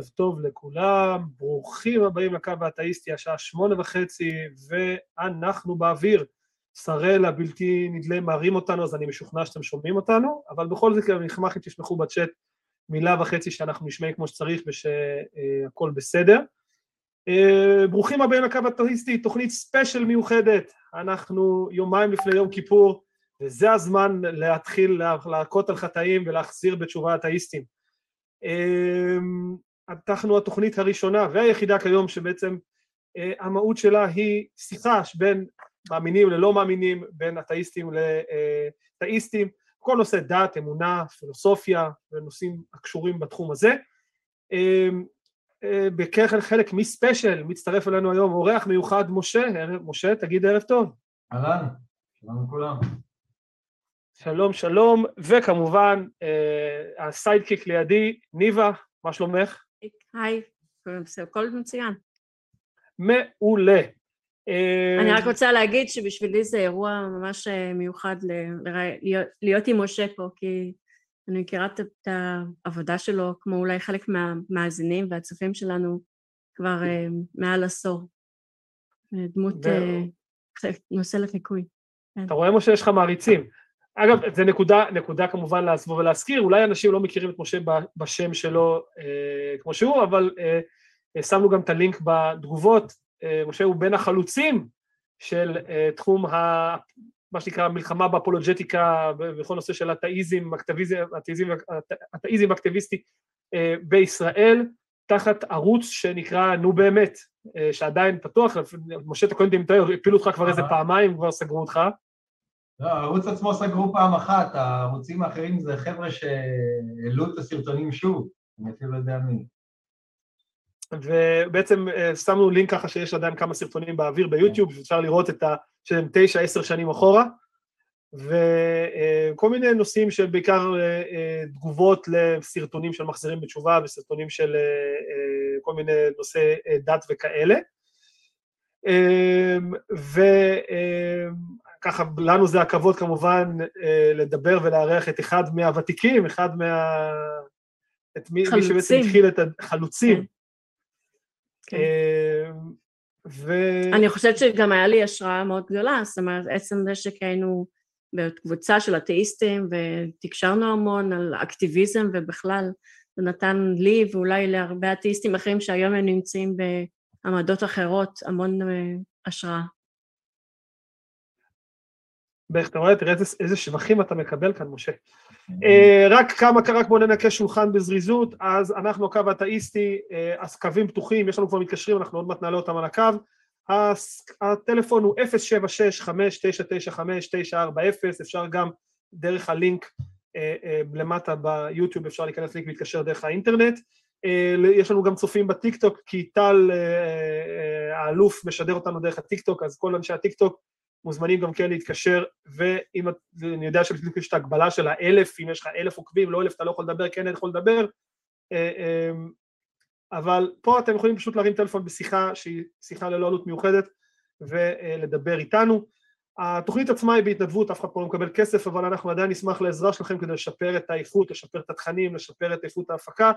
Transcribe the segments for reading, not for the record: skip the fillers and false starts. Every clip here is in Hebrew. ערב טוב לכולם, ברוכים הבאים לקו האתאיסטי, השעה 8:30, ואנחנו באוויר. שראל הבלתי נדלה מרים אותנו, אז אני משוכנע שאתם שומעים אותנו, אבל בכל זאת אני אשמח אם תשלחו בצ'אט מילה וחצי שאנחנו נשמעים כמו שצריך ושהכל בסדר. ברוכים הבאים לקו האתאיסטי, תוכנית ספיישל מיוחדת, אנחנו יומיים לפני יום כיפור, וזה הזמן להתחיל להכות על חטאים ולהחזיר בתשובה אתאיסטים. אנחנו התוכנית הראשונה והיחידה כיום שבעצם המהות שלה היא שיחה בין מאמינים ללא מאמינים, בין אתאיסטים לתאיסטים, כל נושא דת, אמונה, פילוסופיה ונושאים הקשורים בתחום הזה. בכלל חלק מספיישל מצטרף אלינו היום אורח מיוחד משה, תגיד ערב טוב. אהלן, שלום לכולם. שלום, וכמובן, הסיידקיק לידי, ניבה, מה שלומך? היי, הכל מצוין. מעולה. אני רק רוצה להגיד שבשבילי זה אירוע ממש מיוחד להיות עם משה פה, כי אני מכירה את העבודה שלו, כמו אולי חלק מהמאזינים והצופים שלנו, כבר מעל עשור. דמות נושא לחיקוי. אתה רואה, משה, יש לך מעריצים. אגב, זה נקודה כמובן לעזוב ולהזכיר, אולי אנשים לא מכירים את משה בשם שלו כמו שהוא, אבל שמנו גם את הלינק בתגובות, משה הוא בין החלוצים של תחום, מה שנקרא, מלחמה באפולוג'טיקה, בכל נושא של אתאיזם אקטיביסטי בישראל, תחת ערוץ שנקרא נו באמת, שעדיין פתוח, משה אתה קודם דימטאי, הפילו אותך כבר איזה פעמיים, כבר סגרו אותך. לא, הערוץ עצמו סגרו פעם אחת, הערוצים האחרים זה חבר'ה שהעלו את הסרטונים שוב, אני אפילו לא יודע מי. ובעצם שמנו לינק ככה שיש עדיין כמה סרטונים באוויר ביוטיוב, אפשר לראות את שהם 9-10 שנים אחורה, וכל מיני נושאים שבעיקר תגובות לסרטונים של מחזירים בתשובה וסרטונים של כל מיני נושאי דת וכאלה. ככה לנו זה הכבוד כמובן לדבר ולארח את אחד מהוותיקים, מי שבעצם התחיל את החלוצים. אני חושבת שגם היה לי השראה מאוד גדולה, זאת אומרת, עצם זה שכיינו בקבוצה של אתאיסטים ותקשרנו המון על אקטיביזם ובכלל, זה נתן לי ואולי להרבה אתאיסטים אחרים שהיום הם נמצאים בעמדות אחרות, המון השראה. אתה רואה, תראה איזה שבחים אתה מקבל כאן, משה. רק בוא ננקה שולחן בזריזות, אז אנחנו הקו האתאיסטי, אז קווים פתוחים, יש לנו כבר מתקשרים, אנחנו עוד מעט נעלה אותם על הקו, הטלפון הוא 076-5995940, אפשר גם דרך הלינק למטה ביוטיוב, אפשר להיכנס לינק ולהתקשר דרך האינטרנט, יש לנו גם צופים בטיקטוק, כי טל האלוף משדר אותנו דרך הטיקטוק, אז כל אנשי הטיקטוק, מוזמנים גם כן להתקשר, ואם אני יודע שיש את ההגבלה של 1,000, אם יש לך 1,000 עוקבים, לא 1,000, אתה לא יכול לדבר, כן, אתה יכול לדבר, אבל פה אתם יכולים פשוט להרים טלפון בשיחה, שהיא שיחה ללא עלות מיוחדת, ולדבר איתנו. התוכנית עצמה היא בהתנדבות, אף אחד פה לא מקבל כסף, אבל אנחנו עדיין נשמח לעזרה שלכם כדי לשפר את האיכות, לשפר את התכנים, לשפר את איכות ההפקה,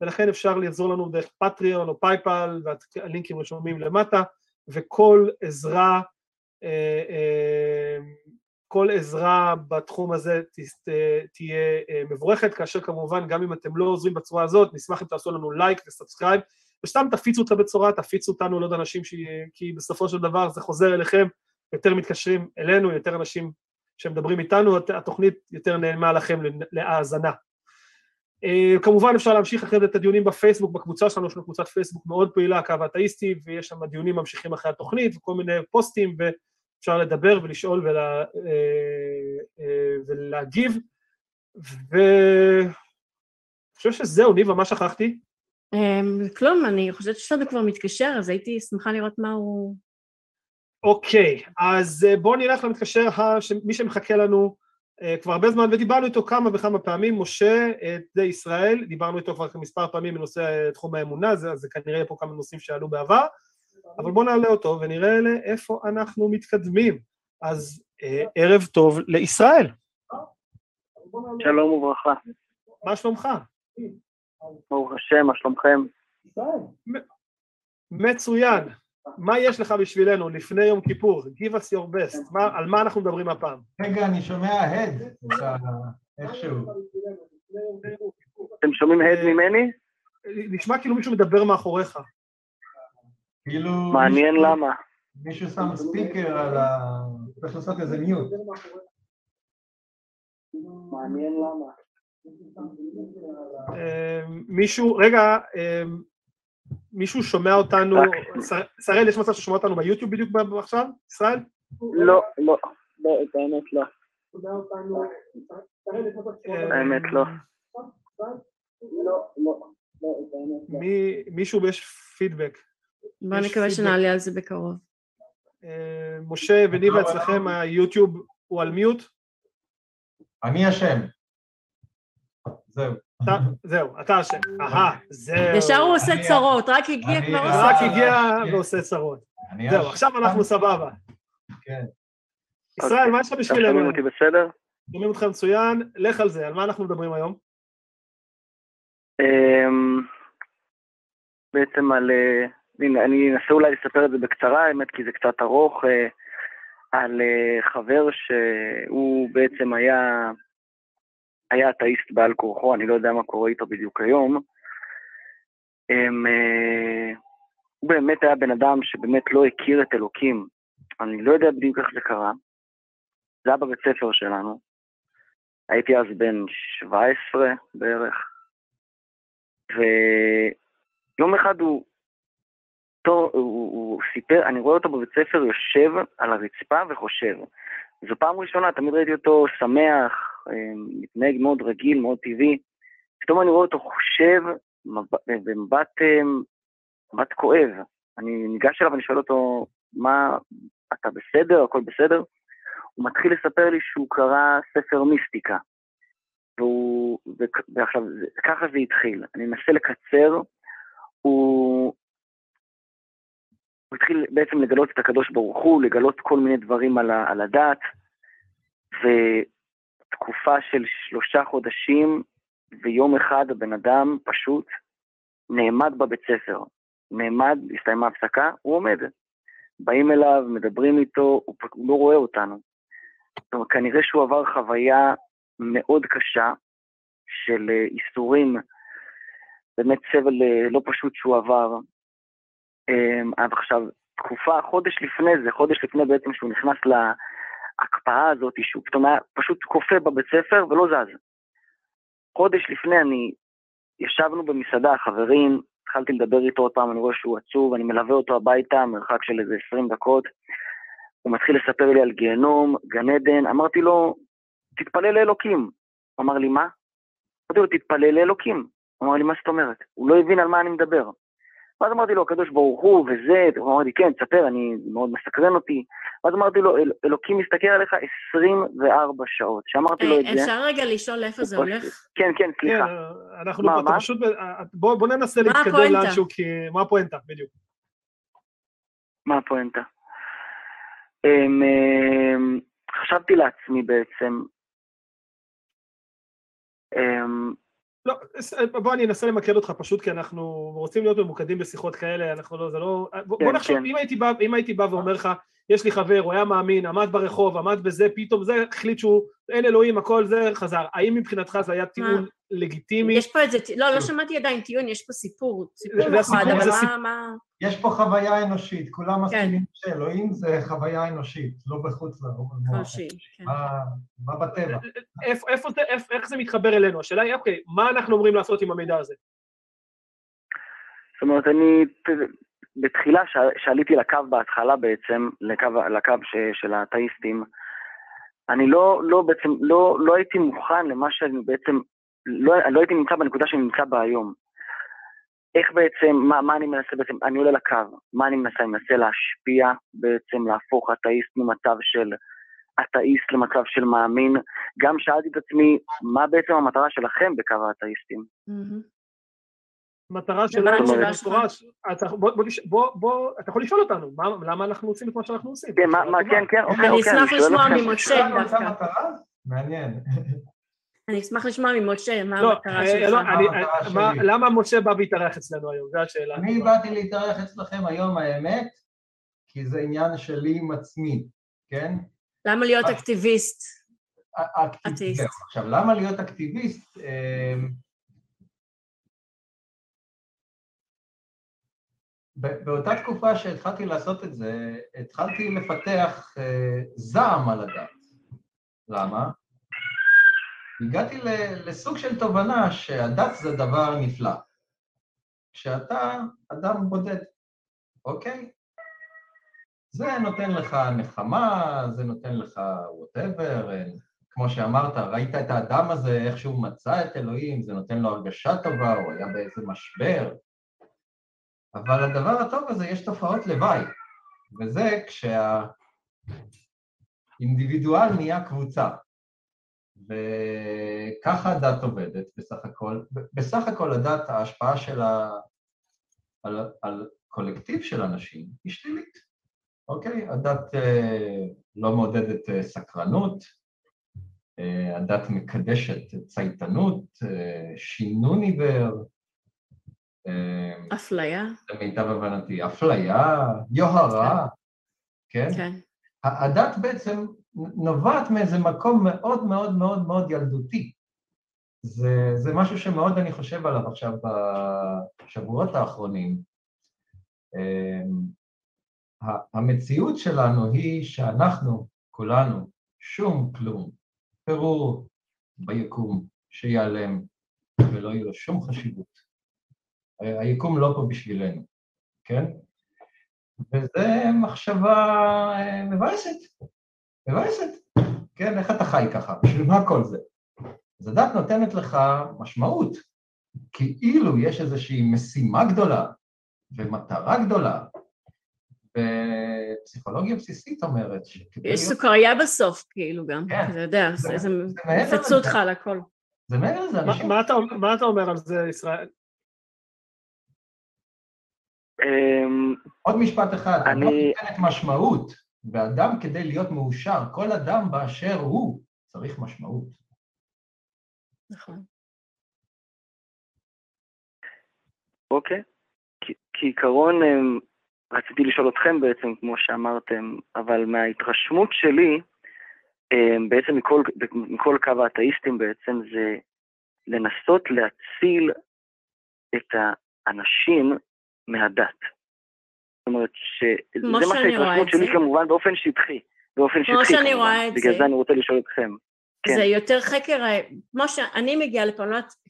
ולכן אפשר לעזור לנו דרך פטריון או פייפל, והלינקים רשומים למטה, וכל עזרה בתחום הזה תהיה מבורכת, כאשר כמובן גם אם אתם לא עוזרים בצורה הזאת, נשמח אם תעשו לנו לייק וסאבסקרייב, ושתם תפיצו אותנו לעוד אנשים, כי בסופו של דבר זה חוזר אליכם, יותר מתקשרים אלינו, יותר אנשים שמדברים איתנו, התוכנית יותר נעלמה לכם להאזנה. כמובן אפשר להמשיך אחרי את הדיונים בפייסבוק, בקבוצה שלנו, יש לנו קבוצת פייסבוק מאוד פעילה, הקו האתאיסטי, ויש שם דיונים ממשיכים אחרי התוכנית, וכל מיני פוסטים, ואפשר לדבר ולשאול ולהגיב, ואני חושב שזהו, ניבה, מה שכחתי? כלום, אני חושבת שזה כבר מתקשר, אז הייתי שמחה לראות מה הוא... אוקיי, אז בואו נלך למתקשר, מי שמחכה לנו, כבר הרבה זמן, ודיברנו איתו כמה וכמה פעמים, משה, את ישראל, דיברנו איתו כבר מספר פעמים בנושא תחום האמונה, זה כנראה פה כמה נושאים שעלו בעבר, אבל בואו נעלה אותו ונראה לאיפה אנחנו מתקדמים. אז ערב טוב לישראל. שלום וברכה. מה שלומך? ברוך השם, מה שלומכם? ישראל. מצוין. מה יש לך בשבילנו לפני יום כיפור? Give us your best. על מה אנחנו מדברים הפעם? רגע, אני שומע הד. איכשהו. אתם שומעים הד ממני? נשמע כאילו מישהו מדבר מאחוריך. מעניין למה. מישהו שם ספיקר על ה... צריך לעשות איזה מיוט. מעניין למה. מישהו, רגע, מישהו שומע אותנו, ישראל, יש מצב ששומע אותנו ביוטיוב בדיוק עכשיו, ישראל? לא, לא, באמת לא. שומע אותנו, ישראל, יש מצב ששומע אותנו. באמת לא. לא, לא, באמת לא. מישהו, יש פידבק. בוא נקווה שנעלה על זה בקרוב. משה וניבה, אצלכם היוטיוב הוא על מיוט? אני אשם. זהו. זהו, אתה אשם. אהה, זהו. ישר הוא עושה צרות, רק הגיע כבר עושה צרות. רק הגיע ועושה צרות. זהו, עכשיו אנחנו סבבה. כן. ישראל, מה יש לך בשבילנו? שומעים אותי בסדר? שומעים אותך מצוין, לך על זה, על מה אנחנו מדברים היום? בעצם על... אני אנסה אולי לספר את זה בקצרה, האמת כי זה קצת ארוך, על חבר שהוא בעצם היה אתאיסט בעל כורחו, אני לא יודע מה קורה איתו בדיוק היום. הוא באמת היה בן אדם שבאמת לא הכיר את אלוקים, אני לא יודע בדיוק איך זה קרה. זה היה בבית ספר שלנו, הייתי אז בן 17 בערך, ויום אחד הוא סיפר, אני רואה אותו בבית ספר יושב על הרצפה וחושב. זו פעם ראשונה, תמיד ראיתי אותו שמח, מתנהג מאוד רגיל, מאוד טבעי. פתאום אני רואה אותו חושב במבט כואב. אני ניגש אליו ואני שואל אותו, מה, אתה בסדר? הכל בסדר? הוא מתחיל לספר לי שהוא קרא ספר מיסטיקה. ועכשיו, ככה זה התחיל. אני מנסה לקצר, הוא התחיל בעצם לגלות את הקדוש ברוך הוא, לגלות כל מיני דברים על הדת, ותקופה של 3 חודשים, ויום אחד הבן אדם פשוט נעמד בבית ספר, נעמד, הסתיימה הפסקה, הוא עומד. באים אליו, מדברים איתו, הוא לא רואה אותנו. זאת אומרת, כנראה שהוא עבר חוויה מאוד קשה של איסורים, באמת סבל לא פשוט שהוא עבר, עד עכשיו, תקופה, חודש לפני בעצם שהוא נכנס להקפאה הזאת, שהוא פתאום היה פשוט קופה בבית ספר ולא זז. חודש לפני ישבנו במסעדה, חברים, התחלתי לדבר איתו עוד פעם, אני רואה שהוא עצוב, אני מלווה אותו הביתה, מרחק של איזה 20 דקות, הוא מתחיל לספר לי על גיהנום, גן עדן, אמרתי לו, תתפלל לאלוקים. הוא אמר לי, מה? אמרתי לו, תתפלל לאלוקים. הוא אמר לי, מה זאת אומרת? הוא לא הבין על מה אני מדבר. ואז אמרתי לו, הקדוש ברוך הוא וזה, הוא אמרתי, כן, תספר, אני מאוד מסקרן אותי. ואז אמרתי לו, אלוקים מסתכל עליך 24 שעות. שאמרתי לו את זה. אפשר רגע לשאול איפה זה הולך? כן, כן, סליחה. אנחנו פשוט, בוא ננסה להתקדם לאנשהו, כי מה הפואנטה, בדיוק. מה הפואנטה? חשבתי לעצמי בעצם, לא, בוא אני אנסה למקד אותך פשוט, כי אנחנו רוצים להיות ממוקדים בשיחות כאלה, אנחנו לא, זה לא... בוא נחשוב, אם הייתי בא ואומר לך, יש לי חבר, הוא היה מאמין, עמד ברחוב, עמד בזה, פתאום זה החליט שהוא, אין אלוהים, הכל זה חזר. האם מבחינתך זה היה טיעון לגיטימי? יש פה איזה, לא שמעתי עדיין טיעון, יש פה סיפור, סיפור אחד, אבל מה... יש פה חוויה אנושית, כולם מסכימים שאלוהים זה חוויה אנושית, לא בחוץ לאור. מה בטבע? איך זה מתחבר אלינו? השאלה היא, אוקיי, מה אנחנו אומרים לעשות עם המידע הזה? זאת אומרת, אני... בתחילה, שעליתי לקו בהתחלה בעצם, לקו של האתאיסטים, אני לא הייתי מוכן למה שאני בעצם, לא הייתי נמצא בנקודה שאני נמצא בה היום. איך בעצם, מה אני מנסה בעצם, אני עולה לקו, מה אני מנסה? אני מנסה להשפיע בעצם, להפוך אתאיסט ממצב של אתאיסט למצב של מאמין. גם שאלתי את עצמי, מה בעצם המטרה שלכם בקו האתאיסטים? מטרה שלנו, בוא, אתה יכול לשאול אותנו, למה אנחנו עושים את מה שאנחנו עושים? כן, אוקיי, אני אשמח לשמוע ממשה דווקא. מעניין. אני אשמח לשמוע ממשה, מה המטרה שלך? למה משה בא והתארח אצלנו היום? זו השאלה. אני באתי להתארח אצלכם היום, האמת, כי זה עניין שלי עם עצמי, כן? למה להיות אקטיביסט? עכשיו, למה להיות אקטיביסט? באותה תקופה שהתחלתי לעשות את זה, התחלתי לפתח זעם על הדת. למה? הגעתי לסוג של תובנה שהדת זה דבר נפלא. כשאתה אדם בודד, אוקיי? זה נותן לך נחמה, זה נותן לך whatever, כמו שאמרת, ראית את האדם הזה, איך שהוא מצא את אלוהים, זה נותן לו הרגשה טובה, הוא היה באיזה משבר. אבל הדבר הטוב הזה, יש תופעות לוואי, וזה כשהאינדיבידואל נהיה קבוצה. וככה הדת עובדת בסך הכל. בסך הכל הדת, ההשפעה שלה על קולקטיב של אנשים היא שלילית, אוקיי? הדת לא מעודדת סקרנות, הדת מקדשת צייתנות, שינון עיוור, אפליה. למיטב הבנתי, אפליה, יוהרה, כן? כן. הדת בעצם נובעת מאיזה מקום מאוד מאוד מאוד מאוד ילדותי. זה משהו שמאוד אני חושב עליו עכשיו בשבועות האחרונים. המציאות שלנו היא שאנחנו, כולנו, שום כלום, פירור ביקום שיעלם ולא יהיה לו שום חשיבות. היקום לא פה בשבילנו, כן? וזה מחשבה מבאסת. מבאסת, כן? איך אתה חי ככה? בשביל מה כל זה? אז הדת נותנת לך משמעות, כאילו יש איזושהי משימה גדולה ומטרה גדולה, ופסיכולוגיה בסיסית אומרת... יש סוכריה בסוף, כאילו גם, אתה יודע, זה מפצות לך על הכל. זה מעבר לזה, אנשים... מה אתה אומר על זה, ישראל? עוד משפט אחד, אני לא נותנת משמעות. ואדם כדי להיות מאושר, כל אדם באשר הוא צריך משמעות. נכון. אוקיי. כעיקרון, רציתי לשאול אתכם בעצם, כמו שאמרתם, אבל מההתרשמות שלי, בעצם מכל קו האתאיסטים בעצם, זה לנסות להציל את האנשים מהדת. זאת אומרת שזה מה שההתרשמות שלי כמובן באופן שטחי, כמו שאני רואה את זה. בגלל זה אני רוצה לשאול אתכם. זה יותר חקר, כמו שאני מגיעה לפה,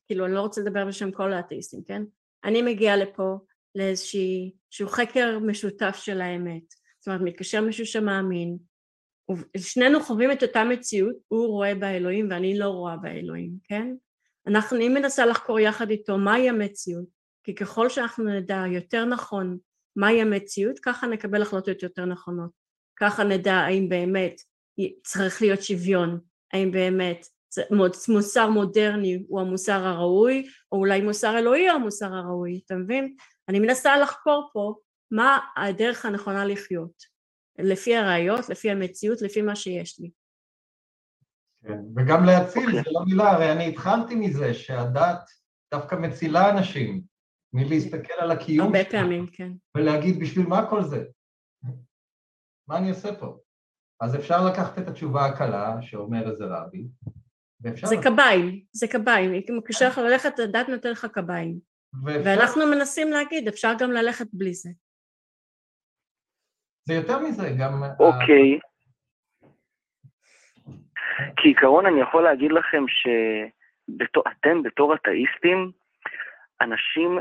כאילו אני לא רוצה לדבר בשם כל האתאיסטים, כן? אני מגיעה לפה לאיזשהו חקר משותף של האמת, זאת אומרת מתקשר מישהו שמאמין, שנינו חווים את אותה מציאות, הוא רואה באלוהים ואני לא רואה באלוהים, כן? אני מנסה לחקור יחד איתו מהי המציאות, כי ככל שאנחנו נדע יותר נכון, מהי המציאות? ככה נקבל החלטות יותר נכונות. ככה נדע האם באמת צריך להיות שוויון, האם באמת מוסר מודרני הוא המוסר הראוי, או אולי מוסר אלוהי הוא המוסר הראוי, אתה מבין? אני מנסה לחקור פה מה הדרך הנכונה לחיות, לפי הראיות, לפי המציאות, לפי מה שיש לי. כן, וגם להציל, זה לא מילה, הרי אני התחלתי מזה שהדת דווקא מצילה אנשים, מלהסתכל על הקיום שלנו, ולהגיד בשביל מה כל זה? מה אני עושה פה? אז אפשר לקחת את התשובה הקלה שאומר איזה רבי, ואפשר... זה קביים, זה קביים. כשאנחנו ללכת לדת נותן לך קביים. ואנחנו מנסים להגיד, אפשר גם ללכת בלי זה. זה יותר מזה, גם... אוקיי. כי עיקרון אני יכול להגיד לכם שאתם בתור אתאיסטים, אנשים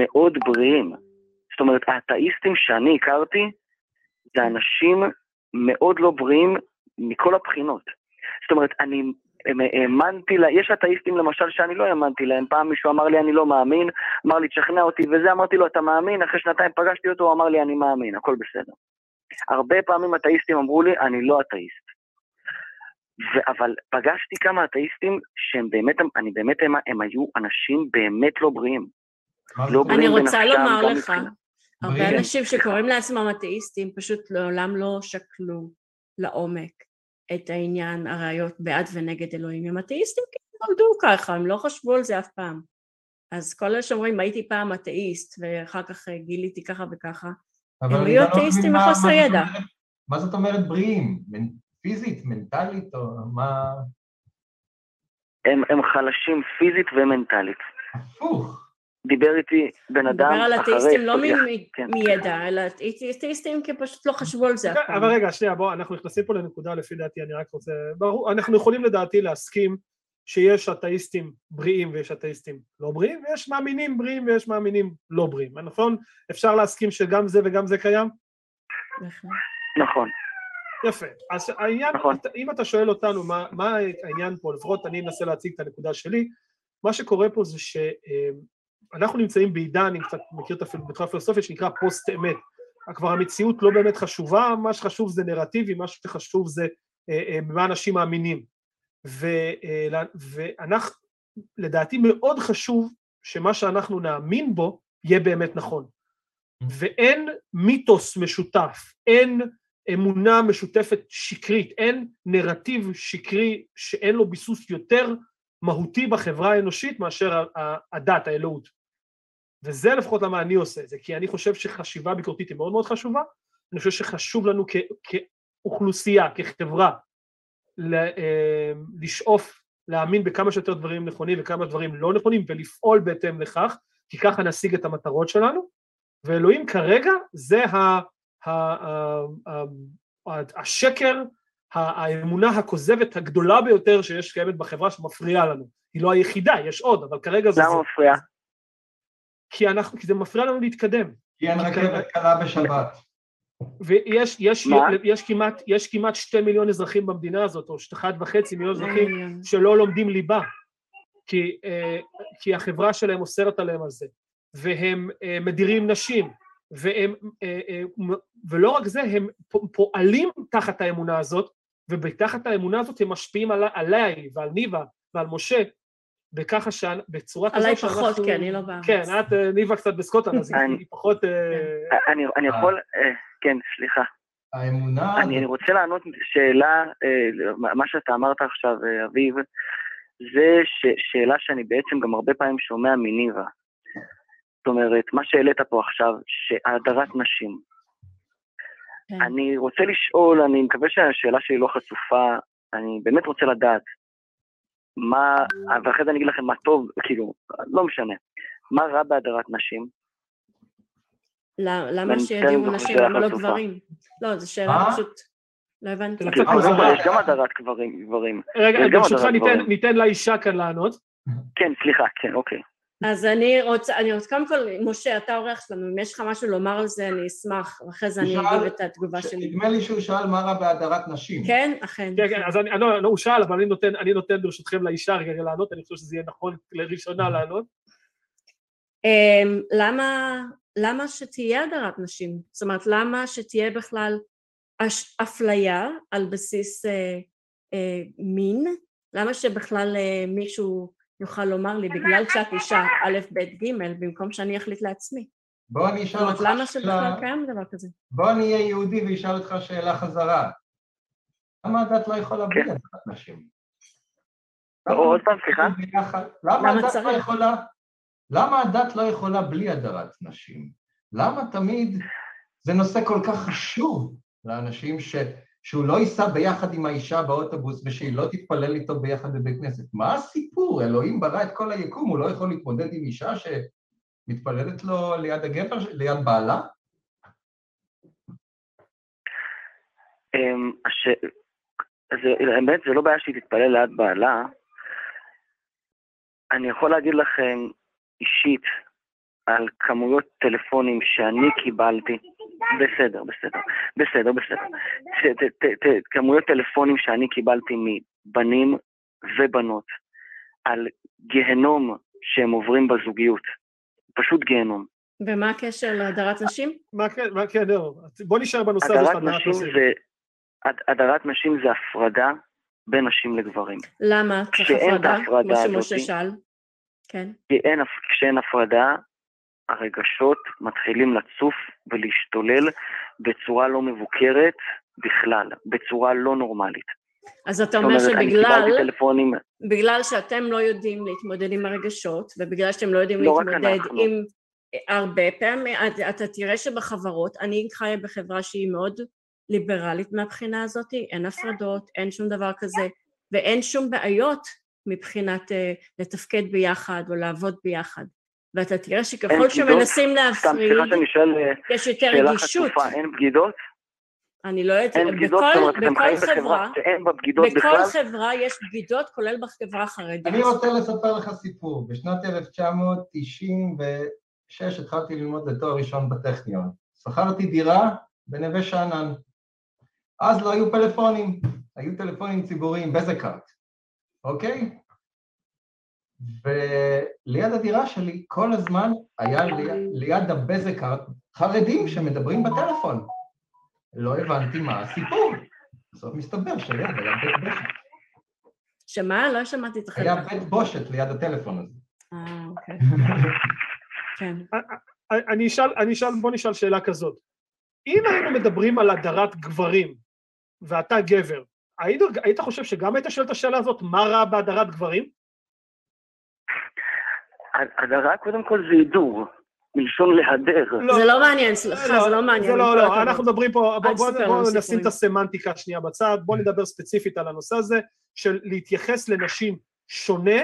מאוד בריאים. זאת אומרת, האתאיסטים שאני הכרתי, זה אנשים מאוד לא בריאים מכל הבחינות. זאת אומרת, אני האמנתי לה, יש אתאיסטים למשל שאני לא האמנתי להם, פעם מישהו אמר לי אני לא מאמין, אמר לי תשכנע אותי, וזה אמרתי לו אתה מאמין, אחרי שנתיים פגשתי אותו, הוא אמר לי אני מאמין, הכל בסדר. הרבה פעמים אתאיסטים אמרו לי, אני לא אתאיסט. אבל פגשתי כמה אתאיסטים שהם באמת, אני באמת, הם היו אנשים באמת לא בריאים. אני רוצה לומר לך, הרבה אנשים שקוראים לעצמם אתאיסטים פשוט לעולם לא שקלו לעומק את העניין, הראיות בעד ונגד אלוהים. הם אתאיסטים, כן, נולדו ככה, הם לא חשבו על זה אף פעם. אז כל אלה שאומרים, הייתי פעם אתאיסט, ואחר כך גיליתי ככה וככה, הם היו אתאיסטים מחוסר ידע. מה זאת אומרת בריאים? פיזית, מנטלית, או מה? הם חלשים פיזית ומנטלית. הפוך. דיבר איתי בן אדם אחרי... דיבר על אתאיסטים לא מידע, אלא אתאיסטים כי פשוט לא חשבו על זה. אבל רגע, שנייה, בוא, אנחנו נכנסים פה לנקודה, לפי דעתי, אני רק רוצה... אנחנו יכולים לדעתי להסכים שיש אתאיסטים בריאים ויש אתאיסטים לא בריאים, ויש מאמינים בריאים ויש מאמינים לא בריאים. נכון? אפשר להסכים שגם זה וגם זה קיים? נכון. יפה. אז העניין, אם אתה שואל אותנו מה העניין פה, לפחות אני אנסה להציג את הנקודה שלי, מה שקורה פה זה ש... אנחנו נמצאים בעידן, אני קצת מכיר את הפילוסופיה שנקרא פוסט אמת, כבר המציאות לא באמת חשובה, מה שחשוב זה נרטיבי, מה שחשוב זה מה אנשים מאמינים, ואנחנו, לדעתי מאוד חשוב שמה שאנחנו נאמין בו יהיה באמת נכון, ואין מיתוס משותף, אין אמונה משותפת שקרית, אין נרטיב שקרי שאין לו ביסוס יותר מהותי בחברה האנושית מאשר הדת, האלוהות. וזה לפחות למה אני עושה את זה, כי אני חושב שחשיבה ביקורתית היא מאוד מאוד חשובה, אני חושב שחשוב לנו כאוכלוסייה, כחברה, לשאוף, להאמין בכמה שיותר דברים נכונים וכמה דברים לא נכונים, ולפעול בהתאם לכך, כי ככה נשיג את המטרות שלנו, ואלוהים כרגע זה השקר, האמונה הכוזבת הגדולה ביותר שיש קיימת בחברה שמפריעה לנו. היא לא היחידה, יש עוד, אבל כרגע זה... למה מפריע? כי זה מפריע לנו להתקדם. כי אין רכבת קלה בשבת. ויש כמעט 2 מיליון אזרחים במדינה הזאת, או 1.5 מיליון אזרחים שלא לומדים ליבה, כי החברה שלהם אוסרת עליהם על זה, והם מדירים נשים, ולא רק זה, הם פועלים תחת האמונה הזאת, ובתחת האמונה הזאת הם משפיעים עליי ועל ניבה ועל משה, בככה שבצורה כזאת... עליי פחות, כן, אני לא באה. כן, את ניבה קצת בסקוטן, אז היא פחות... אני יכול... כן, סליחה. האמונה... אני רוצה לענות שאלה, מה שאתה אמרת עכשיו, אביב, זה שאלה שאני בעצם גם הרבה פעמים שומע מניבה. זאת אומרת, מה שהעלית פה עכשיו, שהדרת נשים. אני רוצה לשאול, אני מקווה שהשאלה שלי לא חצופה, אני באמת רוצה לדעת, מה, ואחרי זה אני אגיד לכם מה טוב, כאילו, לא משנה, מה רע בהדרת נשים? למה שידירו נשים, למה לא גברים? לא, זו שאלה פשוט, לא הבנתי. יש גם הדרת גברים. רגע, ברשותך ניתן לאישה כאן לענות. כן, סליחה, כן, אוקיי. אז אני רוצה, קודם כל, משה, אתה עורך שלנו, אם יש לך משהו לומר על זה, אני אשמח, ואחרי זה אני אגיד את התגובה שלי. נדמה לי שהוא שאל מה רע בהדרת נשים. כן, אכן. כן, אז הוא שאל, אבל אני נותן ברשותכם לאישה רגע לענות, אני חושב שזה יהיה נכון לראשונה לענות. למה שתהיה הדרת נשים? זאת אומרת, למה שתהיה בכלל אפליה על בסיס מין? למה שבכלל מישהו... יוכל לומר לי, בגלל שאת אישה א' ב' ג' במקום שאני אחליט לעצמי. בוא אני אשאל אותך שאלה... למה שבכלל קיים דבר כזה? בוא אני אהיה יהודי ואשאל אותך שאלה חזרה. למה הדת לא יכולה בלי הדרת נשים? עוד פעם, סליחה? למה הדת לא יכולה בלי הדרת נשים? למה תמיד זה נושא כל כך חשוב לאנשים שהוא לא ייסע ביחד עם האישה באוטובוס, ושהיא לא תתפלל איתו ביחד בבית כנסת. מה הסיפור? אלוהים ברא את כל היקום, הוא לא יכול להתמודד עם אישה שמתפללת לו ליד הגבר, ליד בעלה? האמת, זה לא בעיה שהיא תתפלל ליד בעלה. אני יכול להגיד לכם אישית על כמויות טלפונים שאני קיבלתי, בסדר. כמויות טלפונים שאני קיבלתי מבנים ובנות, על גיהנום שהם עוברים בזוגיות, פשוט גיהנום. ומה הקשר להדרת נשים? מה קשר? בוא נשאר בנושא הזה של הדרת נשים. הדרת נשים זה הפרדה בין נשים לגברים. למה? צריך הפרדה, כמו שמשה שאל. כן. כשאין הפרדה, הרגשות מתחילים לצוף ולהשתולל בצורה לא מבוקרת בכלל, בצורה לא נורמלית. אז אתה אומר שבגלל שאתם לא יודעים להתמודד עם הרגשות, ובגלל שאתם לא יודעים להתמודד עם הרבה פעמים, אתה תראה שבחברות, אני חיה בחברה שהיא מאוד ליברלית מהבחינה הזאת, אין הפרדות, אין שום דבר כזה, ואין שום בעיות מבחינת לתפקד ביחד או לעבוד ביחד. ואתה תראה שככל שמנסים להפריד, יש יותר רגישות. אין בגידות? אני לא יודעת, בכל חברה יש בגידות, כולל בחברה החרדית. אני רוצה לספר לך סיפור. בשנת 1996 התחלתי ללמוד לתואר ראשון בטכניון. שכרתי דירה בנווה שאנן. אז לא היו פלאפונים, היו טלפונים ציבוריים, בזקארט, אוקיי? וליד הדירה שלי כל הזמן היה ליד הבזקארט חרדים שמדברים בטלפון. לא הבנתי מה הסיפור. בסוף מסתבר שהיה בית בושת. שמה? לא שמעתי את החלק. היה בית בושת ליד הטלפון הזה. אוקיי. כן. בוא נשאל שאלה כזאת. אם היינו מדברים על הדרת גברים, ואתה גבר, היית חושב שגם היית שואל את השאלה הזאת, מה רע בהדרת גברים? הדרה קודם כל זה הידור. מלשון להדר. זה לא מעניין, סליחה, זה לא מעניין. זה לא, אנחנו מדברים פה, בואו נשים את הסמנטיקה שנייה בצד, בואו נדבר ספציפית על הנושא הזה, של להתייחס לנשים שונה,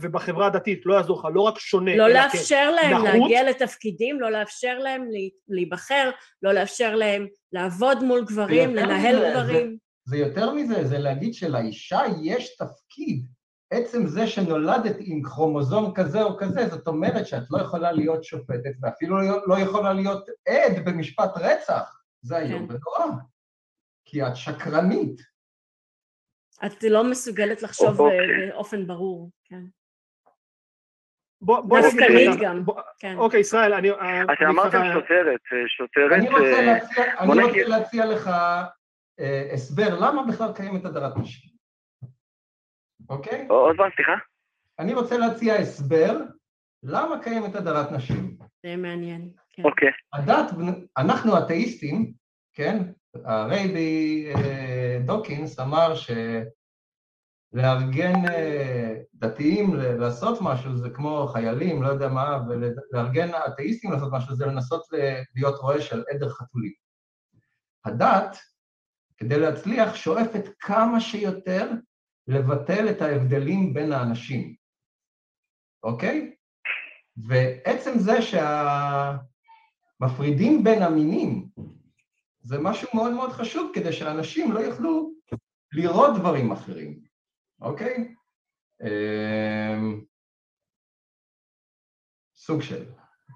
ובחברה הדתית, לא יעזור לך, לא רק שונה. לא לאפשר להם להגיע לתפקידים, לא לאפשר להם להיבחר, לא לאפשר להם לעבוד מול גברים, לנהל גברים. זה יותר מזה, זה להגיד שלאישה יש תפקיד, עצם זה שנולדת עם כרומוזום כזה או כזה, זאת אומרת שאת לא יכולה להיות שופטת, ואפילו לא יכולה להיות עד במשפט רצח. זה היום ונורא. כי את שקרנית. את לא מסוגלת לחשוב באופן ברור. עסקנית גם. אוקיי, ישראל, אני... אתה אמרת שוטרת... אני רוצה להציע לך הסבר, למה בכלל קיימת הדרת נשים? אוקיי? עוד פעם, סליחה. אני רוצה להציע הסבר, למה קיימת הדרת נשים? זה מעניין, כן. אוקיי. הדת, אנחנו אתאיסטים, כן? הרייבי דוקינס אמר שלארגן דתיים לעשות משהו, זה כמו חיילים, לא יודע מה, ולארגן אתאיסטים לעשות משהו, זה לנסות להיות רועה של עדר חתולים. הדת, כדי להצליח, שואפת כמה שיותר, לבטל את ההבדלים בין האנשים, אוקיי? ועצם זה שהמפרידים בין המינים, זה משהו מאוד מאוד חשוב, כדי שאנשים לא יוכלו לראות דברים אחרים, אוקיי? סוג של,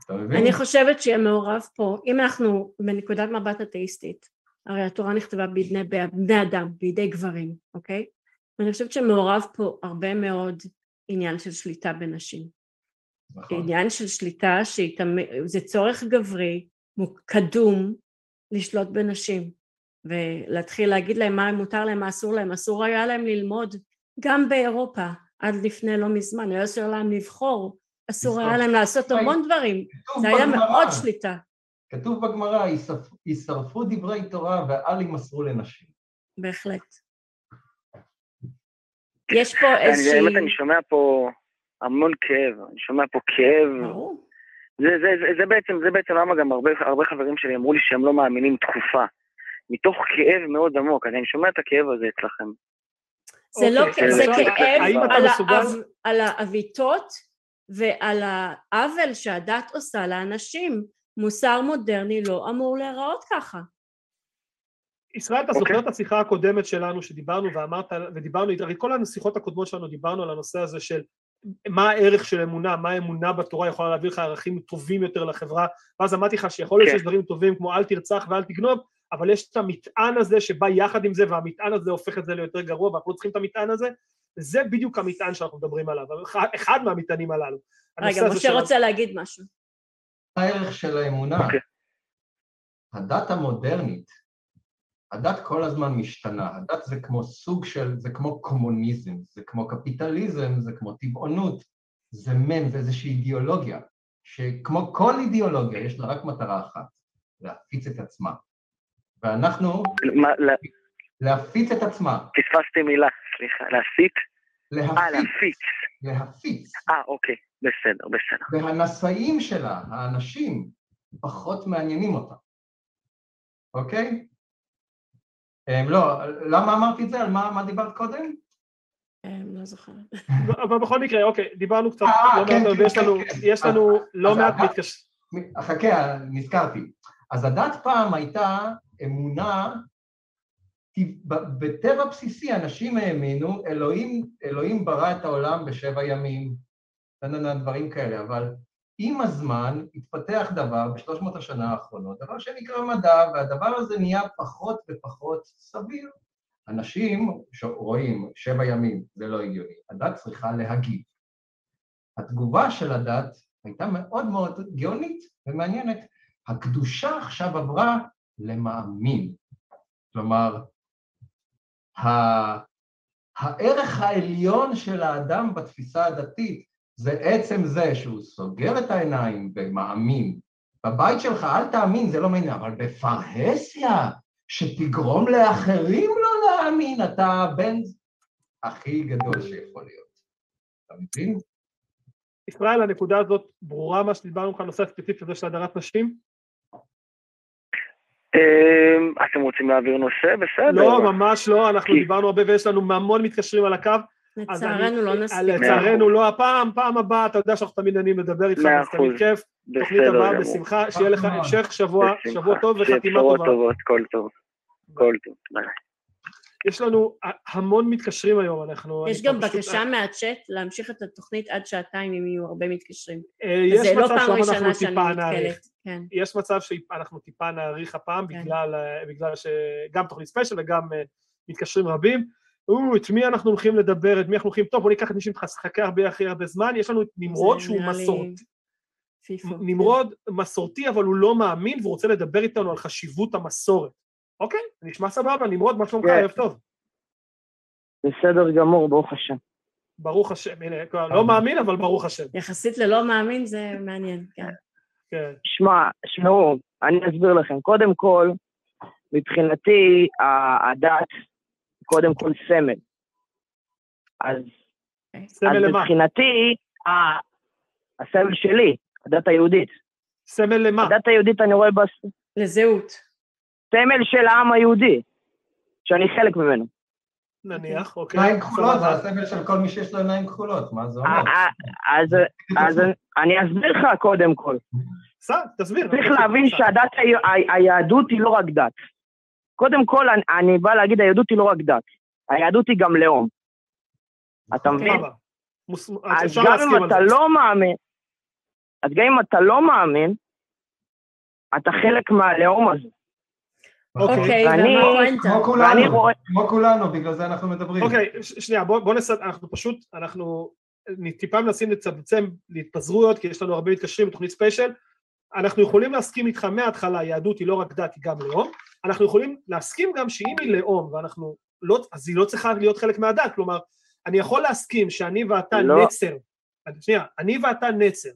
אתה מבין? אני חושבת שיהיה מעורב פה, אם אנחנו בנקודת מבט אתאיסטית, הרי התורה נכתבה בידי אדם, בידי גברים, אוקיי? ואני חושבת שמעורב פה הרבה מאוד עניין של שליטה בנשים. נכון. עניין של שליטה שזה צורך גברי, קדום, לשלוט בנשים, ולהתחיל להגיד להם מה מותר להם, מה אסור להם, אסור היה להם ללמוד, גם באירופה, עד לפני לא מזמן, היה אסור להם לבחור, אסור היה להם לעשות המון דברים, זה היה מאוד שליטה. כתוב בגמרא, ישרפו דברי תורה ואל ימסרו לנשים. בהחלט. יש פה איזושהי... באמת אני שומע פה המון כאב, אני שומע פה כאב. זה בעצם למה גם הרבה חברים שלי אמרו לי שהם לא מאמינים תקופה. מתוך כאב מאוד עמוק, אז אני שומע את הכאב הזה אצלכם. זה לא כאב, זה כאב על האביתות ועל העוול שהדת עושה לאנשים. מוסר מודרני לא אמור להיראות ככה. ישראל, אתה זוכר את השיחה הקודמת שלנו שדיברנו ודיברנו, הרי כל השיחות הקודמות שלנו דיברנו על הנושא הזה של מה הערך של אמונה, מה האמונה בתורה יכולה להביא לך ערכים טובים יותר לחברה, ואז אמרתי לך שיכול להיות שיש דברים טובים כמו אל תרצח ואל תגנוב, אבל יש את המטען הזה שבא יחד עם זה, והמטען הזה הופך את זה ליותר גרוע, ואנחנו לא צריכים את המטען הזה, זה בדיוק המטען שאנחנו מדברים עליו, אחד מהמטענים הללו. רגע, משה רוצה להגיד משהו. הערך של האמונה, הדת המודרנית, הדת כל הזמן משתנה, הדת זה כמו סוג של, זה כמו קומוניזם, זה כמו קפיטליזם, זה כמו טבעונות, זה מן, זה איזושהי אידיאולוגיה, שכמו כל אידיאולוגיה יש לה רק מטרה אחת, להפיץ את עצמה. ואנחנו... להפיץ את עצמה. פספסתי מילה, סליחה, להסיט? להפיץ. להפיץ. אוקיי, בסדר, בסדר. והנשאים שלה, האנשים, פחות מעניינים אותה. אוקיי? לא, למה אמרתי את זה? על מה דיברת קודם? לא זוכר. אבל בכל מקרה, אוקיי, דיברנו קצת, יש לנו לא מעט מתקשר. חכה, נזכרתי. אז הדת פעם הייתה אמונה, בטבע בסיסי אנשים האמינו, אלוהים ברא את העולם בשבע ימים, דברים כאלה, אבל עם הזמן התפתח דבר ב300 השנה האחרונות, דבר שנקרא מדע, והדבר הזה נהיה פחות ופחות סביר. אנשים רואים שבע ימים, זה לא הגיוני, הדת צריכה להגיד. התגובה של הדת הייתה מאוד מאוד גאונית ומעניינת, הקדושה עכשיו עברה למאמין, כלומר, הערך העליון של האדם בתפיסה הדתית, זה עצם זה שהוא סוגר את העיניים ומאמין. בבית שלך אל תאמין, זה לא מעניין, אבל בפרהסיה, שתגרום לאחרים לא להאמין, אתה הבן הכי גדול שיכול להיות. אתה מבין? ישראל, הנקודה הזאת ברורה מה שדיברנו לך, נושא ספציפי הזה של הדרת נשים? אתם רוצים להעביר נושא? בסדר. לא, ממש לא, אנחנו דיברנו הרבה ויש לנו המון מתקשרים על הקו. לצערנו לא נספיק. לצערנו לא, פעם הבאה, אתה יודע שאנחנו תמיד עניינים לדבר איתך, אז תמיד כיף. תוכנית הבאה, בשמחה, שיהיה לך המשך שבוע טוב וחתימה טובה. טובות, כל טוב. כל טוב, ביי. יש לנו המון מתקשרים היום, יש גם בקשה מהצ'אט להמשיך את התוכנית עד שעתיים אם יהיו הרבה מתקשרים. אז זה לא פעם ראשונה שאני מתקלת. יש מצב שאנחנו טיפה נאריך הפעם, בגלל שגם תוכנית ספיישל וגם מתקשרים רבים. את מי אנחנו הולכים לדבר, את מי אנחנו הולכים, טוב, בוא ניקח את מי שמחכה הכי הרבה זמן, יש לנו את נמרוד שהוא מסורתי. נמרוד מסורתי, אבל הוא לא מאמין, והוא רוצה לדבר איתנו על חשיבות המסורת. אוקיי, נשמע סבבה, נמרוד, מה שלומך, ערב טוב. בסדר גמור, ברוך השם. ברוך השם, הנה, לא מאמין, אבל ברוך השם. יחסית ללא מאמין זה מעניין, כן. שמעו, אני אסביר לכם, קודם כל, מבחינתי, הדת, קודם כל סמל. אז מבחינתי, הסמל שלי, הדת היהודית. סמל למה? הדת היהודית אני רואה לזהות. סמל של העם היהודי, שאני חלק ממנו. נניח, אוקיי. עיניים כחולות, זה הסמל של כל מי שיש לו עיניים כחולות, מה זה אומר? אז אני אסביר לך קודם כל. תסביר. צריך להבין שהדת, היהדות היא לא רק דת. קודם כל, אני בא להגיד, היהדות היא לא רק דת. היהדות היא גם לאום. אתה מבין? אז גם אם אתה לא מאמין, אתה חלק מהלאום הזה. אוקיי, כמו כולנו, בגלל זה אנחנו מדברים. אוקיי, שנייה, בואו נסעת, אנחנו טיפה מנסים לצמצם, להתפזרויות, כי יש לנו הרבה מתקשרים בתוכנית ספיישל, אנחנו יכולים להסכים איתך מההתחלה, היהדות היא לא רק דת, היא גם לאום, אנחנו יכולים להסכים גם שאם היא לאום, אז היא לא צריכה להיות חלק מהדת, כלומר, אני יכול להסכים שאני ואתה נצר, שנייה, אני ואתה נצר,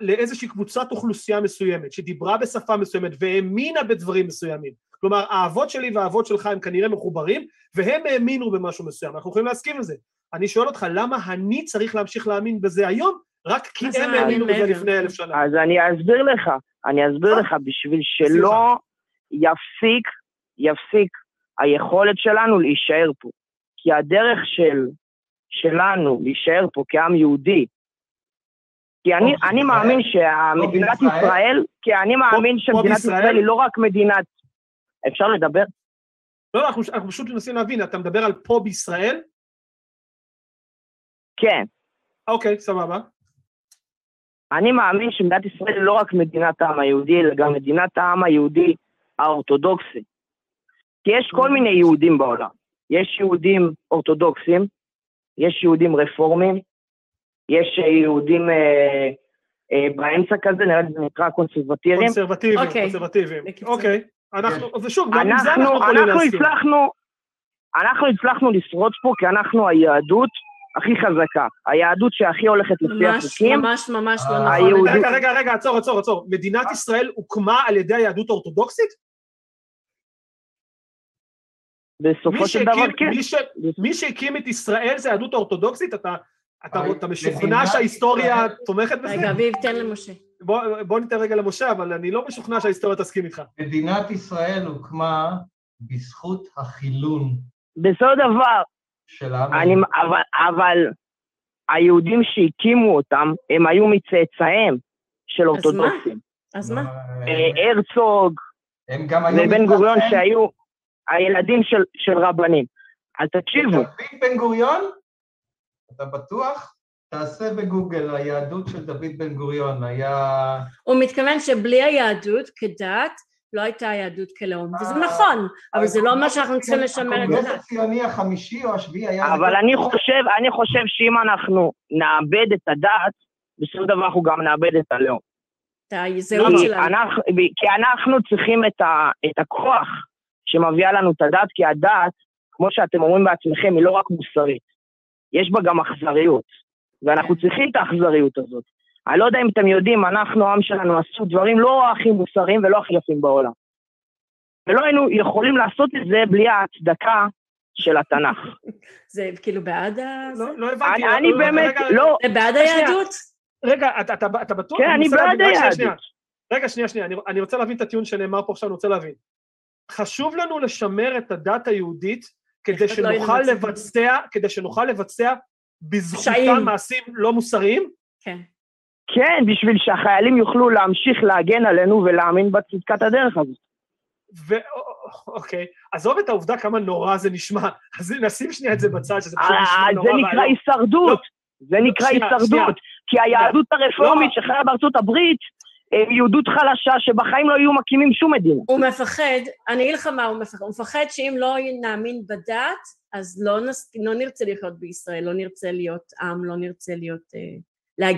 לאיזושהי קבוצת אוכלוסייה מסוימת, שדיברה בשפה מסוימת והאמינה בדברים מסוימים. כלומר, האבות שלי והאבות שלך הם כנראה מחוברים, והם האמינו במשהו מסוים. אנחנו יכולים להסכים לזה. אני שואל אותך, למה אני צריך להמשיך להאמין בזה היום, רק כי הם האמינו בזה לפני 1000 שנה? אז אני אסביר לך, בשביל שלא יפסיק היכולת שלנו להישאר פה. כי הדרך שלנו להישאר פה כעם יהודי, כי אני מאמין שמדינת ישראל, כי אני מאמין שמדינת ישראל היא לא רק מדינת, אפשר לדבר? לא, אנחנו פשוט מנסים להבין, אתה מדבר על פה בישראל? כן. אוקיי, סבבה. אני מאמין שמדינת ישראל היא לא רק מדינת העם היהודי, אלא גם מדינת העם היהודי האורתודוקסי. כי יש כל מיני יהודים בעולם. יש יהודים אורתודוקסים, יש יהודים רפורמים, יש יהודים באמצע כזה, נקרא קונסרבטיביים. קונסרבטיביים. אוקיי. ושוב, גם אם זה אנחנו יכולים להסכים. אנחנו הצלחנו לשרוד פה, כי אנחנו היהדות הכי חזקה. היהדות שהכי הולכת לפי החוקים. ממש לא נכון. רגע, עצור. מדינת ישראל הוקמה על ידי היהדות האורתודוקסית? בסופו של דבר כן. מי שהקים את ישראל זה היהדות האורתודוקסית, אתה משוכנע שההיסטוריה תומכת בזה? רגע, אביב, תן למשה. בוא ניתן רגע למשה, אבל אני לא משוכנע שההיסטוריה תסכים איתך. מדינת ישראל הוקמה בזכות החילון. בסופו דבר. שלנו. אבל היהודים שהקימו אותם, הם היו מצאצאיהם של אורתודוקסים. אז מה? הרצוג, ובן גוריון שהיו הילדים של רבנים. אז תקשיבו. דוד בן גוריון? אתה בטוח? תעשה בגוגל, היהדות של דוד בן גוריון היה... הוא מתכוון שבלי היהדות כדת, לא הייתה היהדות כלאום, וזה נכון, אבל זה לא מה שאנחנו צריכים לשמר את זה. הקונגרס הציוני החמישי או השביעי היה... אבל אני חושב שאם אנחנו נאבד את הדת, בסופו של דבר אנחנו גם נאבד את הלאום. כי אנחנו צריכים את הכוח שמביאה לנו את הדת, כי הדת, כמו שאתם אומרים בעצמכם, היא לא רק מוסרית, יש בה גם אכזריות, ואנחנו צריכים את האכזריות הזאת. אני לא יודע אם אתם יודעים, אנחנו, העם שלנו, עשו דברים לא הכי מוסריים ולא הכי יפים בעולם. ולא היינו יכולים לעשות את זה בלי ההצדקה של התנ"ך. זה כאילו בעד ה... לא הבנתי. אני באמת, לא... זה בעד היהדות? רגע, אתה בטוח? כן, אני בעד היהדות. רגע, שנייה, אני רוצה להבין את הטיעון שנאמר פה עכשיו, אני רוצה להבין. חשוב לנו לשמר את הדת היהודית, כדי שנוכל לבצע בזכותם מעשים לא מוסריים? כן. כן, בשביל שהחיילים יוכלו להמשיך להגן עלינו ולהאמין בצדקת הדרך הזאת. אוקיי, עזוב את העובדה כמה נורא זה נשמע, אז נשים שנייה את זה בצד, שזה פשוט נשמע נורא. זה נקרא הישרדות, כי היהדות הרפורמית שחיה בארצות הברית, הם יהודות חלשה שבחיים לא יהיו מקימים שום מדינה. הוא מפחד, אני אגיד לך מה הוא מפחד, הוא מפחד שאם לא נאמין בדת, אז לא נרצה לחיות בישראל, לא נרצה להיות עם, לא נרצה להיות...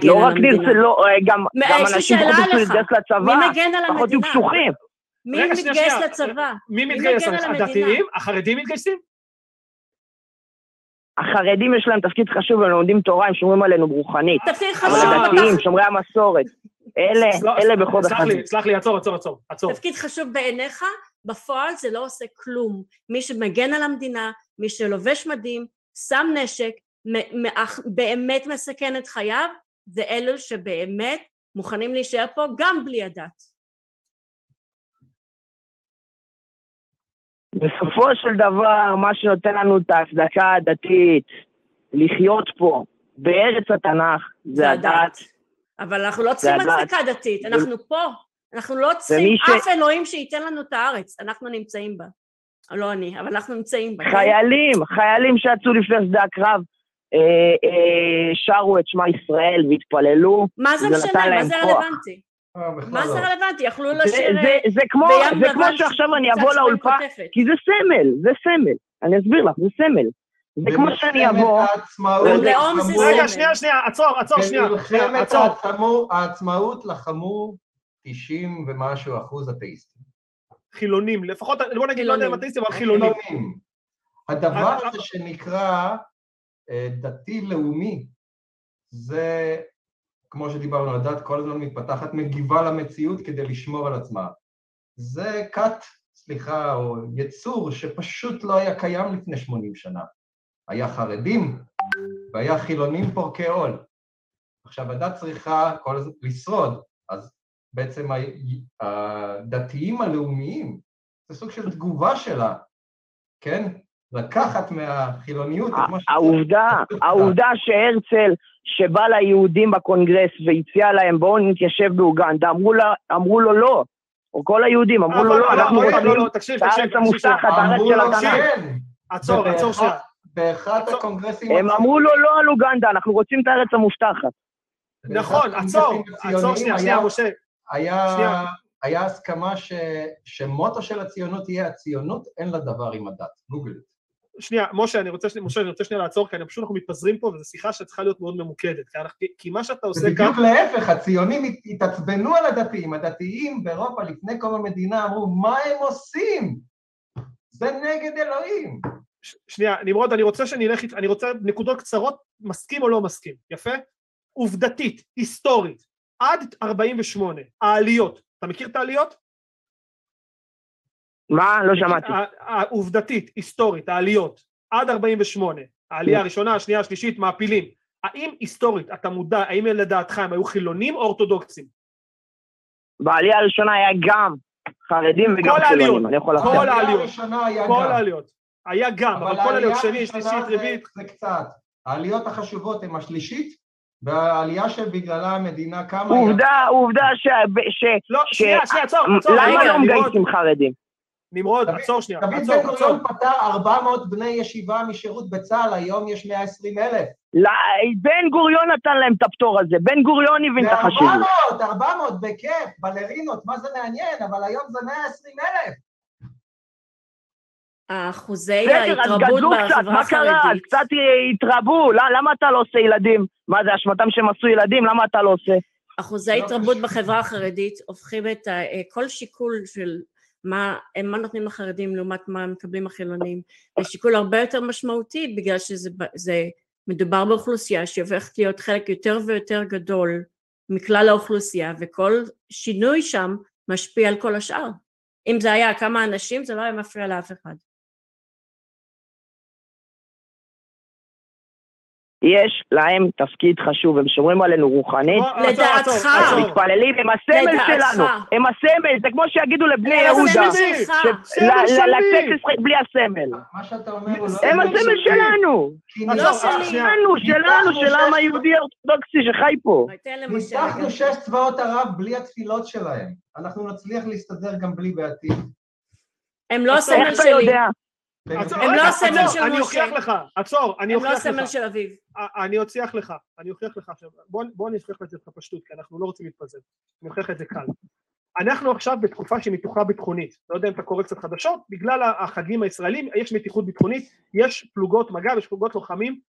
לא רק נרצה, גם אנשים פחות להתגייס לצבא, פחות יהיו פשוחים. מי מתגייס לצבא? מי מתגייס? הדתיים? החרדים מתגייסים? החרדים יש להם תפקיד חשוב, הם לומדים תורה, הם שומרים עלינו רוחנית. תפקיד חשוב. אבל הדתיים, שומרי המסורת, אלה בחוד החזית. סלח לי, עצור. תפקיד חשוב בעיניך, בפועל זה לא עושה כלום. מי שמגן על המדינה, מי שלובש מדים, שם נשק, באמת מסכן את חייו, זה אלו שבאמת מוכנים להישאר פה גם בלי הדת. בסופו של דבר, מה שנותן לנו את ההצדקה הדתית, לחיות פה, בארץ התנ"ך, זה הדת. אבל אנחנו לא צריכים הצדקה דתית, אנחנו פה, אנחנו לא צריכים אף אלוהים שייתן לנו את הארץ, אנחנו נמצאים בה. לא אני, אבל אנחנו נמצאים בה. חיילים שעצו לפני שדה הקרב, שרו את שמה ישראל והתפללו. מה זה משנה? מה זה רלוונטי? מה זה רלוונטי? יכלו לשיר... זה כמו שעכשיו אני אבוא לאולפה, כי זה סמל, אני אסביר לך, זה סמל. זה כמו שאני אבוא... ולאום זה סמל. רגע, שנייה, עצור. במלחמת העצמאות לחמו 90% אתאיסטים. חילונים, לפחות, בוא נגיד, לא יודע אם אתאיסטים, אבל חילונים. הדבר הזה שנקרא... דתי-לאומי, זה, כמו שדיברנו, הדת כל הזמן מתפתחת, מגיבה למציאות כדי לשמור על עצמה. זה קט, או יצור שפשוט לא היה קיים לפני 80 שנה. היה חרדים, והיה חילונים פורקי עול. עכשיו, הדת צריכה כל הזמן לשרוד, אז בעצם הדתיים הלאומיים, זה סוג של תגובה שלה, כן? לקחת מהחילוניות. העובדה שהרצל שבא ליהודים בקונגרס והציע להם בואו נתיישב באוגנדה, אמרו לו לא, או כל היהודים אמרו לו לא, אנחנו רוצים את הארץ המובטחת, הארץ של התנ"ך. עצור שנייה. באחד הקונגרסים... הם אמרו לו לא על אוגנדה, אנחנו רוצים את הארץ המובטחת. נכון, עצור שנייה, משה. היה הסכמה שמוטו של הציונות יהיה הציונות, אין לה דבר עם הדת. גוגל. שנייה, משה, אני רוצה שנייה לעצור, כי פשוט אנחנו מתפזרים פה, וזו שיחה שצריכה להיות מאוד ממוקדת, כי מה שאתה עושה כאן... בדיוק להפך, הציונים התעצבנו על הדתיים, הדתיים באירופה לפני קום המדינה אמרו, מה הם עושים? זה נגד אלוהים. שנייה, נמרוד, אני רוצה נקודות קצרות, מסכים או לא מסכים, יפה? עובדתית, היסטורית, עד 48, העליות. אתה מכיר את העליות? מה? לא שמעתי. העובדתית, היסטורית, העליות, עד 48, העלייה הראשונה, השנייה, השלישית, מעפילים. האם היסטורית, אתה מודע, האם לדעתך הם היו חילונים או אורתודוקסים? בעלייה הראשונה היה גם חרדים וגם חילונים. כל העליות, כל העליות. היה גם, אבל כל העליות שני, שלישית, רביעית. זה קצת. העליות החשובות הן השלישית, והעלייה שבגללה המדינה קמה... עובדה ש... לא, שנייה, עצור. למה לא מגייסים חרדים? נמרוד, עצור שנייה. דוד בן גוריון פטר 400 בני ישיבה משירות בצה"ל, היום יש 120,000. בן גוריון נתן להם את הפטור הזה, בן גוריון הבין את החשיבות. 400 בכיף, בלרינות, מה זה מעניין, אבל היום זה 120,000. האחוזי ההתרבות בחברה החרדית. קצת התרבו, למה אתה לא עושה ילדים? מה זה, השמתם שהם עשו ילדים, למה אתה לא עושה? אחוזי התרבות בחברה החרדית הופכים את כל שיקול של מה נותנים לחרדים לעומת מה מקבלים החילונים. זה שיקול הרבה יותר משמעותי, בגלל שזה מדובר באוכלוסייה שהופכת להיות חלק יותר ויותר גדול מכלל האוכלוסייה, וכל שינוי שם משפיע על כל השאר. אם זה היה כמה אנשים, זה לא היה מפריע לאף אחד. יש להם תפקיד חשוב, הם שומרים עלינו רוחנית. לדעתך. מתפללים, הם הסמל שלנו. הם הסמל, זה כמו שיגידו לבני יהודה. לצאת בלי הסמל. מה שאתה אומר הוא לא... הם הסמל שלנו. שלנו, של העם היהודי האורתודוקסי שחי פה. ניצחנו 6 צבאות ערב בלי התפילות שלהם. אנחנו נצליח להסתדר גם בלי בעתיד. הם לא הסמל שלי. הם לא הסמל של משה. אני אוכיח לך, עצור, אני אוכיח לך. הם לא הסמל של אביב. אני אוכיח לך, בוא נשכח את זה פשוט, כי אנחנו לא רוצים להתפזר. אני אוכיח את זה קל. אנחנו עכשיו בתקופה שהיא מתוחה ביטחונית, לא יודע אם אתה קורא קצת חדשות, בגלל החגים הישראלים יש מתיחות ביטחונית, יש פלוגות מג"ב, יש פלוגות לוחמים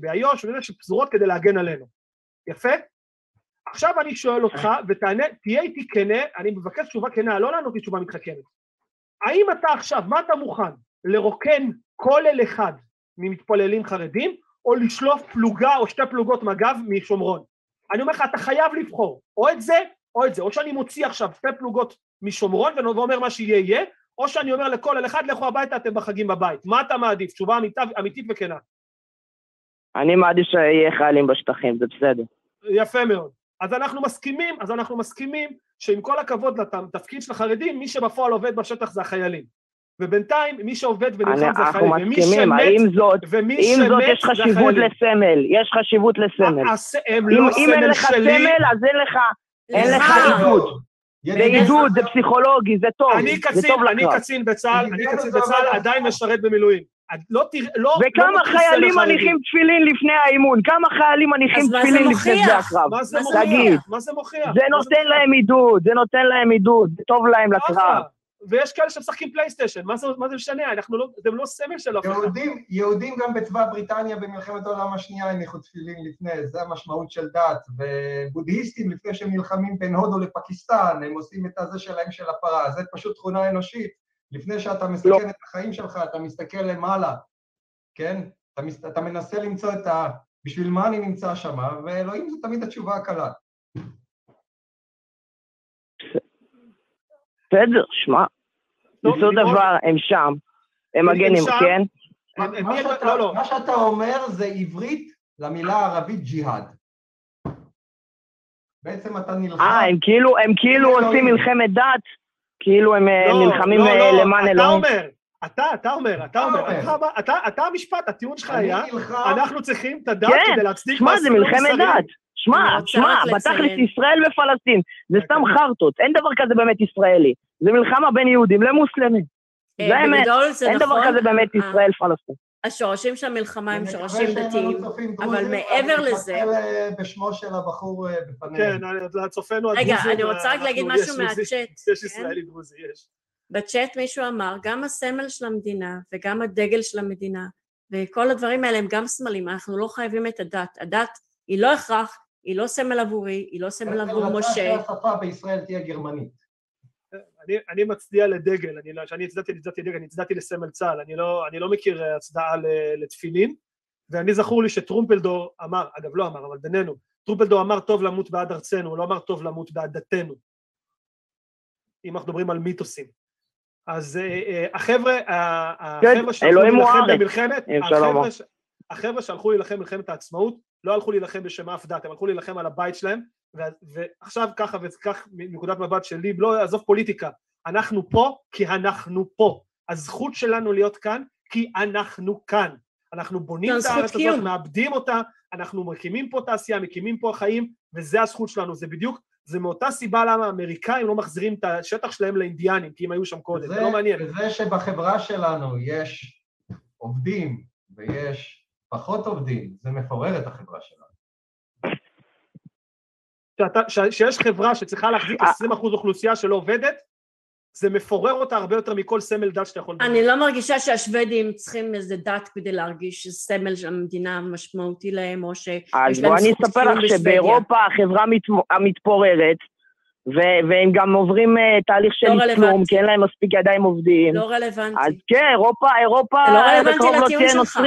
באיו"ש, ואלה שפזורות כדי להגן עלינו. יפה? עכשיו אני שואל אותך, ותהיה איתי כנה, אני מבקש תשובה כנה, לא לענות לי תשובה מתחכמת. האם אתה עכשיו, מה אתה מוכן? לרוקן כולל אחד ממתפללים חרדים, או לשלוף פלוגה או שתי פלוגות מג"ב משומרון? אני אומר לך, אתה חייב לבחור, או את זה, או את זה, או שאני מוציא עכשיו שתי פלוגות משומרון, ואומר מה שיהיה יהיה, או שאני אומר לכולל אחד, לכו הביתה, אתם בחגים בבית. מה אתה מעדיף? תשובה אמיתית וכנה. אני מעדיף שיהיה חיילים בשטחים, זה בסדר. יפה מאוד. אז אנחנו מסכימים שעם כל הכבוד לתפקיד של החרדים, מי שבפועל עובד בשטח זה החיילים. ובינתיים, מי שעובד ונלחם זה החיילים. אנחנו מסכימים, האם זאת יש חשיבות לסמל, יש חשיבות לסמל. אם אין לך סמל, אז אין לך עידוד. ועידוד זה פסיכולוגי, זה טוב. אני קצין בצה"ל, עדיין משרת במילואים. וכמה חיילים מניחים תפילין לפני האימון, כמה חיילים מניחים תפילין לפני זה הקרב, תגיד, זה נותן להם עידוד, זה נותן להם עידוד, זה טוב להם לקרב. ויש כאלה שמשחקים פלייסטיישן, מה זה משנה, אתם לא סמל שלו. יהודים גם בצבא בריטניה במלחמת העולם השנייה הניחו תפילין לפני, זה המשמעות של דת, ובודהיסטים לפני שהם נלחמים בין הודו לפקיסטן, הם עושים את הזה שלהם של הפרה, זה פשוט תכונה אנושית. לפני שאתה מסתכל את החיים שלך, אתה מסתכל למעלה, כן? אתה מנסה למצוא את בשביל מה אני נמצא שם, ואלוהים זה תמיד התשובה הקלה. בסדר, שמע. בסוד דבר, הם שם, הם מגנים, כן? מה שאתה אומר זה עברית למילה הערבית ג'יהאד. בעצם אתה נלחם. הם כאילו עושים מלחמת דת, כאילו הם נלחמים למען אלוהים. אתה המשפט, הטיעון שלך היה, אנחנו צריכים את הדת כדי להצדיק. שמע, זה מלחמת דת. שמע, בתכלס ישראל ופלסטין. זה סתם חרטות, אין דבר כזה באמת ישראלי. זה מלחמה בין יהודים למוסלמים. זה האמת, אין דבר כזה באמת ישראל פלסטין. השורשים של המלחמה הם שורשים דתיים, אבל מעבר לזה... בשמו של הבחור בפנינו. כן, לצופנו... רגע, אני רוצה רק להגיד משהו מהצ'אט. יש ישראלי דרוזי, יש. בצ'אט מישהו אמר, גם הסמל של המדינה וגם הדגל של המדינה, וכל הדברים האלה הם גם סמלים, אנחנו לא חייבים את הדת. הדת היא לא הכרח, היא לא סמל עבורי, היא לא סמל עבור משה. השפה בישראל תהיה גרמנית. אני מצדיע לדגל, כשאני הצדעתי לדגל, אני הצדעתי לסמל צה"ל, אני לא מכיר הצדעה לתפילין, ואני זכור לי שטרומפלדור אמר, אגב לא אמר, אבל בינינו, טרומפלדור אמר טוב למות בעד ארצנו, הוא לא אמר טוב למות בעד דתנו. אם אנחנו מדברים על מיתוסים. אז החבר'ה שהלכו להילחם במלחמת, החבר'ה שהלכו להילחם במלחמת העצמאות, לא הלכו להילחם בשם אף דת, הם הלכו להילחם על הבית שלהם, ועכשיו ככה וכך מנקודת מבט שלי, לא עזוב פוליטיקה, אנחנו פה כי אנחנו פה, הזכות שלנו להיות כאן כי אנחנו כאן, אנחנו בונים את הארץ הזאת, מאבדים אותה, אנחנו מקימים פה תעשייה, מקימים פה החיים, וזה הזכות שלנו, זה בדיוק, זה מאותה סיבה למה האמריקאים לא מחזירים את השטח שלהם לאינדיאנים, כי הם היו שם קודם, זה לא מעניין. וזה שבחברה שלנו יש עובדים ויש פחות עובדים, זה מפורר את החברה שלנו. שיש חברה שצריכה להחזיק 20% אוכלוסייה שלא עובדת, זה מפורר אותה הרבה יותר מכל סמל דת שאתה יכול... אני לא מרגישה שהשוודים צריכים איזה דת כדי להרגיש שסמל של המדינה משמעותי להם, או שיש להם זכות קיום בשוודיה. שבאירופה החברה המתפוררת, והם גם עוברים תהליך של איסלום, כי אין להם מספיק ידיים עובדים. לא רלוונטי. אז כן, אירופה... זה לא רלוונטי לטיעון שלך.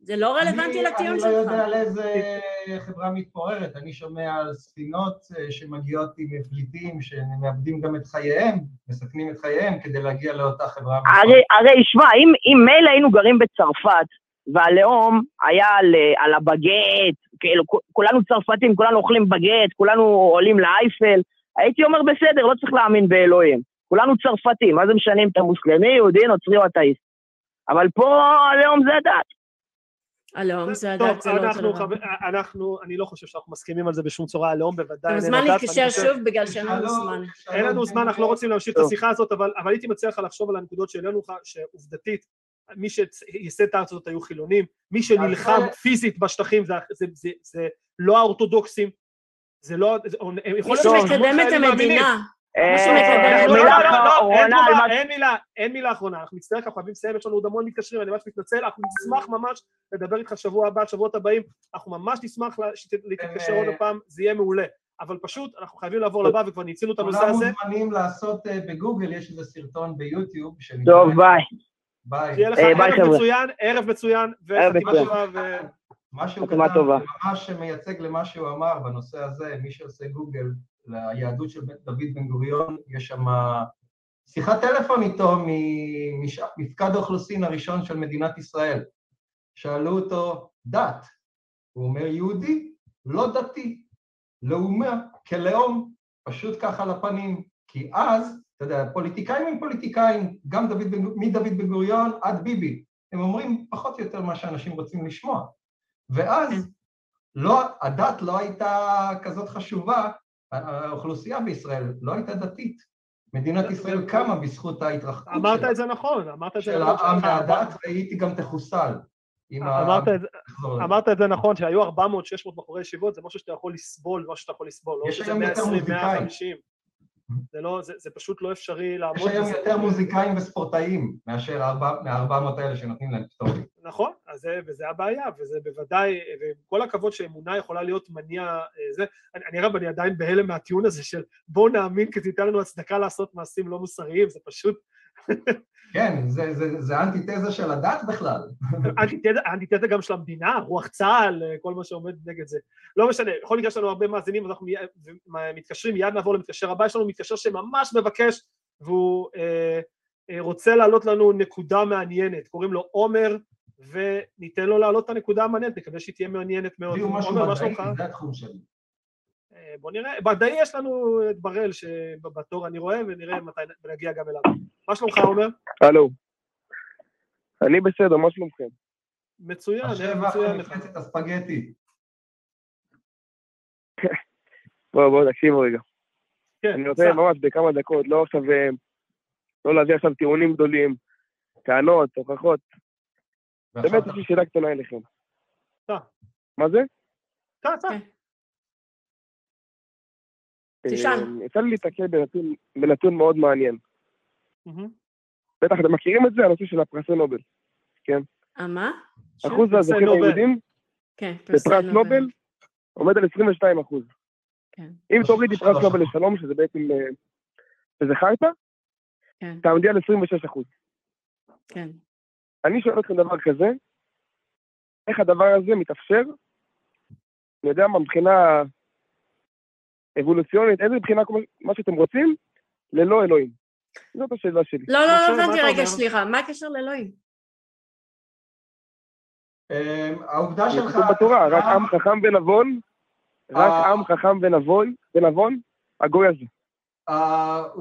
זה לא רלוונטי לטיעון שלך. אני לא יודע על איזה חברה מתפוררת. אני שומע על ספינות שמגיעות עם פליטים, שמאבדים גם את חייהם, מסכנים את חייהם כדי להגיע לאותה חברה מתפוררת. הרי ישמע, אם מילא היינו גרים בצרפת, והלאום היה על הבגט, כאילו, כולנו צרפתים, כולנו אוכלים בגט, כולנו עולים לאייפל, הייתי אומר בסדר, לא צריך להאמין באלוהים. כולנו צרפתים, מה זה משנה אם אתה מוסלמי, יהודי, נוצרי או אתאיסט. אבל פה הלאום זה הדת. הלאום זה הדת, זה לא אותו דבר. אנחנו, אני לא חושב שאנחנו מסכימים על זה בשום צורה, הלאום בוודאי. אתה מזמן להתקשר שוב בגלל שאין לנו זמן. אין לנו זמן, אנחנו לא רוצים להמשיך את השיחה הזאת, אבל הייתי מציע לך לחשוב על הנקודות שאלינו, שעובדתית, מי שייסד את הארץ הזאת היו חילונים, מי שנלחם פיזית בשטחים, זה לא האורתודוקסים, זה לא... מי שמקדם את המדינה. אין מילה אחרונה, אנחנו מצטער ככה, חייבים לסיים, יש לנו עוד המון מתקשרים, אני ממש מתנצל, אנחנו נשמח ממש לדבר איתך שבוע הבא, שבועות הבאים, אנחנו ממש נשמח להתקשר עוד הפעם, זה יהיה מעולה, אבל פשוט אנחנו חייבים לעבור לבא וכבר ניצינו את הנושא הזה. כולם מוזמנים לעשות בגוגל, יש איזה סרטון ביוטיוב. טוב, ביי. תהיה לך ערב מצוין, וחתימה טובה ו... משהו קטן, ממש מייצג למה שהוא אמר בנושא הזה, מי שעושה גוגל, ליהדות של בית דוד בן גוריון, יש שם שיחת טלפון איתו ממפקד האוכלוסין הראשון של מדינת ישראל. שאלו אותו, דת. הוא אומר, יהודי, לא דתי, לאומה, כלאום, פשוט ככה לפנים. כי אז, אתה יודע, פוליטיקאים הם פוליטיקאים, גם מדוד בן גוריון עד ביבי. הם אומרים פחות או יותר מה שאנשים רוצים לשמוע. ואז הדת לא הייתה כזאת חשובה, האוכלוסייה בישראל לא הייתה דתית. מדינת ישראל קמה בזכות ההתרחקות שלה. אמרת את זה נכון, אמרת את זה נכון. של העם מהדת, והייתי גם תחוסל. אמרת את זה נכון, שהיו 400-600 בחורי ישיבות, זה משהו שאתה יכול לסבול, משהו שאתה יכול לסבול. יש היום יותר מוזיקאים. זה פשוט לא אפשרי לעמוד. יש היום יותר מוזיקאים וספורטאים, מאשר 400 האלה שנותנים להם פטורים. נכון, וזה הבעיה, וזה בוודאי, וכל הכבוד שאמונה יכולה להיות מניע, אני עדיין בהלם מהטיעון הזה של בואו נאמין כי תיתן לנו הצדקה לעשות מעשים לא מוסריים, זה פשוט... כן, זה אנטיתזה של הדת בכלל. אנטיתזה גם של המדינה, רוח צהל, כל מה שעומד נגד זה. לא משנה, יכול להיות שלנו הרבה מאזינים, אז אנחנו מתקשרים, מיד נעבור למתקשר הבא, יש לנו מתקשר שממש מבקש, והוא רוצה להעלות לנו נקודה מעניינת, קוראים לו עומר, וניתן לו להעלות את הנקודה המעניינת, נקווה שהיא תהיה מעניינת מאוד. הוא עומר, מה שלומך? זה התחום שלי. בוא נראה, בדי יש לנו את ברל שבתור אני רואה, ונראה מתי נגיע גם אליו. מה שלומך, עומר? הלו. אני בסדר, מה שלומכם? מצוין, מצוין. נחצת את הספגטי. בואו, תקשיבו רגע. אני רוצה ממש בכמה דקות, לא להביא עכשיו טיעונים גדולים, טענות, הוכחות. באמת, יש לי שאלה קטנה אליכם. מה זה? יצא לי להתקל בנתון מאוד מעניין. בטח, אתם מכירים את זה? הנושא של הפרס נובל, כן? מה? אחוז הזוכים היהודים בפרס נובל עומד על 22%. אם תורידי פרס נובל לשלום, שזה בעצם חרטא, תעמדי על 26%. אני שואל אתכם דבר כזה, איך הדבר הזה מתאפשר? אני יודע מה מבחינה... אבולוציונית, איזה מבחינה, מה שאתם רוצים, ללא אלוהים? זאת השאלה שלי. לא, לא, לא הבנתי רגע, סליחה, מה הקשר לאלוהים? העובדה שלך... זה בתורה, רק עם חכם ונבון, רק עם חכם ונבון, הגוי הזה.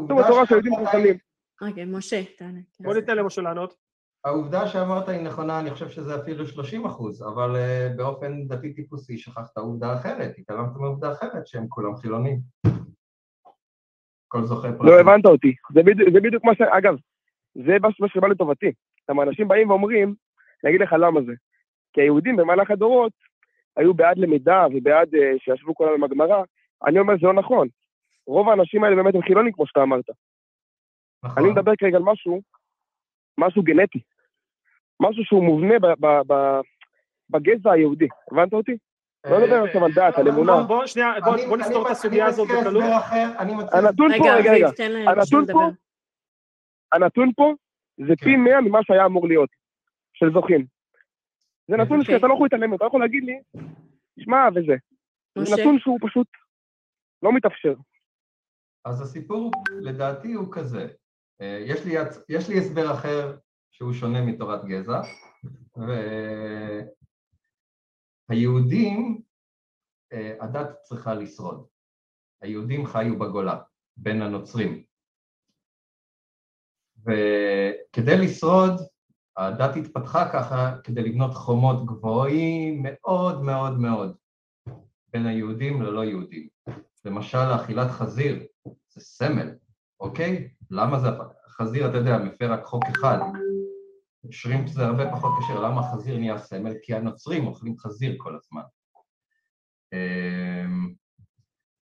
זה בתורה שהיהודים חכמים. רגע, משה, תענה. בוא ניתן למשה לענות. העובדה שאמרת היא נכונה, אני חושב שזה אפילו 30%, אבל באופן דתי טיפוסי שכחת עובדה אחרת, התעלמת מעובדה אחרת שהם כולם חילונים. כל זוכה פרטים. לא הבנת אותי, זה בדיוק מה ש... אגב, זה מה שבא לטובתי. אתם האנשים באים ואומרים, אני אגיד לך למה זה. כי היהודים במהלך הדורות היו בעד למידה ובעד שישבו כולם במגמרה, אני אומר זה לא נכון. רוב האנשים האלה באמת הם חילונים כמו שאתה אמרת. נכון. אני מדבר כרגע על משהו גנטי, משהו שהוא מובנה בגזע היהודי, הבנת אותי? לא נדבר עכשיו על דעת, על אמונה. בוא נסתור את הסוגיה הזאת בקלות. הנתון פה, רגע, הנתון פה זה פי 100 ממה שהיה אמור להיות, של זוכים. זה נתון שאתה לא יכול להתעלם, אתה יכול להגיד לי, שמע וזה. זה נתון שהוא פשוט לא מתאפשר. אז הסיפור לדעתי הוא כזה. יש לי הסבר אחר שהוא שונה מתורת גזע, והיהודים, הדת צריכה לשרוד. היהודים חיו בגולה, בין הנוצרים. וכדי לשרוד, הדת התפתחה ככה כדי לבנות חומות גבוהים מאוד מאוד מאוד, בין היהודים ללא יהודים. למשל, אכילת חזיר זה סמל, אוקיי? למה זה חזיר, אתה יודע, מפר רק חוק אחד, שרימפ זה הרבה פחות קשר, למה חזיר נהיה סמל? כי הנוצרים אוכלים חזיר כל הזמן.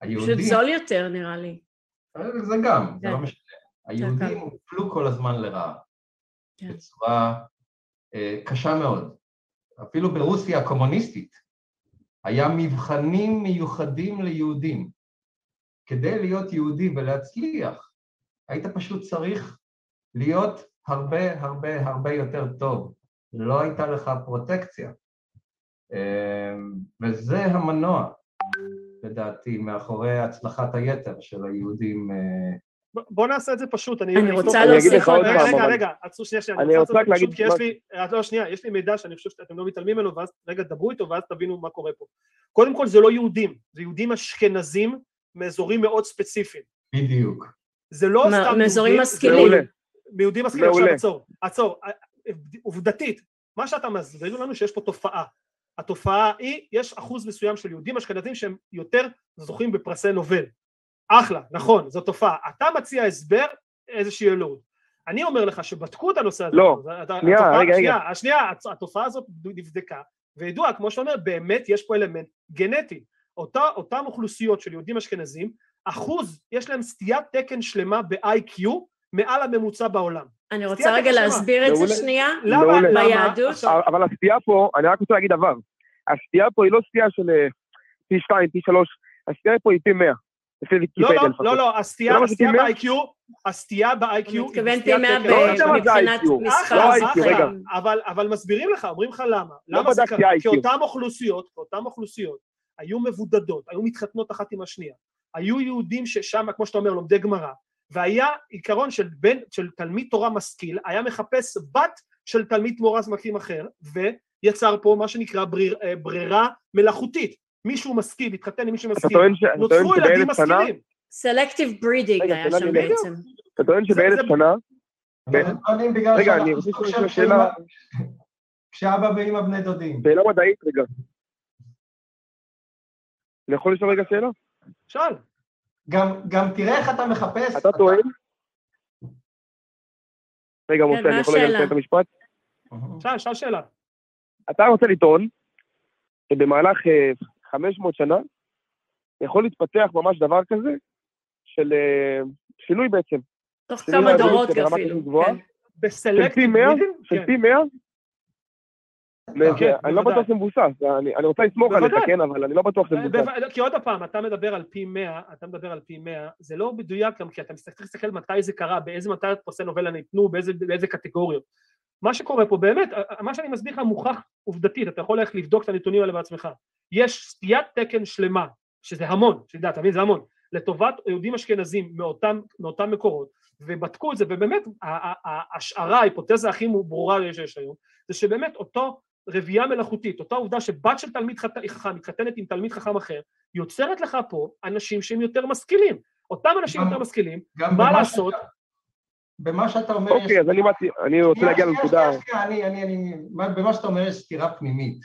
היהודים... פשוט זול יותר נראה לי. זה גם, זה לא משנה. היהודים הופלו כל הזמן לרעה, בצורה קשה מאוד. אפילו ברוסיה הקומוניסטית, היה מבחנים מיוחדים ליהודים. כדי להיות יהודי ולהצליח, היית פשוט צריך להיות הרבה הרבה הרבה יותר טוב. לא הייתה לך פרוטקציה. וזה המנוע, לדעתי, מאחורי הצלחת היתר של היהודים. בוא נעשה את זה פשוט. אני רוצה להוסיף עוד פעם. רגע, עצרו שנייה. אני רוצה להגיד פשוט, כי יש לי מידע שאני חושב שאתם לא מתעלמים ממנו, ואז רגע דברו איתו, ואז תבינו מה קורה פה. קודם כל, זה לא יהודים. זה יהודים אשכנזים מאזורים מאוד ספציפיים. בדיוק. זה לא סתם מאזורים משכילים. מיהודים משכילים עכשיו עצור. עובדתית, מה שאתה מסביר לנו שיש פה תופעה. התופעה היא, יש אחוז מסוים של יהודים אשכנזים שהם יותר זוכים בפרסי נובל. אחלה, נכון, זו תופעה. אתה מציע הסבר איזושהי אלוהות. אני אומר לך שבדקו את הנושא הזה. לא, שנייה, התופעה הזאת נבדקה, וידוע, כמו שאומר, באמת יש פה אלמנט גנטי. אותן אוכלוסיות של יהודים אשכנזים, אחוז, יש להם סטיית תקן שלמה ב-IQ מעל הממוצע בעולם. אני רוצה רגע להסביר את זה שנייה. למה? ביהדות. אבל הסטייה פה, אני רק רוצה להגיד דבר. הסטייה פה היא לא סטייה של פי 2, פי 3, הסטייה פה היא פי 100. לא, הסטייה ב-IQ היא סטייה תקן. מבחינת מסחר. אבל מסבירים לך, אומרים לך למה. למה זה ככה? כי אותן אוכלוסיות היו מבודדות, היו מתחתנות אחת עם השנייה. היו יהודים ששם, כמו שאתה אומר, לומדי גמרא, והיה עיקרון של תלמיד תורה משכיל, היה מחפש בת של תלמיד מורז מקים אחר, ויצר פה מה שנקרא ברירה מלאכותית. מישהו משכיל, התחתן עם מישהו משכיל, נוצרו ילדים משכילים. סלקטיב ברידינג היה שם בעצם. אתה טוען שבאלף שנה... רגע, אני חושב שאלה... כשאבא ואמא בני דודים. שאלה מדעית, רגע. אני יכול לשאול רגע שאלה? שאל. גם תראה איך אתה מחפש. אתה טוען? רגע, מוצא, אני יכול להגיד את המשפט? שאל שאלה. אתה רוצה לטעון שבמהלך 500 שנה יכול להתפתח ממש דבר כזה של שינוי בעצם. תוך כמה דורות אפילו. של פי 100? אני לא בטוח שמבוסס, אני רוצה לסמוך עליך, כן, אבל אני לא בטוח שמבוסס. כי עוד הפעם, אתה מדבר על פי 100, זה לא מדויק גם כי אתה צריך להסתכל מתי זה קרה, באיזה מתי פרסי נובל ניתנו, באיזה קטגוריות. מה שקורה פה באמת, מה שאני מסביר לך מוכח עובדתית, אתה יכול ללכת לבדוק את הנתונים האלה בעצמך. יש סטיית תקן שלמה, שזה המון, שדע, תבין, זה המון. לטובת יהודים אשכנזים מאותם מקורות, ובדקו את זה, ובאמת ההשערה, ההיפותזה הכי ברורה שיש היום, זה שבאמת אותו רבייה מלאכותית, אותה עובדה שבת של תלמיד חכם מתחתנת עם תלמיד חכם אחר, יוצרת לך פה אנשים שהם יותר משכילים, אותם אנשים יותר משכילים, מה לעשות? במה שאתה אומר... אוקיי, אז אני רוצה להגיע לנקודה... במה שאתה אומר יש סתירה פנימית,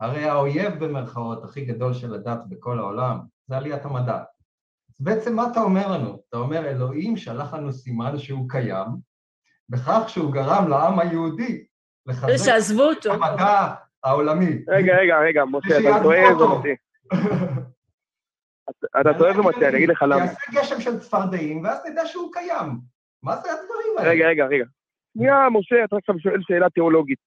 הרי האויב במרכאות הכי גדול של הדת בכל העולם, זה עליית המדע. בעצם מה אתה אומר לנו? אתה אומר, אלוהים שלח לנו סימן שהוא קיים, בכך שהוא גרם לעם היהודי לחזק את המדע העולמי. רגע, משה, אתה טועה ומתי. אני אגיד לך למה. יעשה גשם של צפרדעים, ואז נדע שהוא קיים. מה זה הדברים האלה? רגע. שנייה, משה, אתה עכשיו שואל שאלה תיאולוגית.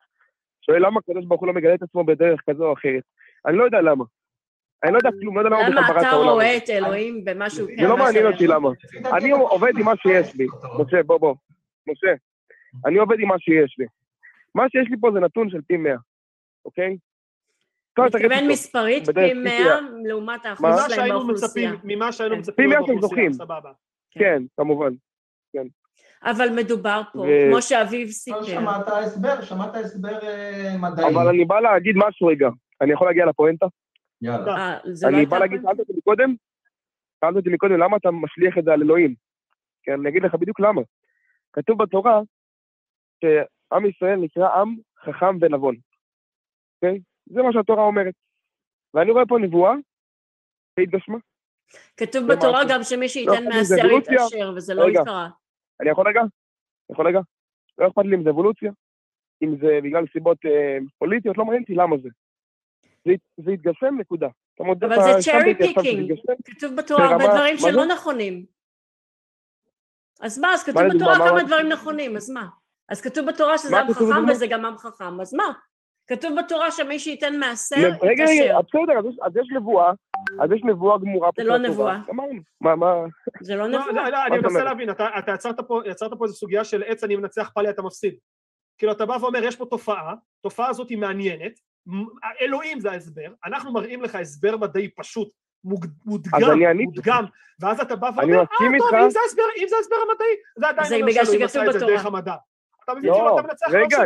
שואל למה הקדוש ברוך הוא לא מגלה את עצמו בדרך כזו או אחרת. אני לא יודע למה. אני לא יודע כלום, לא יודע למה הוא בכלל ברא את העולם. למה אתה רואה את אלוהים במשהו... זה לא מעניין אותי למה. אני עובד עם מה שיש לי. משה, בוא. משה, אני עובד עם מה שיש לי. מה שיש לי פה זה נתון של פי 100, אוקיי? מתכוון מספרית פי 100 לעומת האחוז שלהם באוכלוסייה. ממה שהיינו מצפים באוכלוסייה, סבבה. כן, כמובן. אבל מדובר פה, כמו שאביב סיפר. שמעת הסבר מדעי. אבל אני בא להגיד משהו רגע. אני יכול להגיע לפואנטה? יאללה. אני בא להגיד, שאלת אותי מקודם, למה אתה משליך את זה על אלוהים? כי אני אגיד לך בדיוק למה. כתוב בתורה שעם ישראל נקרא עם חכם ונבון. אוקיי? זה מה שהתורה אומרת. ואני רואה פה נבואה, שהתגשמה. כתוב בתורה גם שמי שייתן מעשר יתאשר, וזה לא יקרה. אני יכול רגע? לא אכפת לי אם זה אבולוציה, אם זה בגלל סיבות פוליטיות, לא מעניין אותי למה זה. זה יתגשם, נקודה. אבל זה צ'רי פיקינג, כתוב בתורה הרבה דברים שלא נכונים. אז מה, אז כתוב בתורה כמה דברים נכונים, אז מה? אז כתוב בתורה שזה עם חכם וזה גם עם חכם, אז מה? כתוב בתורה שמי שייתן מעשר יתאשר. רגע, בסדר, אז יש נבואה גמורה. זה לא נבואה. זה לא נבואה. לא, אני מנסה להבין, אתה יצרת פה איזו סוגיה של עץ, אני מנצח פלי, אתה מפסיד. כאילו, אתה בא ואומר, יש פה תופעה הזאת היא מעניינת, אלוהים זה ההסבר, אנחנו מראים לך הסבר מדעי פשוט, מודגם, ואז אתה בא ואומר, טוב, אם זה הסבר המדעי, זה עדיין לא שאלוהים עשה את זה דרך המדע. אתה מבין שאתה מנצח,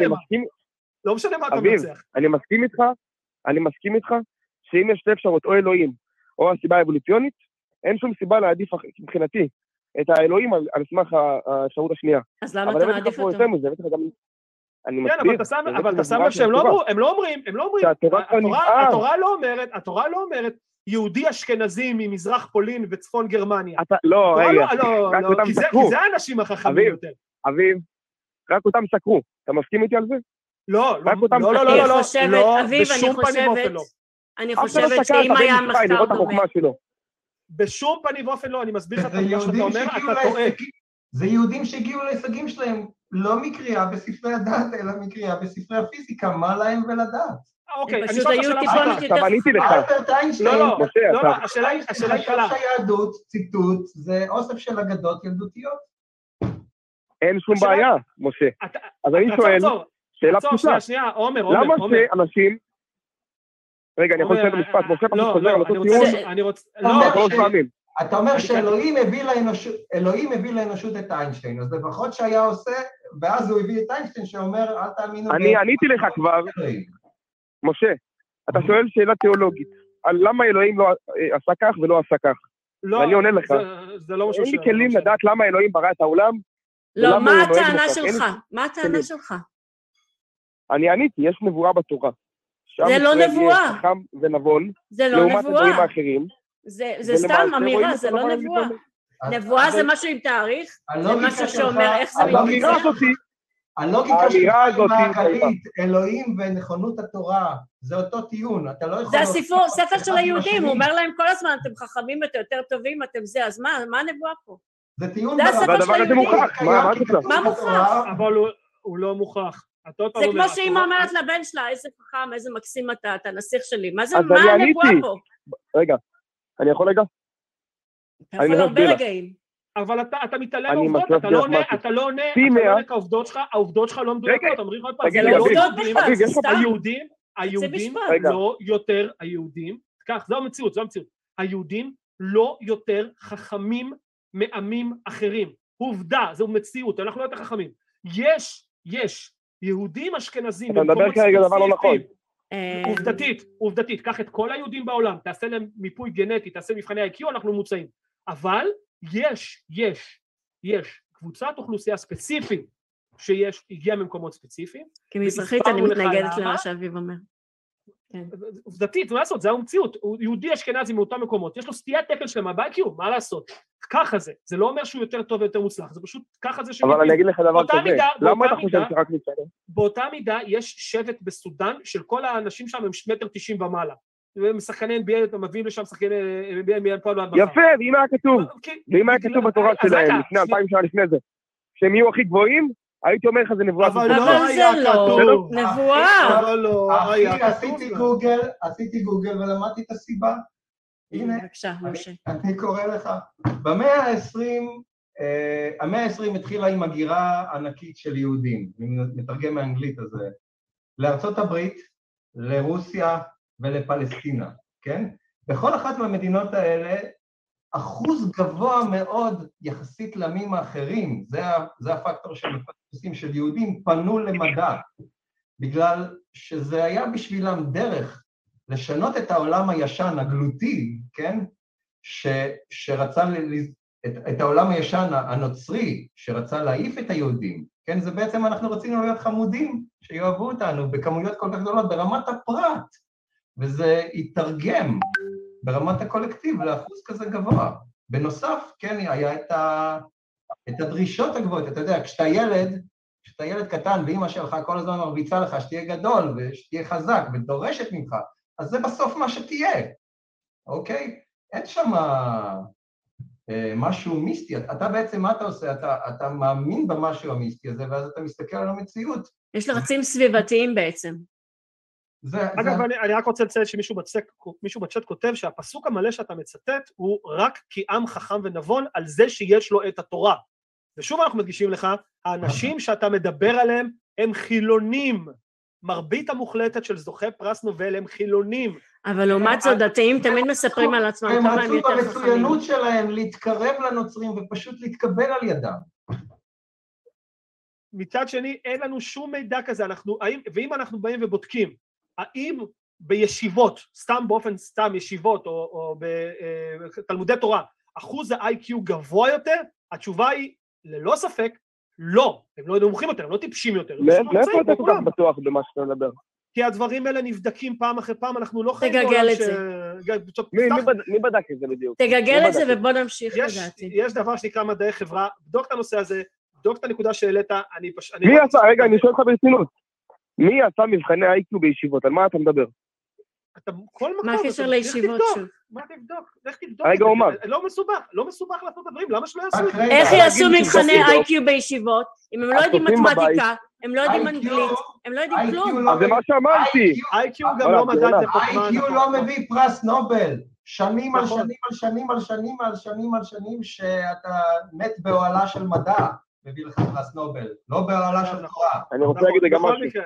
לא משנה מה אתה מנצח. אני מסכים איתך, שאם יש שתי אפשרות, או אלוהים, או הסיבה האבולוציונית, אין שום סיבה להעדיף מבחינתי את האלוהים על סמך האפשרות השנייה. אז למה אתה מעדיף אותו? אבל אתה שם לב שהם לא אומרים, התורה לא אומרת, יהודי אשכנזי ממזרח פולין וצפון גרמניה. לא, רגע, כי זה האנשים החכמים יותר. אביב, רק אותם שקרו, אתה מסכים איתי על זה? לא, בשום פנים ואופן לא. אני חושבת שאם היה מחקר דומה. בשום פנים ואופן לא, אני מסביר לך את מה שאתה אומר, אתה טועה. זה יהודים שהגיעו להישגים שלהם, לא מקריאה בספרי הדת, אלא מקריאה בספרי הפיזיקה, מה להם ולדעת? אוקיי, אני חושב השאלה שהיהדות, ציטוט, זה אוסף של אגדות ילדותיות. אין שום בעיה, משה. אז אני שואל, שאלה פשוטה. למה שאנשים... רגע, אני יכול לשאול במשפט, משה פשוט חוזר על אותו טיעון. אתה אומר שאלוהים הביא לאנושות את איינשטיין, אז לפחות שהיה עושה, ואז הוא הביא את איינשטיין שאומר, אל תאמינו... אני עניתי לך כבר, משה, אתה שואל שאלה תיאולוגית, על למה אלוהים לא עשה כך ולא עשה כך? ואני עונה לך, אין לי כלים לדעת למה אלוהים ברא את העולם? לא, מה הטענה שלך? אני עניתי, יש נבואה בתורה. זה לא נבואה. חכם ונבון, לעומת הדברים האחרים. זה סתם אמירה, זה לא נבואה. נבואה זה משהו עם תאריך, זה משהו שאומר איך זה מתמצא. הלוגיקה שלך מעגלית, אלוהים ונכונות התורה, זה אותו טיעון, אתה לא יכול... זה הספר של היהודים, הוא אומר להם כל הזמן, אתם חכמים, אתם יותר טובים, אתם זה, אז מה הנבואה פה? זה טיעון... זה הספר של היהודים. מה מוכח? אבל הוא לא מוכח. זה כמו שאמא אומרת לבן שלה, איזה חכם, איזה מקסים אתה נסיך שלי, מה הנבואה פה? רגע. אני יכול רגע? אתה יכול הרבה רגעים. אבל אתה מתעלם עובדות, אתה לא עונה על העובדות שלך, העובדות שלך לא מדויקות, תמריך עוד פעם. זה לא עובדות בכלל, סתם. היהודים לא יותר, היהודים, כך, זו המציאות, היהודים לא יותר חכמים מעמים אחרים. עובדה, זו מציאות, אנחנו לא יותר חכמים. יש יהודים אשכנזים. אתה מדבר כרגע דבר לא נכון. עובדתית, קח את כל היהודים בעולם, תעשה להם מיפוי גנטי, תעשה מבחני IQ, אנחנו מוצאים. אבל יש קבוצת אוכלוסייה ספציפית שיש, הגיעה ממקומות ספציפיים. כמזרחית אני מתנגדת למה שאביב אומר. עובדתית, מה לעשות, זה המציאות, יהודי אשכנזי מאותם מקומות, יש לו סטיית תקן שלמה, ב-IQ, מה לעשות, ככה זה, זה לא אומר שהוא יותר טוב ויותר מוצלח, זה פשוט ככה זה שמוביל. אבל אני אגיד לך דבר כזה, למה אתה חושב שרק נצטרך? באותה מידה יש שבט בסודן, של כל האנשים שם הם 1.90 ומעלה, משחקני NBA, מביאים לשם שחקני NBA, יפה, ואם היה כתוב, בתורה שלהם, לפני 2000 שנה לפני זה, שהם יהיו הכי גבוהים, הייתי אומר לך זה נבואה. אבל לא היה כתוב. נבואה. אבל לא היה כתוב. עשיתי גוגל ולמדתי את הסיבה. הנה, אני קורא לך. המאה ה-20 התחילה עם הגירה ענקית של יהודים, מתרגם מאנגלית הזה, לארצות הברית, לרוסיה ולפלסטינה, כן? בכל אחת מהמדינות האלה, אחוז גבוה מאוד יחסית לעמים האחרים, זה הפקטור של הפקטוסים של יהודים, פנו למדע, בגלל שזה היה בשבילם דרך לשנות את העולם הישן, הגלותי, כן? שרצה את העולם הישן הנוצרי, שרצה להעיף את היהודים, כן? זה בעצם אנחנו רצינו להיות חמודים, שיאהבו אותנו בכמויות כל כך גדולות, ברמת הפרט, וזה יתרגם. ברמת הקולקטיב, לאחוז כזה גבוה. בנוסף, כן, היה את הדרישות הגבוהות, אתה יודע, כשאתה ילד קטן, ואמא שלך כל הזמן מרביצה לך, שתהיה גדול, ושתהיה חזק, ודורשת ממך, אז זה בסוף מה שתהיה, אוקיי? אין שם משהו מיסטי, אתה בעצם, מה אתה עושה? אתה מאמין במשהו המיסטי הזה, ואז אתה מסתכל על המציאות. יש לרצים סביבתיים בעצם. אגב, אני רק רוצה לציין שמישהו בצ'אט כותב שהפסוק המלא שאתה מצטט הוא רק כי עם חכם ונבון על זה שיש לו את התורה. ושוב אנחנו מדגישים לך, האנשים שאתה מדבר עליהם הם חילונים. מרבית המוחלטת של זוכי פרס נובל הם חילונים. אבל לעומת זאת דתיים תמיד מספרים על עצמם. הם רצו במצוינות שלהם להתקרב לנוצרים ופשוט להתקבל על ידם. מצד שני, אין לנו שום מידע כזה, ואם אנחנו באים ובודקים, האם בישיבות, סתם ישיבות או בתלמודי תורה, אחוז ה-IQ גבוה יותר? התשובה היא, ללא ספק, לא. הם לא נמוכים יותר, הם לא טיפשים יותר. לאיפה אתה כל כך בטוח במה שאתה מדבר? כי הדברים האלה נבדקים פעם אחרי פעם, אנחנו לא חייבים... תגגל את זה. מי בדק את זה בדיוק? תגגל את זה ובוא נמשיך לדעתי. יש דבר שנקרא מדעי חברה, בדוק את הנושא הזה, בדוק את הנקודה שהעלית, מי עשה? רגע, אני שואל לך ברצינות. מי עשה מבחני IQ בישיבות? על מה אתה מדבר? מה הקשר לישיבות שוב? מה תבדוק? איך תבדוק? רגע, אומר. לא מסובך לעשות דברים, למה שלא יעשו? איך יעשו מבחני IQ בישיבות? אם הם לא יודעים מתמטיקה, הם לא יודעים אנגלית, הם לא יודעים כלום. אז זה מה שאמרתי. IQ גם לא מדע תפוקמן. IQ לא מביא פרס נובל. שנים על שנים על שנים על שנים על שנים על שנים שאתה מת באוהלה של מדע. מביא לך פרס נובל. לא באוהלה של תורה. אני רוצה להגיד גם משהו.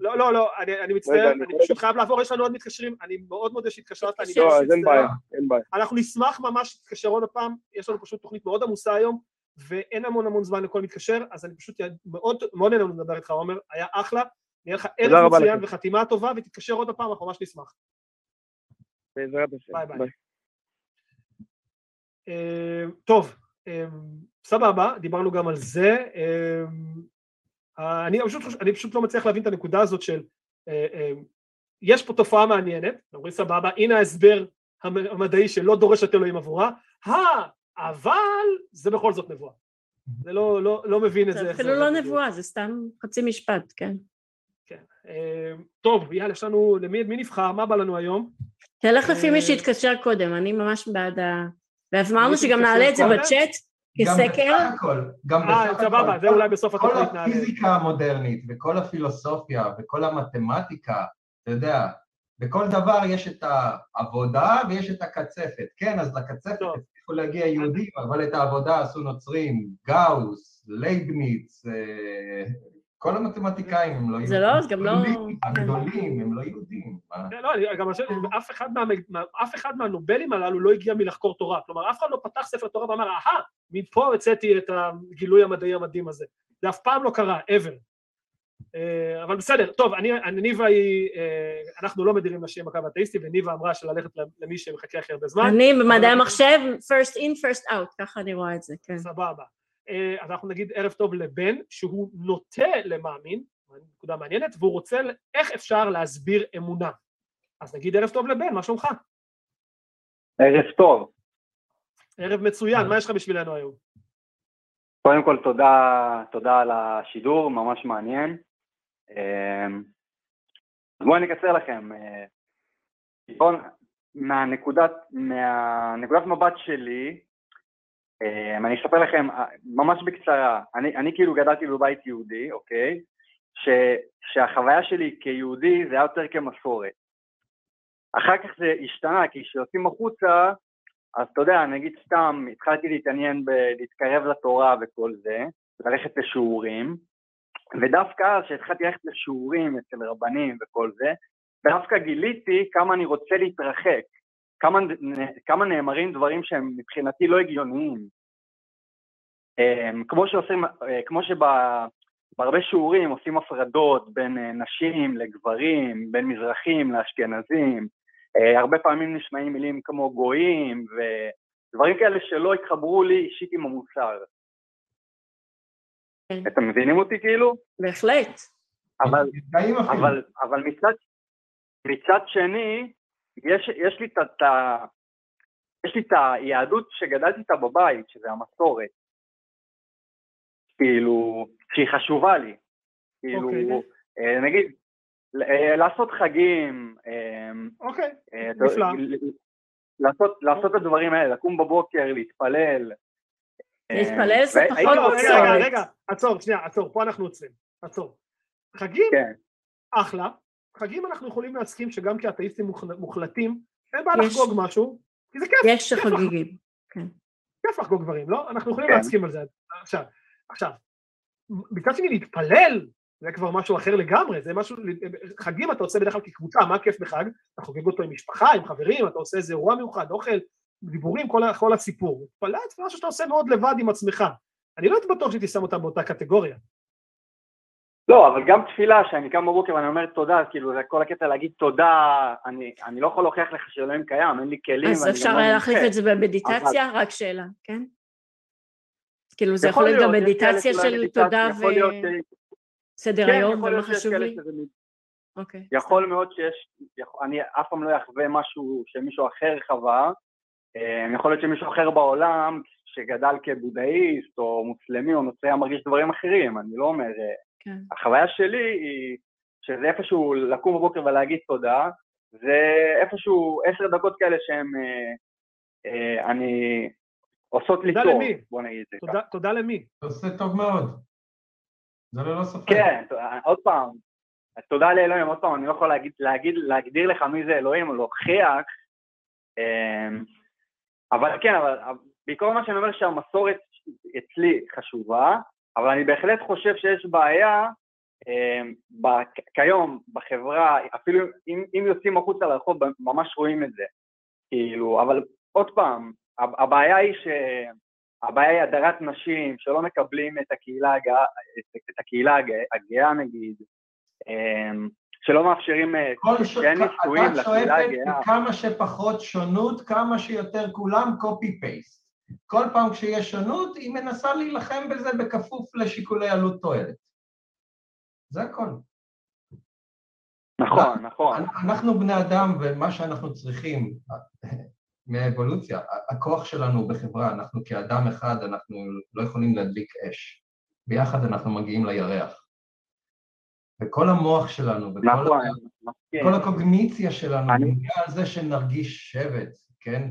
לא, אני מצטער, אני פשוט חייב לעבור, יש לנו עוד מתקשרים, אני מאוד מודה שהתקשרת, אני מאוד מצטער. אין בעיה. אנחנו נשמח ממש להתקשר עוד הפעם, יש לנו פשוט תוכנית מאוד עמוסה היום, ואין המון זמן לכל מתקשר, אז אני פשוט מאוד נהנה לדבר איתך, עומר, היה אחלה, נהיה לך ערב מצוין וחתימה טובה, ותתקשר עוד הפעם, אנחנו ממש נשמח. ביי. טוב, סבבה, דיברנו גם על זה, אני פשוט לא מצליח להבין את הנקודה הזאת של, יש פה תופעה מעניינת, אומרים סבבה, הנה ההסבר המדעי שלא דורש את אלוהים עבורה, אבל זה בכל זאת נבואה. זה לא מבין את זה. אפילו לא נבואה, זה סתם חצי משפט, כן. כן. טוב, יאללה, יש לנו, מי נבחר? מה בא לנו היום? תלך לפי מי שהתקשר קודם, אני ממש בעד ואמרנו שגם נעלה את זה בצ'אט, כסקר? גם בסך הכל. סבבה, זה אולי בסוף התוכנית נעלה. כל הפיזיקה המודרנית, וכל הפילוסופיה, וכל המתמטיקה, אתה יודע, בכל דבר יש את העבודה ויש את הקצפת. כן, אז לקצפת הצליחו להגיע יהודים, אבל את העבודה עשו נוצרים, גאוס, לייבניץ, כל המתמטיקאים הם לא יהודים. זה לא, זה גם לא... הגדולים, הם לא יהודים. לא, גם אף אחד מהנובלים הללו לא הגיע מלחקור תורה. כלומר, אף אחד לא פתח ספר תורה ואמר, אהה, מפה הצאתי את הגילוי המדעי המדהים הזה. זה אף פעם לא קרה, ever. אבל בסדר, טוב, ניבה היא, אנחנו לא מדירים נשים בקו האתאיסטי, וניבה אמרה שללכת למי שמחכה הכי הרבה זמן. אני במדעי המחשב, first in, first out, ככה אני רואה את זה, כן. סבבה. אז אנחנו נגיד ערב טוב לבן, שהוא נוטה למאמין, נקודה מעניינת, והוא רוצה איך אפשר להסביר אמונה. אז נגיד ערב טוב לבן, מה שלומך? ערב טוב. ערב מצוין, מה יש לך בשבילנו היום? קודם כל תודה על השידור, ממש מעניין. אז בואו אני אקצר לכם. מהנקודת מבט שלי, אני אספר לכם ממש בקצרה, אני כאילו גדלתי בבית יהודי, אוקיי? שהחוויה שלי כיהודי זה היה יותר כמסורת. אחר כך זה השתנה, כי כשיוצאים החוצה, אז אתה יודע, נגיד סתם, התחלתי להתעניין להתקרב לתורה וכל זה, ללכת לשיעורים, ודווקא כשהתחלתי ללכת לשיעורים אצל רבנים וכל זה, ודווקא גיליתי כמה אני רוצה להתרחק, כמה נאמרים דברים שהם מבחינתי לא הגיוניים. כמו שבהרבה שיעורים עושים הפרדות בין נשים לגברים, בין מזרחים לאשכנזים, הרבה פעמים נשמעים מילים כמו גויים, ודברים כאלה שלא התחברו לי אישית עם המוסר. אתם מבינים אותי כאילו? בהחלט. אבל מצד שני, יש לי את היהדות שגדלתי איתה בבית, שזה המסורת, כאילו, שהיא חשובה לי, כאילו, נגיד, לעשות חגים, אוקיי, נפלא. לעשות את הדברים האלה, לקום בבוקר, להתפלל. להתפלל זה פחות מוצא. רגע, עצור, שנייה, עצור, פה אנחנו עוצרים, עצור. חגים, אחלה. חגים אנחנו יכולים להסכים שגם כאתאיסטים מוחלטים, אין בעיה לחגוג משהו, כי זה כיף. יש שחוגגים, כן. כיף לחגוג דברים, לא? אנחנו יכולים להסכים על זה. עכשיו, ביקשתי לי להתפלל, זה כבר משהו אחר לגמרי, זה משהו, חגים אתה עושה בדרך כלל כקבוצה, מה הכיף בחג? אתה חוגג אותו עם משפחה, עם חברים, אתה עושה איזה אירוע מיוחד, אוכל, דיבורים, כל הסיפור. להתפלל זה משהו שאתה עושה מאוד לבד עם עצמך. אני לא בטוח שתשם אותם באותה קטגוריה. לא, אבל גם תפילה, שאני קם בבוקר ואני אומר תודה, כאילו זה כל הקטע להגיד תודה, אני לא יכול להוכיח לך שאלוהים קיים, אין לי כלים. אז אפשר להחליף את זה במדיטציה? רק שאלה, כן? כאילו זה יכול להיות גם מדיטציה של תודה וסדר היום ומה חשוב לי? אוקיי. יכול מאוד שיש, אני אף פעם לא אחווה משהו שמישהו אחר חווה, יכול להיות שמישהו אחר בעולם שגדל כבודהיסט או מוסלמי או נוצרי מרגיש דברים אחרים, אני לא אומר... החוויה שלי היא שזה איפשהו לקום בבוקר ולהגיד תודה, זה איפשהו 10 דקות כאלה שהם, אני עושות לי טוב, בוא נגיד את זה. תודה למי? זה עושה טוב מאוד, זה לא ספק. כן, עוד פעם, תודה לאלוהים, עוד פעם, אני לא יכול להגדיר לך מי זה אלוהים או להוכיח, אבל כן, בעיקר מה שאני אומר שהמסורת אצלי חשובה, אבל אני בהחלט חושב שיש בעיה כיום בחברה, אפילו אם יוצאים החוצה לרחוב, ממש רואים את זה. כאילו, אבל עוד פעם, הבעיה היא הדרת נשים, שלא מקבלים את הקהילה הגאה נגיד, שלא מאפשרים נישואים לקהילה הגאה. אתה שואפת כמה שפחות שונות, כמה שיותר כולם קופי פייסט. כל פעם כשיש שונות, היא מנסה להילחם בזה בכפוף לשיקולי עלות תועלת. זה הכל. נכון, נכון. אנחנו בני אדם, ומה שאנחנו צריכים מהאבולוציה, הכוח שלנו בחברה, אנחנו כאדם אחד, אנחנו לא יכולים להדליק אש. ביחד אנחנו מגיעים לירח. וכל המוח שלנו, וכל הקוגניציה שלנו, נגיע על זה שנרגיש שבט, כן?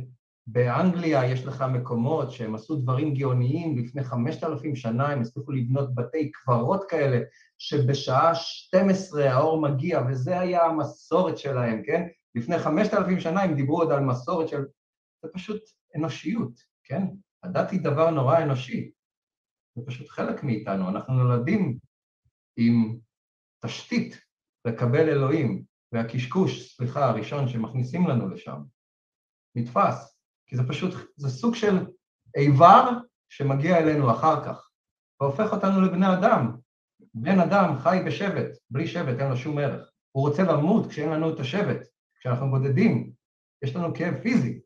באנגליה יש לך מקומות שהם עשו דברים גאוניים לפני 5,000 שנה, הם הצליחו לבנות בתי קברות כאלה, שבשעה 12 האור מגיע, וזה היה המסורת שלהם, כן? לפני 5,000 שנה הם דיברו עוד על מסורת של... זה פשוט אנושיות, כן? הדת היא דבר נורא אנושי. זה פשוט חלק מאיתנו, אנחנו נולדים עם תשתית לקבל אלוהים, והקשקוש, סליחה, הראשון שמכניסים לנו לשם, נתפס, כי זה פשוט, זה סוג של איבר שמגיע אלינו אחר כך, והופך אותנו לבני אדם. בן אדם חי בשבט, בלי שבט אין לו שום ערך. הוא רוצה למות כשאין לנו את השבט, כשאנחנו בודדים, יש לנו כאב פיזי.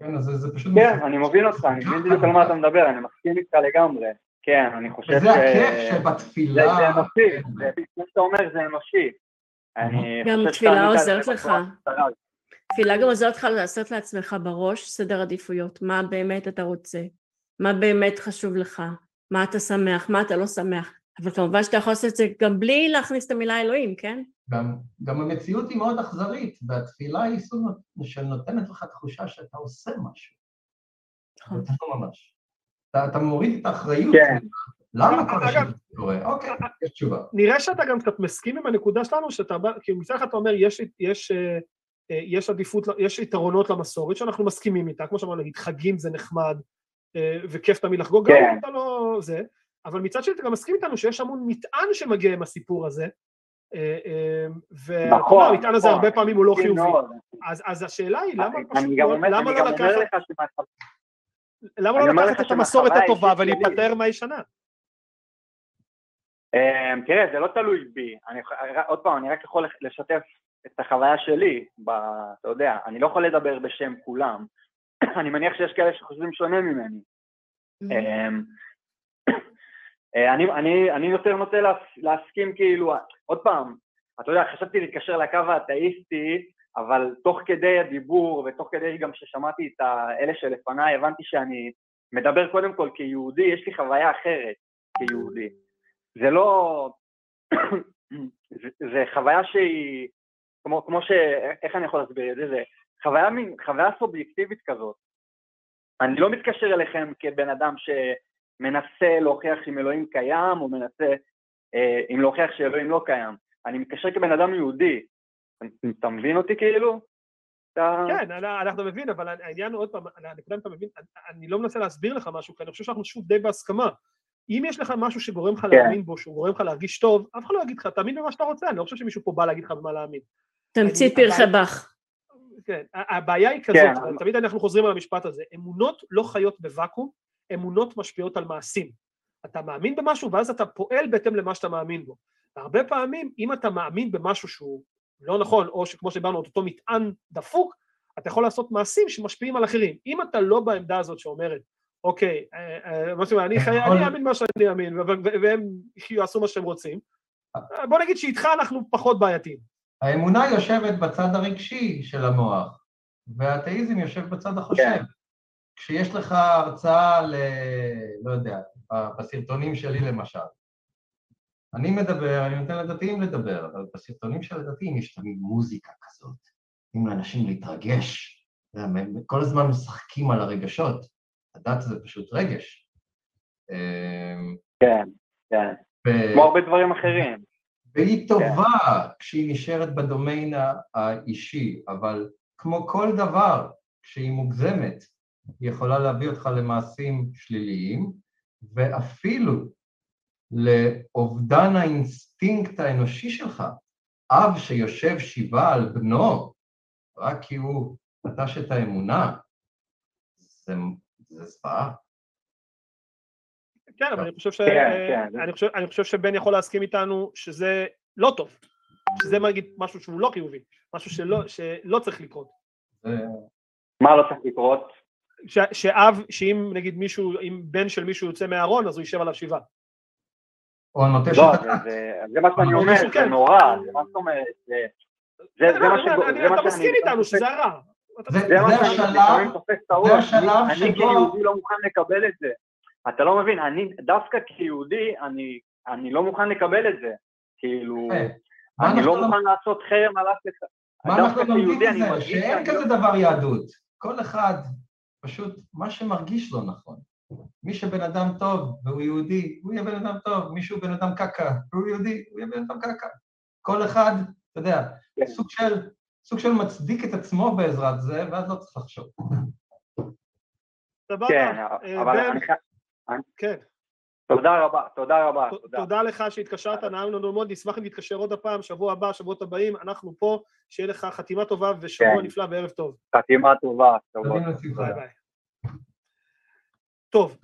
כן, אז זה פשוט... כן, אני מוביל אותך, אני מבין בדיוק על מה אתה מדבר, אני מסכים איתך לגמרי. כן, אני חושב ש... וזה הכיף שבתפילה... זה אנושי, כמו שאתה אומר, זה אנושי. גם תפילה עוזרת לך. תפילה גם עוזרת לך לעשות לעצמך בראש סדר עדיפויות, מה באמת אתה רוצה, מה באמת חשוב לך, מה אתה שמח, מה אתה לא שמח. אבל כמובן שאתה יכול לעשות את זה גם בלי להכניס את המילה אלוהים, כן? גם המציאות היא מאוד אכזרית, והתפילה היא סוג שנותנת לך תחושה שאתה עושה משהו. אתה לא ממש. אתה מוריד את האחריות. למה כל השם קורה? אוקיי, יש תשובה. נראה שאתה גם קצת מסכים עם הנקודה שלנו, שאתה מצליח אתה אומר, יש עדיפות, יש יתרונות למסורת שאנחנו מסכימים איתה, כמו שאמרנו, חגים זה נחמד, וכיף תמיד לחגוג, גם אם אתה לא זה, אבל מצד שני אתה גם מסכים איתנו שיש המון מטען שמגיע עם הסיפור הזה, והמטען הזה הרבה פעמים הוא לא חיובי, אז השאלה היא למה לא לקחת... למה לא לקחת את המסורת הטובה ולהיפטר מהישנה? תראה, זה לא תלוי בי. עוד פעם, אני רק יכול לשתף את החוויה שלי, אתה יודע, אני לא יכול לדבר בשם כולם. אני מניח שיש כאלה שחושבים שונה ממני. אני יותר נוטה להסכים כאילו, עוד פעם, אתה יודע, חשבתי להתקשר לקו האתאיסטי, אבל תוך כדי הדיבור ותוך כדי גם ששמעתי את האלה שלפניי, הבנתי שאני מדבר קודם כל כיהודי, יש לי חוויה אחרת כיהודי. זה לא... זה חוויה שהיא... כמו ש... איך אני יכול להסביר את זה? זה חוויה סובייקטיבית כזאת. אני לא מתקשר אליכם כבן אדם שמנסה להוכיח אם אלוהים קיים, או מנסה אם להוכיח שאלוהים לא קיים. אני מתקשר כבן אדם יהודי. אתה מבין אותי כאילו? כן, אנחנו מבין, אבל העניין הוא עוד פעם, אני לא מנסה להסביר לך משהו, כי אני חושב שאנחנו שוב די בהסכמה. אם יש לך משהו שגורם לך להאמין בו, שהוא גורם לך להרגיש טוב, אף אחד לא יגיד לך, תאמין במה שאתה רוצה, אני לא חושב שמישהו פה בא להגיד לך במה להאמין. תמציא פרחי בך. כן, הבעיה היא כזאת, תמיד אנחנו חוזרים על המשפט הזה, אמונות לא חיות בוואקום, אמונות משפיעות על מעשים. אתה מאמין במשהו, ואז אתה פועל בהתאם למה שאתה מאמין בו. הרבה פעמים, אם אתה מאמין במשהו שהוא לא נכון, או שכמו שדיברנו, אותו מטען דפוק, אתה יכול לעשות מעשים שמשפיעים על אחרים. אם אתה לא בעמדה הזאת שאומרת, אוקיי, אני אאמין מה שאני אאמין, והם יעשו מה שהם רוצים, בוא נגיד שאיתך אנחנו פחות בעייתים. האמונה יושבת בצד הרגשי של המוח, והאתאיזם יושב בצד החושב. כשיש לך הרצאה ל... לא יודע, בסרטונים שלי למשל, אני מדבר, אני נותן לדתיים לדבר, אבל בסרטונים של הדתיים יש תמיד מוזיקה כזאת, עם לאנשים להתרגש, כל הזמן משחקים על הרגשות, הדת זה פשוט רגש. כן, כן, כמו הרבה דברים אחרים. והיא טובה כשהיא נשארת בדומיין האישי, אבל כמו כל דבר, כשהיא מוגזמת, היא יכולה להביא אותך למעשים שליליים, ואפילו, לאובדן האינסטינקט האנושי שלך, אב שיושב שבעה על בנו, רק כי הוא נטש את האמונה, זה זוועה. כן, אבל אני חושב שבן יכול להסכים איתנו שזה לא טוב, שזה משהו שהוא לא חיובי, משהו שלא צריך לקרות. מה לא צריך לקרות? שאב, שאם נגיד מישהו, אם בן של מישהו יוצא מהארון, אז הוא יישב עליו שבעה. או נוטש את הדת. זה מה שאני אומר, זה נורא, זה מה זאת אומרת, זה מה שאני... אתה מסכים איתנו שזה הרע. זה השלב שבו... אני כיהודי לא מוכן לקבל את זה. אתה לא מבין, דווקא כיהודי, אני לא מוכן לקבל את זה. כאילו, אני לא מוכן לעשות חרם על אף אחד. מה אנחנו לומדים את זה? שאין כזה דבר יהדות. כל אחד, פשוט, מה שמרגיש לא נכון. מי שבן אדם טוב והוא יהודי, הוא יהיה בן אדם טוב, מי שהוא בן אדם קקה והוא יהודי, הוא יהיה בן אדם קקה. כל אחד, אתה יודע, סוג של מצדיק את עצמו בעזרת זה, ואז לא צריך לחשוב. כן, אבל... כן. תודה רבה, תודה רבה. תודה לך שהתקשרת, נעמנו מאוד, נשמח אם תתקשר עוד הפעם, שבוע הבא, שבועות הבאים, אנחנו פה, שיהיה לך חתימה טובה ושבוע נפלא וערב טוב. חתימה טובה, שבוע נפלא. טוב.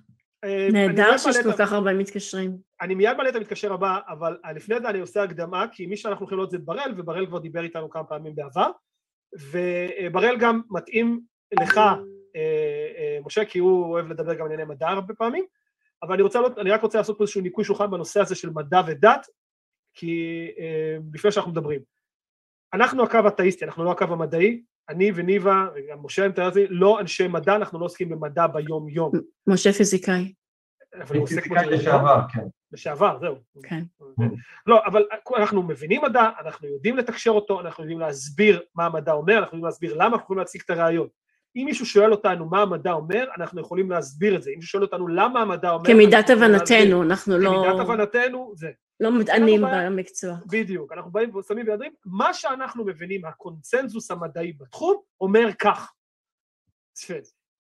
נהדר שיש כל כך הרבה מתקשרים. אני מיד מעלה את המתקשר הבא, אבל לפני זה אני עושה הקדמה, כי מי שאנחנו יכולים לראות זה בראל, ובראל כבר דיבר איתנו כמה פעמים בעבר, ובראל גם מתאים לך, משה, כי הוא אוהב לדבר גם ענייני מדע הרבה פעמים, אבל אני רק רוצה לעשות פה איזשהו ניקוי שולחן בנושא הזה של מדע ודת, כי לפני שאנחנו מדברים. אנחנו הקו התאיסטי, אנחנו לא הקו המדעי, אני וניבה, וגם משה עם תאיסטי, לא אנשי מדע, אנחנו לא עוסקים במדע ביום יום. משה פיזיקאי. אבל הוא עוסק פיזיקאי לשעבר, כן. לשעבר, זהו. כן. לא, אבל אנחנו מבינים מדע, אנחנו יודעים לתקשר אותו, אנחנו יודעים להסביר מה המדע אומר, אנחנו יודעים להסביר למה, אנחנו יכולים להציג את הראיות. אם מישהו שואל אותנו מה המדע אומר, אנחנו יכולים להסביר את זה. אם מישהו שואל אותנו למה המדע אומר... כמידת הבנתנו, אנחנו לא... כמידת הבנתנו, זה. לא מדענים במקצוע. בדיוק, אנחנו באים ושמים בידיים, מה שאנחנו מבינים, הקונצנזוס המדעי בתחום, אומר כך.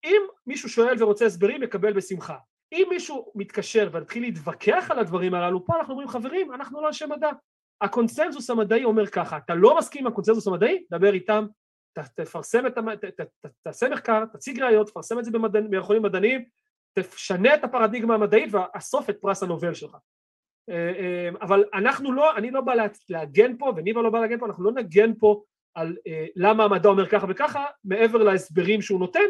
אם מישהו שואל ורוצה הסברים, יקבל בשמחה. אם מישהו מתקשר ונתחיל להתווכח על הדברים הללו, פה אנחנו אומרים, חברים, אנחנו לא אנשי מדע. הקונצנזוס המדעי אומר ככה, אתה לא מסכים עם הקונצנזוס המדעי, דבר איתם. תפרסם את תעשה מחקר, תציג ראיות, תפרסם את זה במכונים מדעיים, תשנה את הפרדיגמה המדעית ואסוף את פרס הנובל שלך. אבל אנחנו לא, אני לא בא להגן פה, וניבה לא בא להגן פה, אנחנו לא נגן פה על למה המדע אומר ככה וככה, מעבר להסברים שהוא נותן,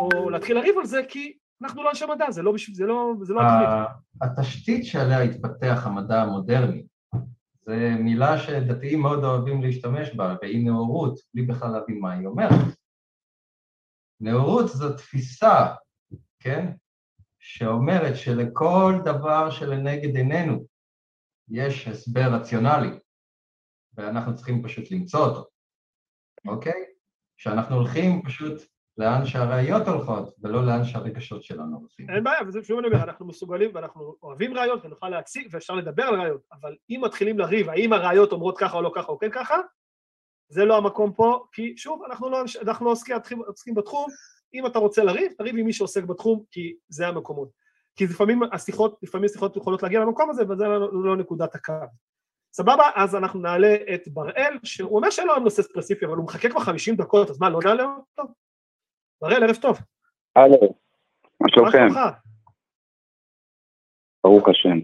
או להתחיל לריב על זה, כי אנחנו לא אנשי מדע, זה לא התכלית. התשתית שעליה התפתח המדע המודרני, זו מילה שדתיים מאוד אוהבים להשתמש בה, והיא נאורות, בלי בכלל להבין מה היא אומרת. נאורות זו תפיסה, כן? שאומרת שלכל דבר שלנגד עינינו יש הסבר רציונלי, ואנחנו צריכים פשוט למצוא אותו, אוקיי? שאנחנו הולכים פשוט לאן שהראיות הולכות, ולא לאן שהרגשות שלנו הולכים. אין בעיה, וזה שוב אני אומר, אנחנו מסוגלים ואנחנו אוהבים ראיות, ונוכל להציג ואפשר לדבר על ראיות, אבל אם מתחילים לריב, האם הראיות אומרות ככה או לא ככה או כן ככה, זה לא המקום פה, כי שוב, אנחנו לא עוסקים בתחום, אם אתה רוצה לריב, תריב עם מי שעוסק בתחום, כי זה המקומות. כי לפעמים השיחות יכולות להגיע למקום הזה, וזה לא נקודת הקו. סבבה, אז אנחנו נעלה את בראל, שהוא אומר שאין לו נושא ספציפי, אבל הוא מחכה כבר 50 דקות, אז מה, לא נעלה אותו? בראל, ערב טוב. הלו, מה שלומכם? ברוך השם,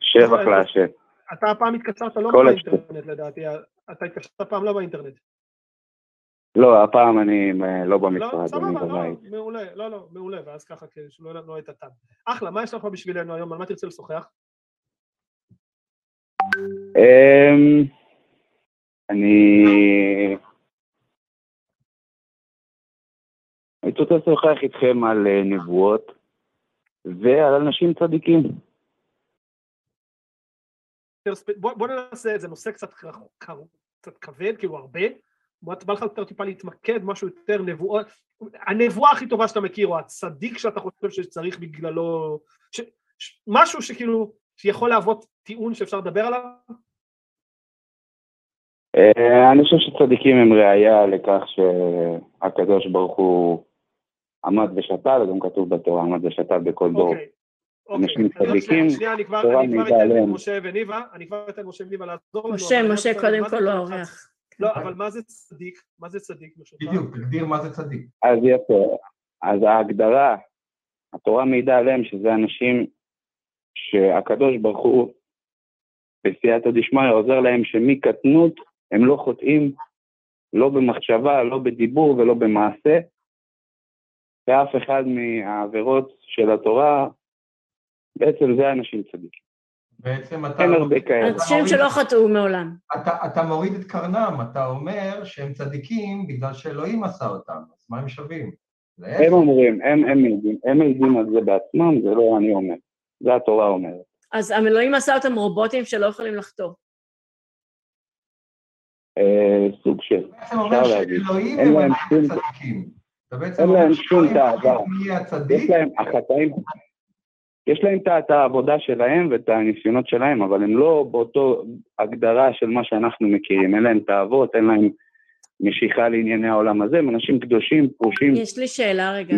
שבח להשם. אתה הפעם התקשרת לא באינטרנט לדעתי, אתה התקשרת הפעם לא באינטרנט. לא, הפעם אני לא במשרד, אני בבית. מעולה, לא, מעולה, ואז ככה כשלא הייתה טעם. אחלה, מה יש לך בשבילנו היום, על מה תרצה לשוחח? אני רוצה לשוחח איתכם על נבואות ועל אנשים צדיקים. בוא ננסה את זה, נושא קצת כבד, כאילו הרבה. בא לך יותר טיפה להתמקד, משהו יותר נבואות. הנבואה הכי טובה שאתה מכיר, או הצדיק שאתה חושב שצריך בגללו, משהו שכאילו, שיכול להוות טיעון שאפשר לדבר עליו? אני חושב שצדיקים הם ראייה לכך שהקדוש ברוך הוא עמד ושתל, גם כתוב בתורה, עמד ושתל בכל דור. אנשים צדיקים, תורה מידע עליהם. אני כבר אתן משה וניבה לעזור לנו. משה קודם כל לא עורך. לא, אבל מה זה צדיק? מה זה צדיק? בדיוק, תגדיר מה זה צדיק. אז יפה, אז ההגדרה, התורה מידע עליהם, שזה אנשים שהקדוש ברוך הוא בסייעתא דשמיא עוזר להם שמקטנות הם לא חוטאים, לא במחשבה, לא בדיבור ולא במעשה. ואף אחד מהעבירות של התורה, בעצם זה האנשים צדיקים. בעצם אתה... אין הרבה כאלה. אנשים שלא חטאו מעולם. אתה מוריד את קרנם, אתה אומר שהם צדיקים בגלל שאלוהים עשה אותם, אז מה הם שווים? הם אומרים, הם מעידים על זה בעצמם, זה לא אני אומר, זה התורה אומרת. אז אלוהים עשה אותם רובוטים שלא יכולים לחטוא. סוג של... בעצם אומר שאלוהים הם הצדיקים. אין להם שום תאווה. יש להם את העבודה שלהם ואת הניסיונות שלהם, אבל הם לא באותו הגדרה של מה שאנחנו מכירים. אין להם תאוות, אין להם משיכה לענייני העולם הזה. הם אנשים קדושים, פרושים. יש לי שאלה רגע.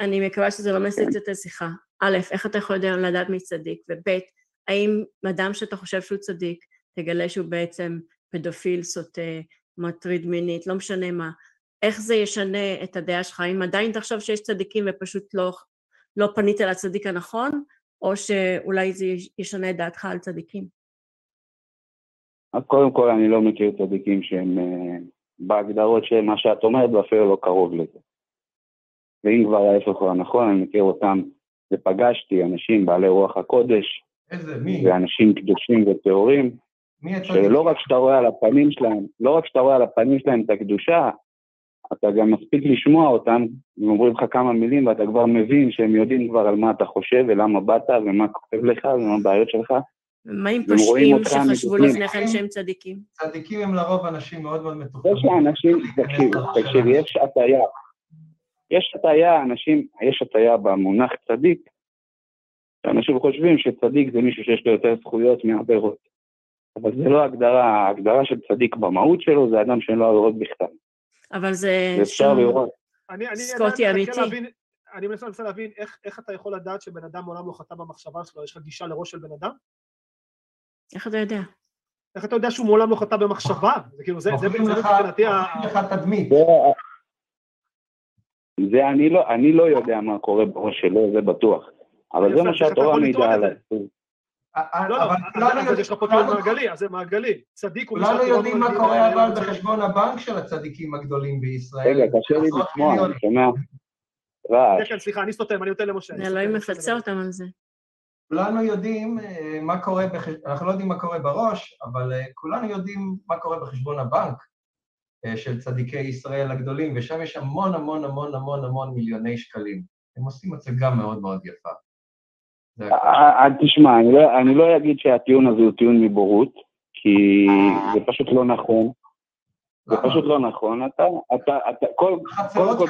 אני מקווה שזה לא מסתת את השיחה. א', איך אתה יכול לדעת מי צדיק, וב', האם אדם שאתה חושב שהוא צדיק, תגלה שהוא בעצם פדופיל, סוטה, מטריד מינית, לא משנה מה, איך זה ישנה את הדעה שלך, אם עדיין תחשוב שיש צדיקים ופשוט לא פנית לצדיק הנכון, או שאולי זה ישנה את דעתך על צדיקים? אז קודם כל אני לא מכיר צדיקים שהם בהגדרות של מה שאת אומרת, ואפילו לא קרוב לזה. ואם כבר ההפך הוא הנכון, אני מכיר אותם, ופגשתי אנשים בעלי רוח הקודש, ואנשים קדושים וטהורים, שלא רק שאתה רואה על הפנים שלהם, לא רק שאתה רואה על הפנים שלהם את הקדושה, אתה גם מספיק לשמוע אותם, הם אומרים לך כמה מילים, ואתה כבר מבין שהם יודעים כבר על מה אתה חושב, ולמה באת, ומה כואב לך, ומה הבעיות שלך. מה עם פושעים שחשבו לפני כן שהם צדיקים? צדיקים הם לרוב אנשים מאוד מאוד מתוחים. יש אנשים, תקשיב, יש הטעיה. יש הטעיה במונח צדיק, שאנשים חושבים שצדיק זה מישהו שיש לו יותר זכויות מעבירות. אבל זה לא הגדרה, ההגדרה של צדיק במהות שלו, זה אדם שאין לו עבירות בכתב. אבל זה סקוטי אמיתי. אני מנסה להבין איך אתה יכול לדעת שבן אדם מעולם לא חטא במחשבה שלו, יש לך גישה לראש של בן אדם? איך אתה יודע? איך אתה יודע שהוא מעולם לא חטא במחשבה? זה כאילו, זה מבחינתי התדמית. זה אני לא יודע מה קורה בראש שלו, זה בטוח. אבל זה מה שהתורה מעידה עליו. אבל יש לך פה מעגלי, אז זה מעגלי. כולנו יודעים מה קורה אבל בחשבון הבנק של הצדיקים הגדולים בישראל. רגע, קשה לי לשמוע, אני שומע. סליחה, אני סותם, אני נותן למשה. אלוהים מפצה אותם על זה. כולנו יודעים מה קורה, אנחנו לא יודעים מה קורה בראש, אבל כולנו יודעים מה קורה בחשבון הבנק של צדיקי ישראל הגדולים, ושם יש המון המון המון המון המון מיליוני שקלים. הם עושים הצגה מאוד מאוד יפה. תשמע, אני לא אגיד שהטיעון הזה הוא טיעון מבורות, כי זה פשוט לא נכון. זה פשוט לא נכון. כל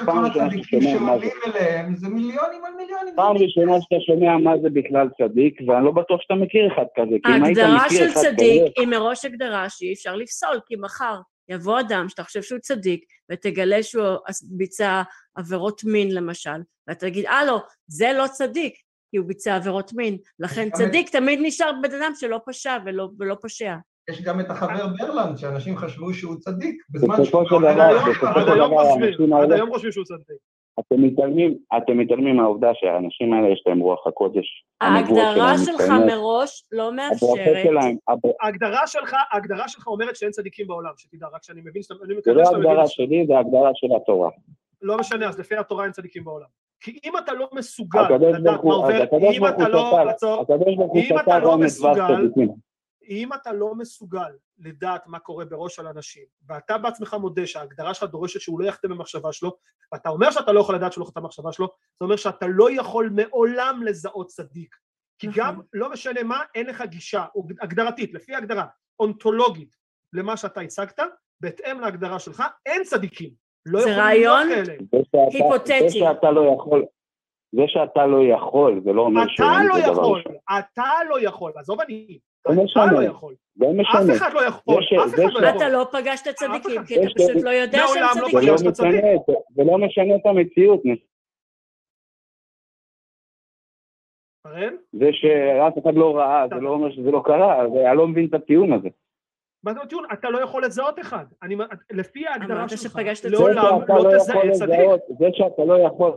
פעם שאנחנו שומעים מה זה. זה מיליונים על מיליונים. פעם ראשונה שאתה שומע מה זה בכלל צדיק, ואני לא בטוח שאתה מכיר אחד כזה. ההגדרה של צדיק היא מראש הגדרה שאי אפשר לפסול, כי מחר יבוא אדם שאתה חושב שהוא צדיק, ותגלה שהוא ביצע עבירות מין למשל, ואתה תגיד, לא, זה לא צדיק. כי הוא ביצע עבירות מין, לכן צדיק תמיד נשאר בן אדם שלא פשע ולא פושע. יש גם את החבר ברלנד, שאנשים חשבו שהוא צדיק, בזמן שהוא... עד היום חושבים שהוא צדיק. אתם מתעלמים מהעובדה שהאנשים האלה יש להם רוח הקודש. ההגדרה שלך מראש לא מאפשרת. ההגדרה שלך אומרת שאין צדיקים בעולם, שתדע, רק שאני מבין שאתה... זה לא ההגדרה שלי, זה ההגדרה של התורה. לא משנה, אז לפי התורה אין צדיקים בעולם. כי אם אתה לא מסוגל לדעת מה עובר, אם אתה לא מסוגל לדעת מה קורה בראש של אנשים, ואתה בעצמך מודה שההגדרה שלך דורשת שהוא לא יחטא במחשבה שלו, ואתה אומר שאתה לא יכול לדעת שהוא לא חטא במחשבה שלו, זה אומר שאתה לא יכול מעולם לזהות צדיק. כי גם לא משנה מה, אין לך גישה, או הגדרתית, לפי ההגדרה, אונתולוגית, למה שאתה הצגת, בהתאם להגדרה שלך, אין צדיקים. זה רעיון היפותטי. זה שאתה לא יכול, זה לא אומר שאין זה דבר שם. אתה לא יכול, עזוב אני. אתה לא יכול. אף אחד לא יכול. אתה לא פגשת צדיקים, כי אתה פשוט לא יודע שהם צדיקים. זה לא משנה את המציאות. זה שאף אחד לא ראה, זה לא אומר שזה לא קרה, אני לא מבין את הטיעון הזה. בדיון, אתה לא יכול לזהות אחד. לפי ההגדרה שלך, לעולם לא תזהה צדיק. זה שאתה לא יכול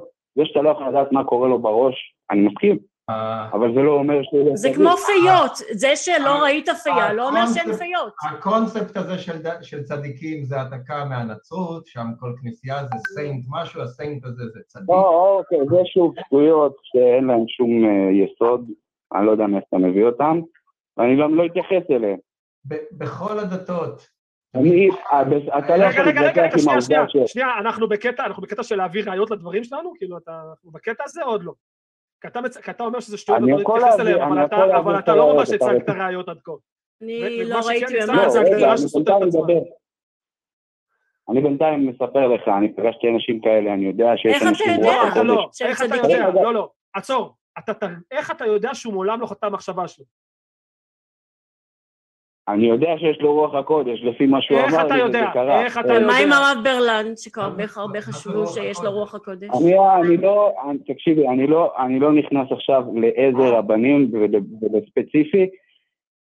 לדעת מה קורה לו בראש, אני מסכים, אבל זה לא אומר שזה... זה כמו פיות, זה שלא ראית פיה, לא אומר שאין פיות. הקונספט הזה של צדיקים זה העתקה מהנצרות, שם כל כנסייה זה סיינט משהו, הסיינט הזה זה צדיק. אוקיי, זה שוב שטויות שאין להם שום יסוד, אני לא יודע מאיפה אתה מביא אותם, ואני גם לא אתייחס אליהם. בכל הדתות. אתה לא יכול להתווכח עם העובדה ש... שנייה, אנחנו בקטע של להביא ראיות לדברים שלנו, כאילו אתה בקטע הזה עוד לא. כי אתה אומר שזה שטויות, אתה תתייחס אליהם, אבל אתה לא ממש הצגת ראיות עד כה. אני לא ראיתי מה זה הגדרה שסותרת את עצמה. אני בינתיים מספר לך, אני פגשתי אנשים כאלה, אני יודע שיש אנשים... איך אתה יודע? לא, עצור. איך אתה יודע שהוא מעולם לא חטא מחשבה שלו? אני יודע שיש לו רוח הקודש, לפי מה שהוא אמר לי, וזה קרה. איך אתה יודע? מה עם הרב ברלנד, שכרבה חשבו שיש לו רוח הקודש? תקשיבי, אני לא נכנס עכשיו לאיזה רבנים ולספציפי,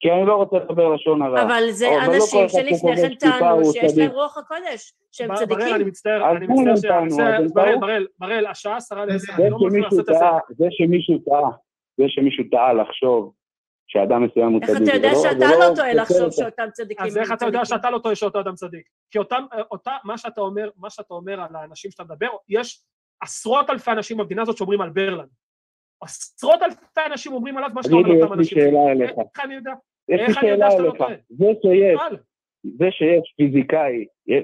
כי אני לא רוצה לדבר לשון הרע. אבל זה אנשים שלפני כן טענו שיש להם רוח הקודש, שהם צדיקים. בראל, אני מצטער בראל, השעה 10:10, אני לא מוכן לעשות את זה. זה שמישהו טעה לחשוב, שאדם מסוים הוא צדיק. איך אתה יודע שאתה לא טועה לחשוב שאותם צדיקים? אז איך אתה יודע שאתה לא טועה שאותו אדם צדיק? כי מה שאתה אומר על האנשים שאתה מדבר, יש עשרות אלפי אנשים במדינה הזאת שאומרים על ברלנד. עשרות אלפי אנשים אומרים עליו מה שאתה אומר על אותם אנשים. יש לי שאלה אליך. איך אני יודע? שאתה לא טועה?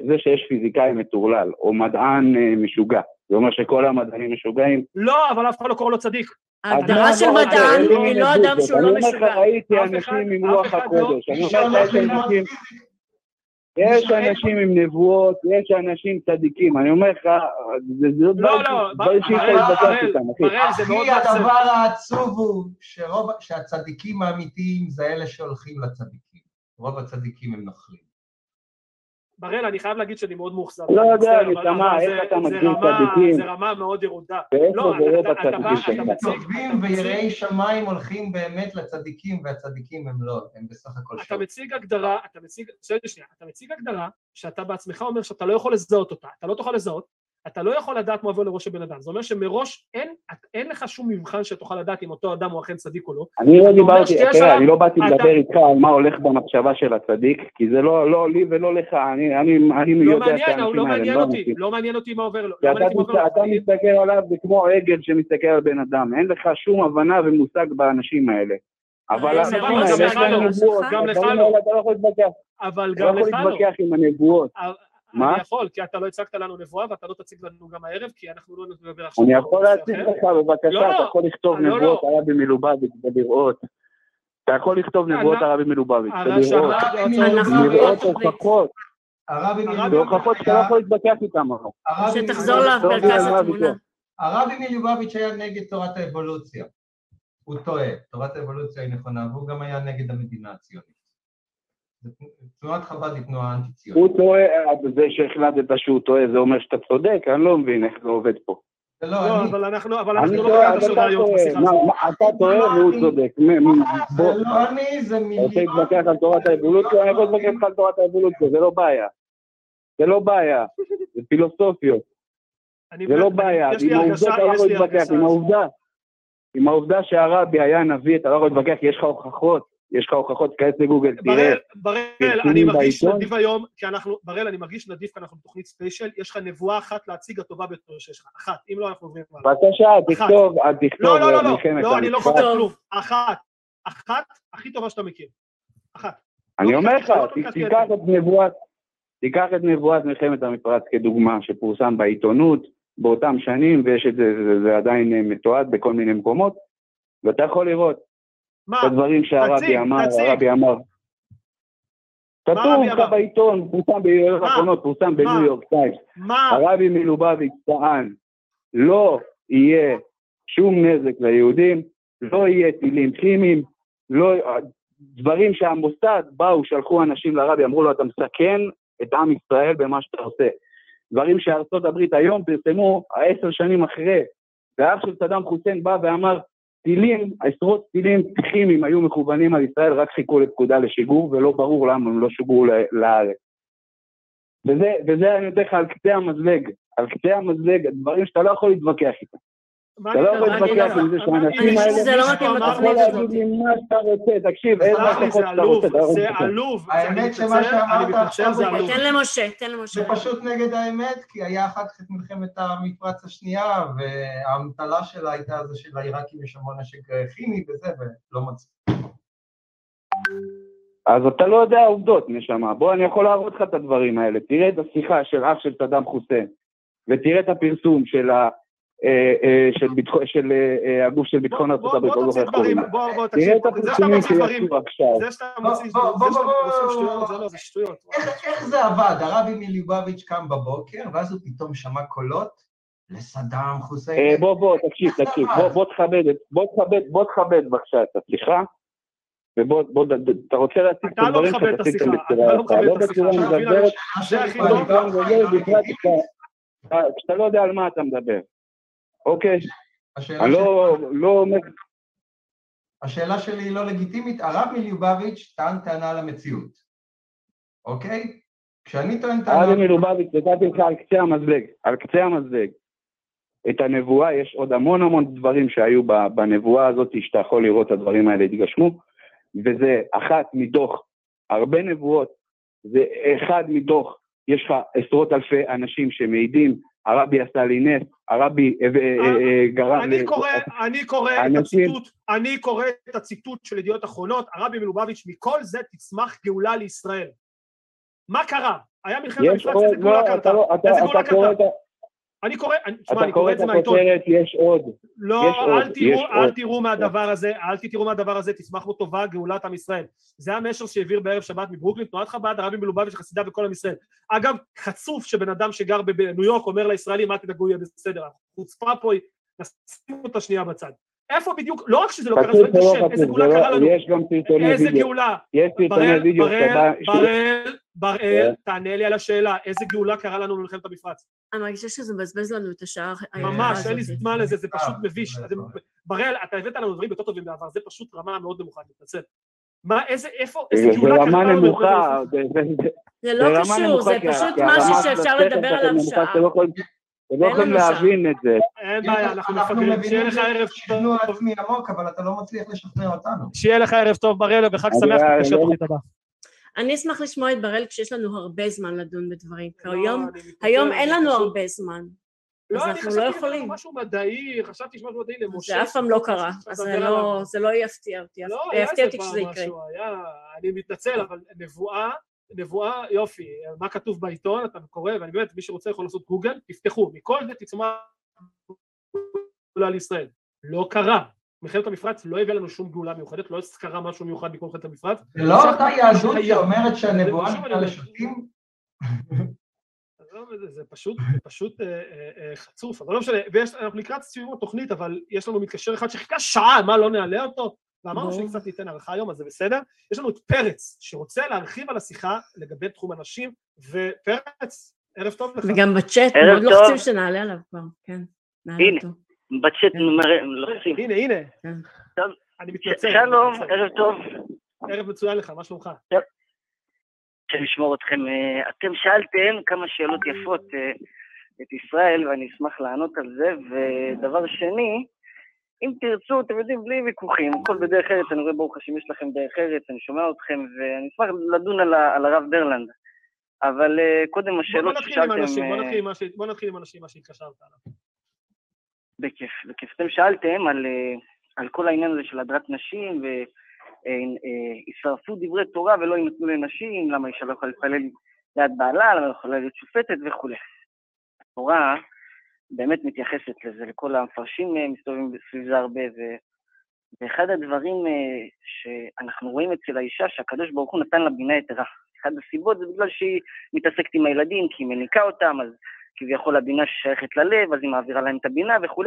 זה שיש פיזיקאי מטורלל, או מדען משוגע. זה אומר שכל המדענים משוגעים. לא, אבל אף אחד לא קורא לו צדיק. ההגדרה של מדען היא לא אדם שהוא לא משוגע. אני אומר לך, ראיתי אנשים עם רוח הקודש, אני אומר לך, יש אנשים עם נבואות, יש אנשים צדיקים, אני אומר לך, זה דברים שאיפה לבטח איתם, אחי. אחי, הדבר העצוב הוא שהצדיקים האמיתיים זה אלה שהולכים לצדיקים, רוב הצדיקים הם נוכלים. בראל, אני חייב להגיד שאני מאוד מאוכזב. לא יודע, נתמה, איך אתה מגדיר צדיקים? זה רמה מאוד ירודה. לא, אתה מצביעים ויראי שמיים הולכים באמת לצדיקים, והצדיקים הם לא, הם בסך הכל שם. אתה מציג הגדרה שאתה בעצמך אומר שאתה לא יכול לזהות אותה, אתה לא תוכל לזהות, אתה לא יכול לדעת מה עובר לראש הבן אדם. זה אומר שמראש אין לך שום מבחן שתוכל לדעת אם אותו אדם הוא אכן צדיק או לא. אני לא באתי לדבר איתך על מה הולך במחשבה של הצדיק, כי זה לא לי ולא לך, אני יודע שאנשים האלה. לא מעניין אותי מה עובר לו. אתה מסתכל עליו כמו עגל שמסתכל על בן אדם, אין לך שום הבנה ומושג באנשים האלה. אבל גם לך לא. אבל גם לך לא. אני יכול, כי אתה לא הצגת לנו נבואה, ואתה לא תציג לנו גם הערב, כי אנחנו לא נדבר עכשיו. אני יכול להציג לך, בבקשה, אתה יכול לכתוב נבואות הרבי מלובביץ' ולראות. אתה יכול לכתוב נבואות הרבי מלובביץ' ולראות. נראות הוכחות. הוכחות שאתה לא יכול להתבקש איתם. שתחזור למרכז התמונה. הרבי מלובביץ' היה נגד תורת האבולוציה. הוא טועה, תורת האבולוציה היא נכונה, והוא גם היה נגד המדינה הציונית. תנועת חב"ד היא תנועה אנטי-ציונית. הוא טועה, זה שהחלטת שהוא טועה, זה אומר שאתה צודק, אני לא מבין איך זה עובד פה. לא, אבל אנחנו לא קראת של בעיות בשיחה הזאת. אתה טועה והוא צודק. זה לא אני, זה מיליון. אתה התבקש על תורת האבולוציה, אני יכול להתבקש על תורת האבולוציה, זה לא בעיה. זה לא בעיה, זה פילוסופיות. זה לא בעיה, עם העובדה אתה לא יכול להתבקש, עם העובדה שהרבי היה נביא, אתה לא יכול להתבקש, יש לך הוכחות. יש לך הוכחות, תכנס לגוגל, תראה. בראל, אני מרגיש נדיב היום, כי אנחנו, בראל, אני מרגיש נדיב, כי אנחנו בתוכנית ספיישל, יש לך נבואה אחת להציג הטובה ביותר שיש לך, אחת, אם לא אנחנו עוברים כבר. בבקשה, תכתוב, לא, אני לא חושב כלום, אחת, הכי טובה שאתה מכיר, אחת. אני אומר לך, תיקח את נבואת מלחמת המפרץ כדוגמה, שפורסם בעיתונות, באותם שנים, ויש את זה, זה עדיין מתועד בכל מיני מקומות, ואתה יכול לראות, הדברים שהרבי אמר. כתוב בעיתון, פורסם בניו יורק טיימס. הרבי מלובביץ' טען, לא יהיה שום נזק ליהודים, לא יהיה טילים כימיים, דברים שהמוסד באו, שלחו אנשים לרבי, אמרו לו, אתה מסכן את עם ישראל במה שאתה עושה. דברים שארצות הברית היום פרסמו 10 שנים אחרי, ואף של סדאם חוסיין בא ואמר, טילים, עשרות טילים כימיים היו מכוונים על ישראל, רק חיכו לפקודה לשיגור, ולא ברור למה הם לא שיגרו לארץ. וזה אני יודע לך על קצה המזלג, הדברים שאתה לא יכול להתווכח איתם. אתה לא יכול להתווכח עם זה שהאנשים האלה... זה לא רק עם התוכנית הזאת. מה שאתה רוצה, תקשיב, איזה הכוחות שאתה רוצה. זה עלוב. האמת שמה שאמרת עכשיו... תן למשה. זה פשוט נגד האמת, כי היה אחר כך את מלחמת המפרץ השנייה, וההמטלה שלה הייתה הזו של העיראקים יש המון נשק כימי וזה, ולא מצליח. אז אתה לא יודע העובדות, נשמה. בוא, אני יכול להראות לך את הדברים האלה. תראה את השיחה של אח של סדאם חוסיין, ותראה את הפרסום של הגוף של ביטחון ארצות הברית. בוא תקשיב, זה שאתה מוציא דברים, זה שטויות. איך זה עבד? הרבי מלובביץ' קם בבוקר ואז הוא פתאום שמע קולות לסדאם חוסיין. בוא תקשיב, בוא תכבד בבקשה את השיחה, ובוא, אתה רוצה להציג את הדברים שתציגתם בקצרה, אתה לא בקצרה מדברת, אתה לא יודע על מה אתה מדבר, אוקיי? אני לא אומר... השאלה שלי היא לא לגיטימית, הרב מלובביץ' טען טענה על המציאות, אוקיי? כשאני טוען טענה... הרב מלובביץ', נתתי לך על קצה המזלג, על קצה המזלג. את הנבואה, יש עוד המון המון דברים שהיו בנבואה הזאת, שאתה יכול לראות את הדברים האלה התגשמו, וזה אחת מתוך הרבה נבואות, זה אחד מתוך, יש לך עשרות אלפי אנשים שמעידים, הרבי עשה לי נס, הרבי גרם... אני קורא את הציטוט של ידיעות אחרונות, הרבי מלובביץ', מכל זה תצמח גאולה לישראל. מה קרה? היה מלחמת המפרץ, איזה גאולה קרתה? איזה גאולה קרתה? אני קורא, אני קורא את זה מהעיתון. יש עוד. לא, אל תראו מהדבר הזה, אל תראו מהדבר הזה, תשמח בו טובה גאולת עם ישראל. זה המשר שהעביר בערב שבת מברוקלין, תנועת חב"ד, הרבי מלובביץ' חסידה וכל עם ישראל. אגב, חצוף שבן אדם שגר בניו יורק אומר לישראלים, מה תדאגו יהיה בסדר, חוצפה פה, נשים אותה שנייה בצד. איפה בדיוק, לא רק שזה לא קרה, איזה גאולה קרה לנו. יש גם סרטוני וידאו. יש סרטוני וידאו. בראל, תענה לי על השאלה, איזה גאולה קרה לנו במלחמת המפרץ? אני מרגישה שזה מבזבז לנו את השעה. ממש, אין לי זמן לזה, זה פשוט מביש. בראל, אתה הבאת לנו דברים יותר טובים בעבר, זה פשוט רמה מאוד נמוכה, נתנצל. מה, איזה, איפה, איזה גאולה קרה לנו במלחמת המפרץ? זה לא קשור, זה פשוט משהו שאפשר לדבר עליו שעה. אתם לא יכולים להבין את זה. אין בעיה, אנחנו מפגרים, שיהיה לך ערב טוב. תנו עצמי עמוק, אבל אתה לא מצליח לשפר אותנו. שיהיה לך ערב טוב בראל, וחג שמח לתוכנית הבאה. אני אשמח לשמוע את בראל כשיש לנו הרבה זמן לדון בדברים, כי היום אין לנו הרבה זמן, אז אנחנו לא יכולים. משהו מדעי, חשבתי משהו מדעי למשה. זה אף פעם לא קרה, אז זה לא יפתיע אותי, יפתיע אותי כשזה יקרה. אני מתנצל, אבל נבואה, יופי, מה כתוב בעיתון, אתה קורא, ואני באמת, מי שרוצה יכול לעשות גוגל, תפתחו, מכל זה תצמח גאולה לישראל. לא קרה. מלחמת המפרץ לא הביא לנו שום גאולה מיוחדת, לא הזכרה משהו מיוחד בכל מלחמת המפרץ. זה לא אותה יהדות שאומרת שהנבואה נתנה לשופטים? זה פשוט חצוף, אבל לא משנה, ואנחנו לקראת סיום התוכנית, אבל יש לנו מתקשר אחד שחיכה שעה, מה, לא נעלה אותו? ואמרנו שקצת ניתן ערכה היום, אז זה בסדר. יש לנו את פרץ, שרוצה להרחיב על השיחה לגבי תחום הנשים, ופרץ, ערב טוב לך. וגם בצ'אט, מאוד לוחצים שנעלה עליו כבר, כן, נעלה אותו. בצ'אט לוחצים. הנה. אני מתנצל. שלום, ערב טוב. ערב מצוין לך, מה שלומך? אני אשמור אתכם. אתם שאלתם כמה שאלות יפות את ישראל, ואני אשמח לענות על זה, ודבר שני, אם תרצו, אתם יודעים, בלי ויכוחים, כל בדרך אחרת, אני רואה ברוך השם, יש לכם דרך אחרת, אני שומע אתכם, ואני אשמח לדון על הרב ברלנד. אבל קודם השאלות ששאלתם... בוא נתחיל עם אנשים, מה שהתקשרת עליו. בכיף, אתם שאלתם על כל העניין הזה של הדרת נשים, וישרפו דברי תורה ולא ינתנו לנשים, למה אישה לא יכולה להתפלל ליד בעלה, למה לא יכולה להיות שופטת וכו'. התורה באמת מתייחסת לזה, לכל המפרשים מסתובבים סביב זה הרבה, ואחד הדברים שאנחנו רואים אצל האישה, שהקדוש ברוך הוא נתן לה בינה יתרה. אחד הסיבות זה בגלל שהיא מתעסקת עם הילדים, כי היא מניקה אותם, אז... כביכול הבינה ששייכת ללב, אז היא מעבירה להם את הבינה וכו'.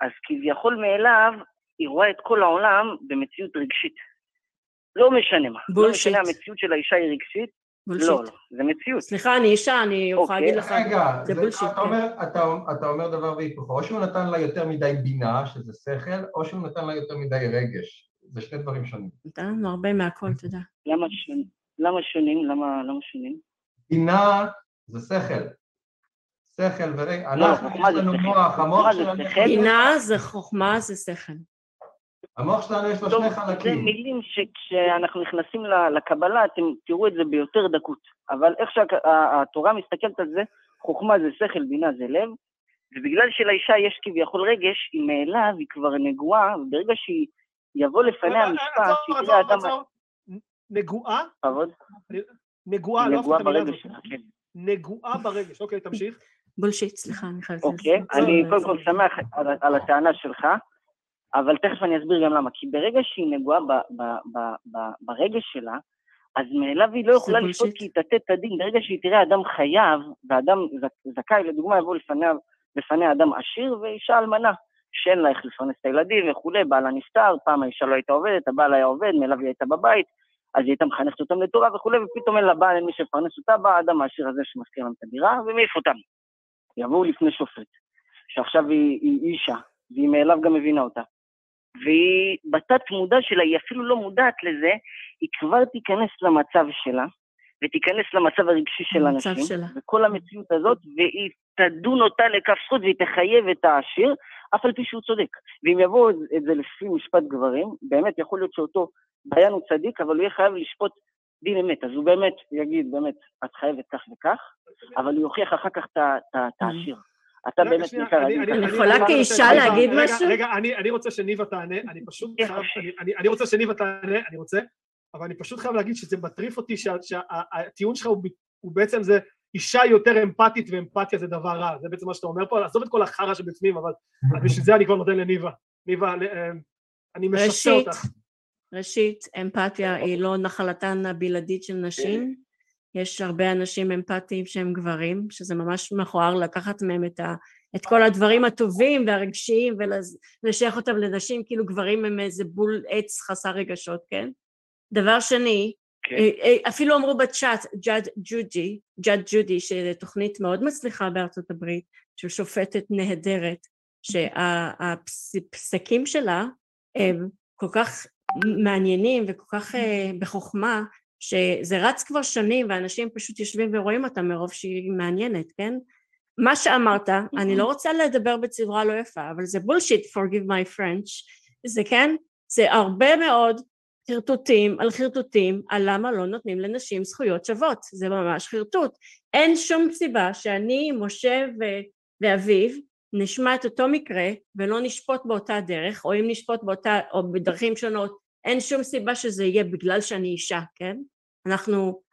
אז כביכול מאליו, היא רואה את כל העולם במציאות רגשית. לא משנה מה. לא משנה, המציאות של האישה היא רגשית. לא, זה מציאות. סליחה, אני אישה, אני יכולה להגיד לך. רגע, אתה אומר דבר והיפוך. או שהוא נתן לה יותר מדי בינה, שזה שכל, או שהוא נתן לה יותר מדי רגש. זה שני דברים שונים. נתן לנו הרבה מהכל, תודה. למה שונים? למה שונים? בינה זה שכל. שכל ורגע, אנחנו יש לנו מוח, המוח שלנו... בינה זה חוכמה, זה שכל. המוח שלנו יש לו שני חלקים. זה מילים שכשאנחנו נכנסים לקבלה, אתם תראו את זה ביותר דקות, אבל איך שהתורה מסתכלת על זה, חוכמה זה שכל, בינה זה לב, ובגלל שלאישה יש כביכול רגש, היא מאליו, היא כבר נגועה, וברגע שהיא יבוא לפניה המשפט, שתראה אדם... נגועה? נגועה, לא אופן את המילה הזאת. נגועה ברגש, אוקיי, תמשיך. בולשיט, סליחה, אני חייבת. אוקיי, אני קודם כל שמח על הטענה שלך, אבל תכף אני אסביר גם למה, כי ברגע שהיא נגועה ברגש שלה, אז מאליו היא לא יכולה לשפוט כי היא תתת את הדין, ברגע שהיא תראה אדם חייב, ואדם זכאי, לדוגמה, יבוא לפניה אדם עשיר ואישה אלמנה, שאין לה איך לפרנס את הילדים וכולי, בעלה נפטר, פעם האישה לא הייתה עובדת, הבעל היה עובד, מאליו היא הייתה בבית, אז היא הייתה מחנכת אותם לתורה וכולי, ופתאום אין לה בעל, אין מי שפרנס אותה, בא האדם העשיר הזה שמזכיר להם את הדירה, ומעיף אותם. יבואו לפני שופט, שעכשיו היא אישה, והיא מאליו גם מבינה אותה. והיא בתת מודע שלה, היא אפילו לא מודעת לזה, היא כבר תיכנס למצב שלה, ותיכנס למצב הרגשי של אנשים, וכל המציאות הזאת, והיא תדון אותה לכף זכות, והיא תחייב את העשיר, אף על פי שהוא צודק. ואם יבוא את זה לפי משפט גברים, באמת יכול להיות שאותו דיין הוא צדיק, אבל הוא יהיה חייב לשפוט דין אמת, אז הוא באמת יגיד, באמת, את חייבת כך וכך, אבל הוא יוכיח אחר כך את העשיר. אתה באמת ניכר. אני יכולה כאישה להגיד משהו? רגע, אני רוצה שניבה תענה, אני רוצה, אבל אני פשוט חייב להגיד שזה מטריף אותי, שהטיעון שלך הוא בעצם זה, אישה יותר אמפתית, ואמפתיה זה דבר רע, זה בעצם מה שאתה אומר פה, לעזוב את כל החרה שבפנים, אבל בשביל זה אני כבר נותן לניבה. ניבה, אני משסה אותך. ראשית, אמפתיה היא לא נחלתן הבלעדית של נשים, יש הרבה אנשים אמפתיים שהם גברים, שזה ממש מכוער לקחת מהם את כל הדברים הטובים והרגשיים, ולשייך אותם לנשים, כאילו גברים הם איזה בול עץ חסר רגשות, כן? דבר שני, אפילו אמרו בצ'אט, ג'אד ג'ודי, שזו תוכנית מאוד מצליחה בארצות הברית, של שופטת נהדרת, שהפסקים שלה הם כל כך מעניינים וכל כך בחוכמה, שזה רץ כבר שנים ואנשים פשוט יושבים ורואים אותה מרוב שהיא מעניינת, כן? מה שאמרת, אני לא רוצה לדבר בצורה לא יפה, אבל זה bullshit, forgive my French, זה כן? זה הרבה מאוד חרטוטים על חרטוטים, על למה לא נותנים לנשים זכויות שוות, זה ממש חרטוט. אין שום סיבה שאני, משה ואביו, נשמע את אותו מקרה ולא נשפוט באותה דרך, או אם נשפוט באותה, או בדרכים שונות, אין שום סיבה שזה יהיה בגלל שאני אישה, כן?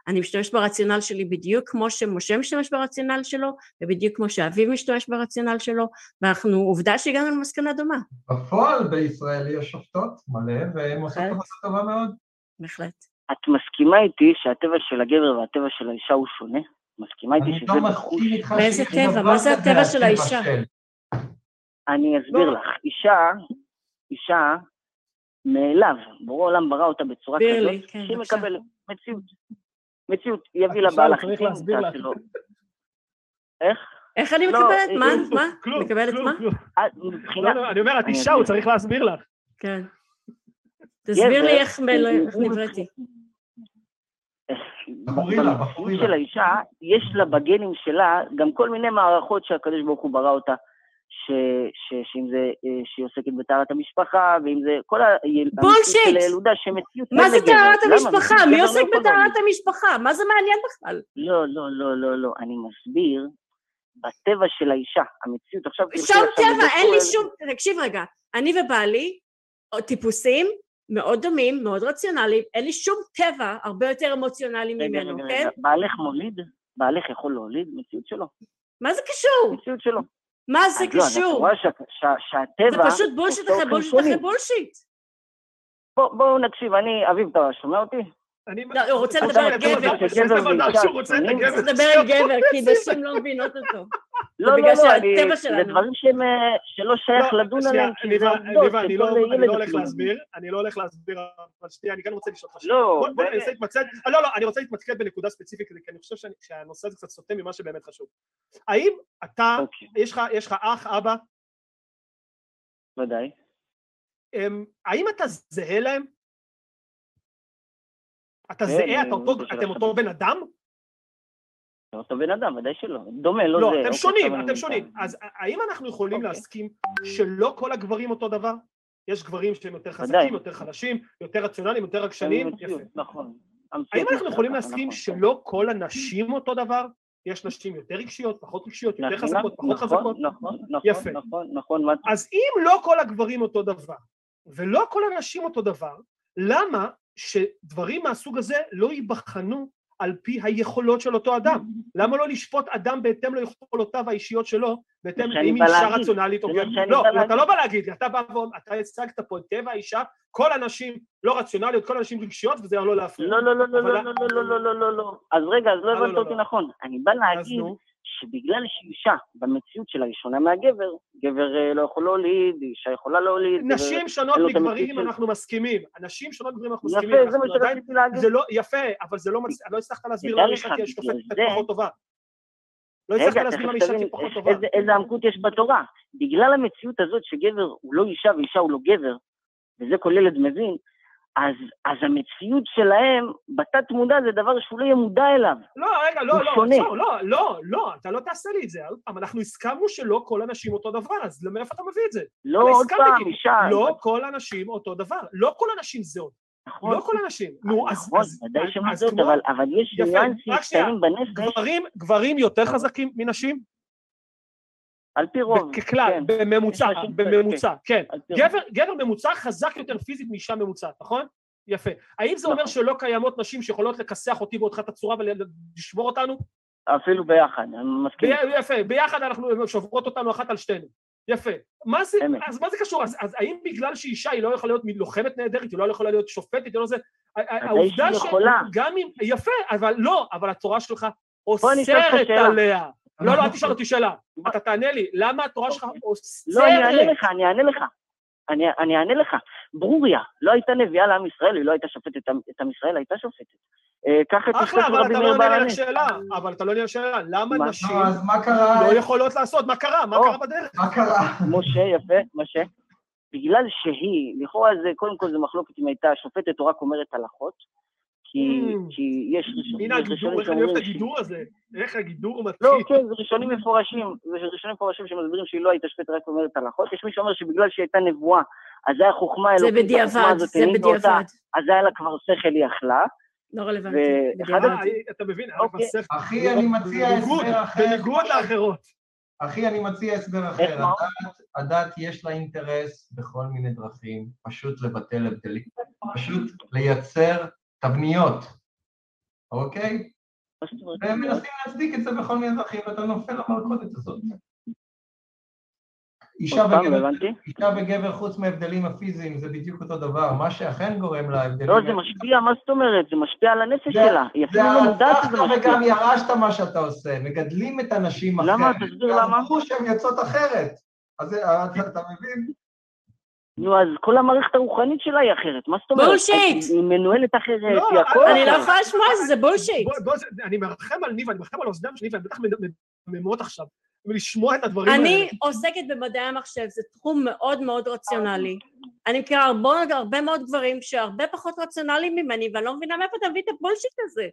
אני משתמש ברציונל שלי בדיוק כמו שמשה משתמש ברציונל שלו, ובדיוק כמו שאביו משתמש ברציונל שלו, ואנחנו עובדה שהגענו למסקנה דומה. בפועל בישראל יש שופטות מלא, והן עושות עבודה טובה מאוד. בהחלט. את מסכימה איתי שהטבע של הגבר והטבע של האישה הוא שונה? מסכימה איתי שזה בחוש? באיזה טבע? מה זה הטבע של האישה? אני אסביר לך. אישה, מאליו, ברור העולם ברא אותה בצורה כזאת, שהיא מקבלת מציאות, יביא לבעל החליטים, איך אני מקבלת? מה? מקבלת מה? אני אומר, את אישה, הוא צריך להסביר לך. כן. תסביר לי איך נבראתי. בחורים של האישה, יש לה בגנים שלה, גם כל מיני מערכות שהקדוש ברוך הוא ברא אותה, שאם זה, שהיא עוסקת בתארת המשפחה, ואם זה, כל הילודה שמציאות... מה זה תארת המשפחה? מי עוסק בתארת המשפחה? מה זה מעניין בכלל? לא, אני מסביר, בטבע של האישה, המציאות עכשיו... שום טבע, אין לי שום... תקשיב רגע, אני ובעלי, טיפוסים מאוד דומים, מאוד רציונליים, אין לי שום טבע הרבה יותר אמוציונלי ממנו, כן? בעלך מוליד? בעלך יכול להוליד? מציאות שלו. מה זה קשור? מציאות שלו. מה זה קשור? זה פשוט בולשיט אחרי בולשיט אחרי בולשיט. בואו נקשיב, אביב, אתה שומע אותי? הוא רוצה לדבר על גבר. הוא רוצה לדבר על גבר, כי נשים לא מבינות אותו. לא, זה דברים שלא שייך לדון עליהם. ניבה, אני לא הולך להסביר, אבל שתהיה, אני כאן רוצה לשאול לך. אני רוצה להתמקד בנקודה ספציפית, כי אני חושב שהנושא הזה קצת סוטה ממה שבאמת חשוב. האם אתה, יש לך אח, אבא? ודאי. האם אתה זהה להם? אתה זהה, אתם אותו בן אדם? אותו בן אדם, ודאי שלא. דומה, לא זה. לא, אתם שונים. אז האם אנחנו יכולים להסכים שלא כל הגברים אותו דבר? יש גברים שהם יותר חזקים, יותר חלשים, יותר רציונליים, יותר רגשניים. יפה. נכון. האם אנחנו יכולים להסכים שלא כל הנשים אותו דבר? יש נשים יותר רגשיות, פחות רגשיות, יותר חזקות, פחות חזקות? נכון. אז אם לא כל הגברים אותו דבר, ולא כל הנשים אותו דבר, למה שדברים מהסוג הזה לא ייבחנו על פי היכולות של אותו אדם? למה לא לשפוט אדם בהתאם ליכולותיו האישיות שלו, בהתאם אם אישה רציונלית או גבר? לא, אתה לא בא להגיד, אתה הצגת פה את טבע האישה, כל הנשים לא רציונליות, כל הנשים רגשיות, וזה לא להפריע. לא, אז רגע, אז לא הבנת אותי נכון. אני בא להגיד שבגלל שאישה במציאות שלה היא שונה מהגבר, גבר לא יכול להוליד, אישה יכולה להוליד. נשים שונות מגברים אנחנו מסכימים, אנשים שונות מגברים אנחנו מסכימים. יפה, זה מה שרציתי להגיד. יפה, אבל זה לא הצלחת להסביר למה אישה כי יש שופטת פחות טובה. לא הצלחת להסביר למה אישה כי פחות טובה. איזה עמקות יש בתורה. בגלל המציאות הזאת שגבר הוא לא אישה ואישה הוא לא גבר, וזה כולל את מבין, אז המציאות שלהם בתת מודע זה דבר שהוא לא יהיה מודע אליו. לא, רגע, לא, אתה לא תעשה לי את זה. אנחנו הסכמנו שלא כל אנשים אותו דבר, אז למאיפה אתה מביא את זה? לא, עוד פעם, אישה. לא כל אנשים אותו דבר, לא כל אנשים זה עוד. נכון. לא כל אנשים. נו, אז ודאי שמזאת, אבל יש ניואנסים שתיים בנפש. גברים יותר חזקים מנשים? על פי רוב. ככלל, בממוצע, כן. גבר ממוצע חזק יותר פיזית מאישה ממוצעת, נכון? יפה. האם זה אומר שלא קיימות נשים שיכולות לכסח אותי ואותך את הצורה ולשבור אותנו? אפילו ביחד, אני מסכים. יפה, ביחד אנחנו שוברות אותנו אחת על שתינו. יפה. אז מה זה קשור? אז האם בגלל שאישה היא לא יכולה להיות לוחמת נהדרת, היא לא יכולה להיות שופטת, היא לא זה... העובדה שגם אם... יפה, אבל לא, אבל התורה שלך אוסרת עליה. לא, אל תשאל אותי שאלה. אתה תענה לי, למה התורה שלך אוסרת? לא, אני אענה לך. ברוריה, לא הייתה נביאה לעם ישראל, היא לא הייתה שופטת, את עם ישראל הייתה שופטת. אחלה, אבל אתה לא עונה לי לשאלה, למה נשים לא יכולות לעשות? מה קרה בדרך? משה, יפה, משה. בגלל שהיא, לכאורה זה, קודם כל זה מחלוקת אם הייתה שופטת, או רק אומרת הלכות, כי יש ראשונים מפורשים שמסבירים שהיא לא הייתה שפט רק אומרת הלכות, יש מי שאומר שבגלל שהיא הייתה נבואה, אז היה חוכמה אלוקית, זה בדיעבד. אז היה לה כבר שכל היא אכלה. לא רלוונטי. אתה מבין? אחי, אני מציע הסבר אחר. בניגוד לאחרות. הדת יש לה אינטרס בכל מיני דרכים, פשוט לבטל הבדלים, פשוט לייצר תבניות, אוקיי? והם מנסים להצדיק את זה בכל מיני דרכים, ואתה נופל למלכודת הזאת. אישה וגבר חוץ מההבדלים הפיזיים, זה בדיוק אותו דבר, מה שאכן גורם להבדלים... לא, זה משפיע, מה זאת אומרת? זה משפיע על הנפש שלה. זה הרצחת וגם ירשת מה שאתה עושה, מגדלים את הנשים אחרת. למה? תסביר למה? אמרו שהן יוצאות אחרת. אז אתה מבין? נו, אז כל המערכת הרוחנית שלה היא אחרת, מה זאת אומרת? בולשיט! היא מנוהלת אחרת, היא הכל... אני לא יכולה לשמוע, זה בולשיט. אני מרחם על ניבה, אני מרחם על אוזנם של ניבה, אני בטח ממות עכשיו, ולשמוע את הדברים האלה. אני עוסקת במדעי המחשב, זה תחום מאוד מאוד רציונלי. אני מכירה הרבה מאוד גברים שהרבה פחות רציונליים ממני, ואני לא מבינה מאיפה תביא את הבולשיט הזה.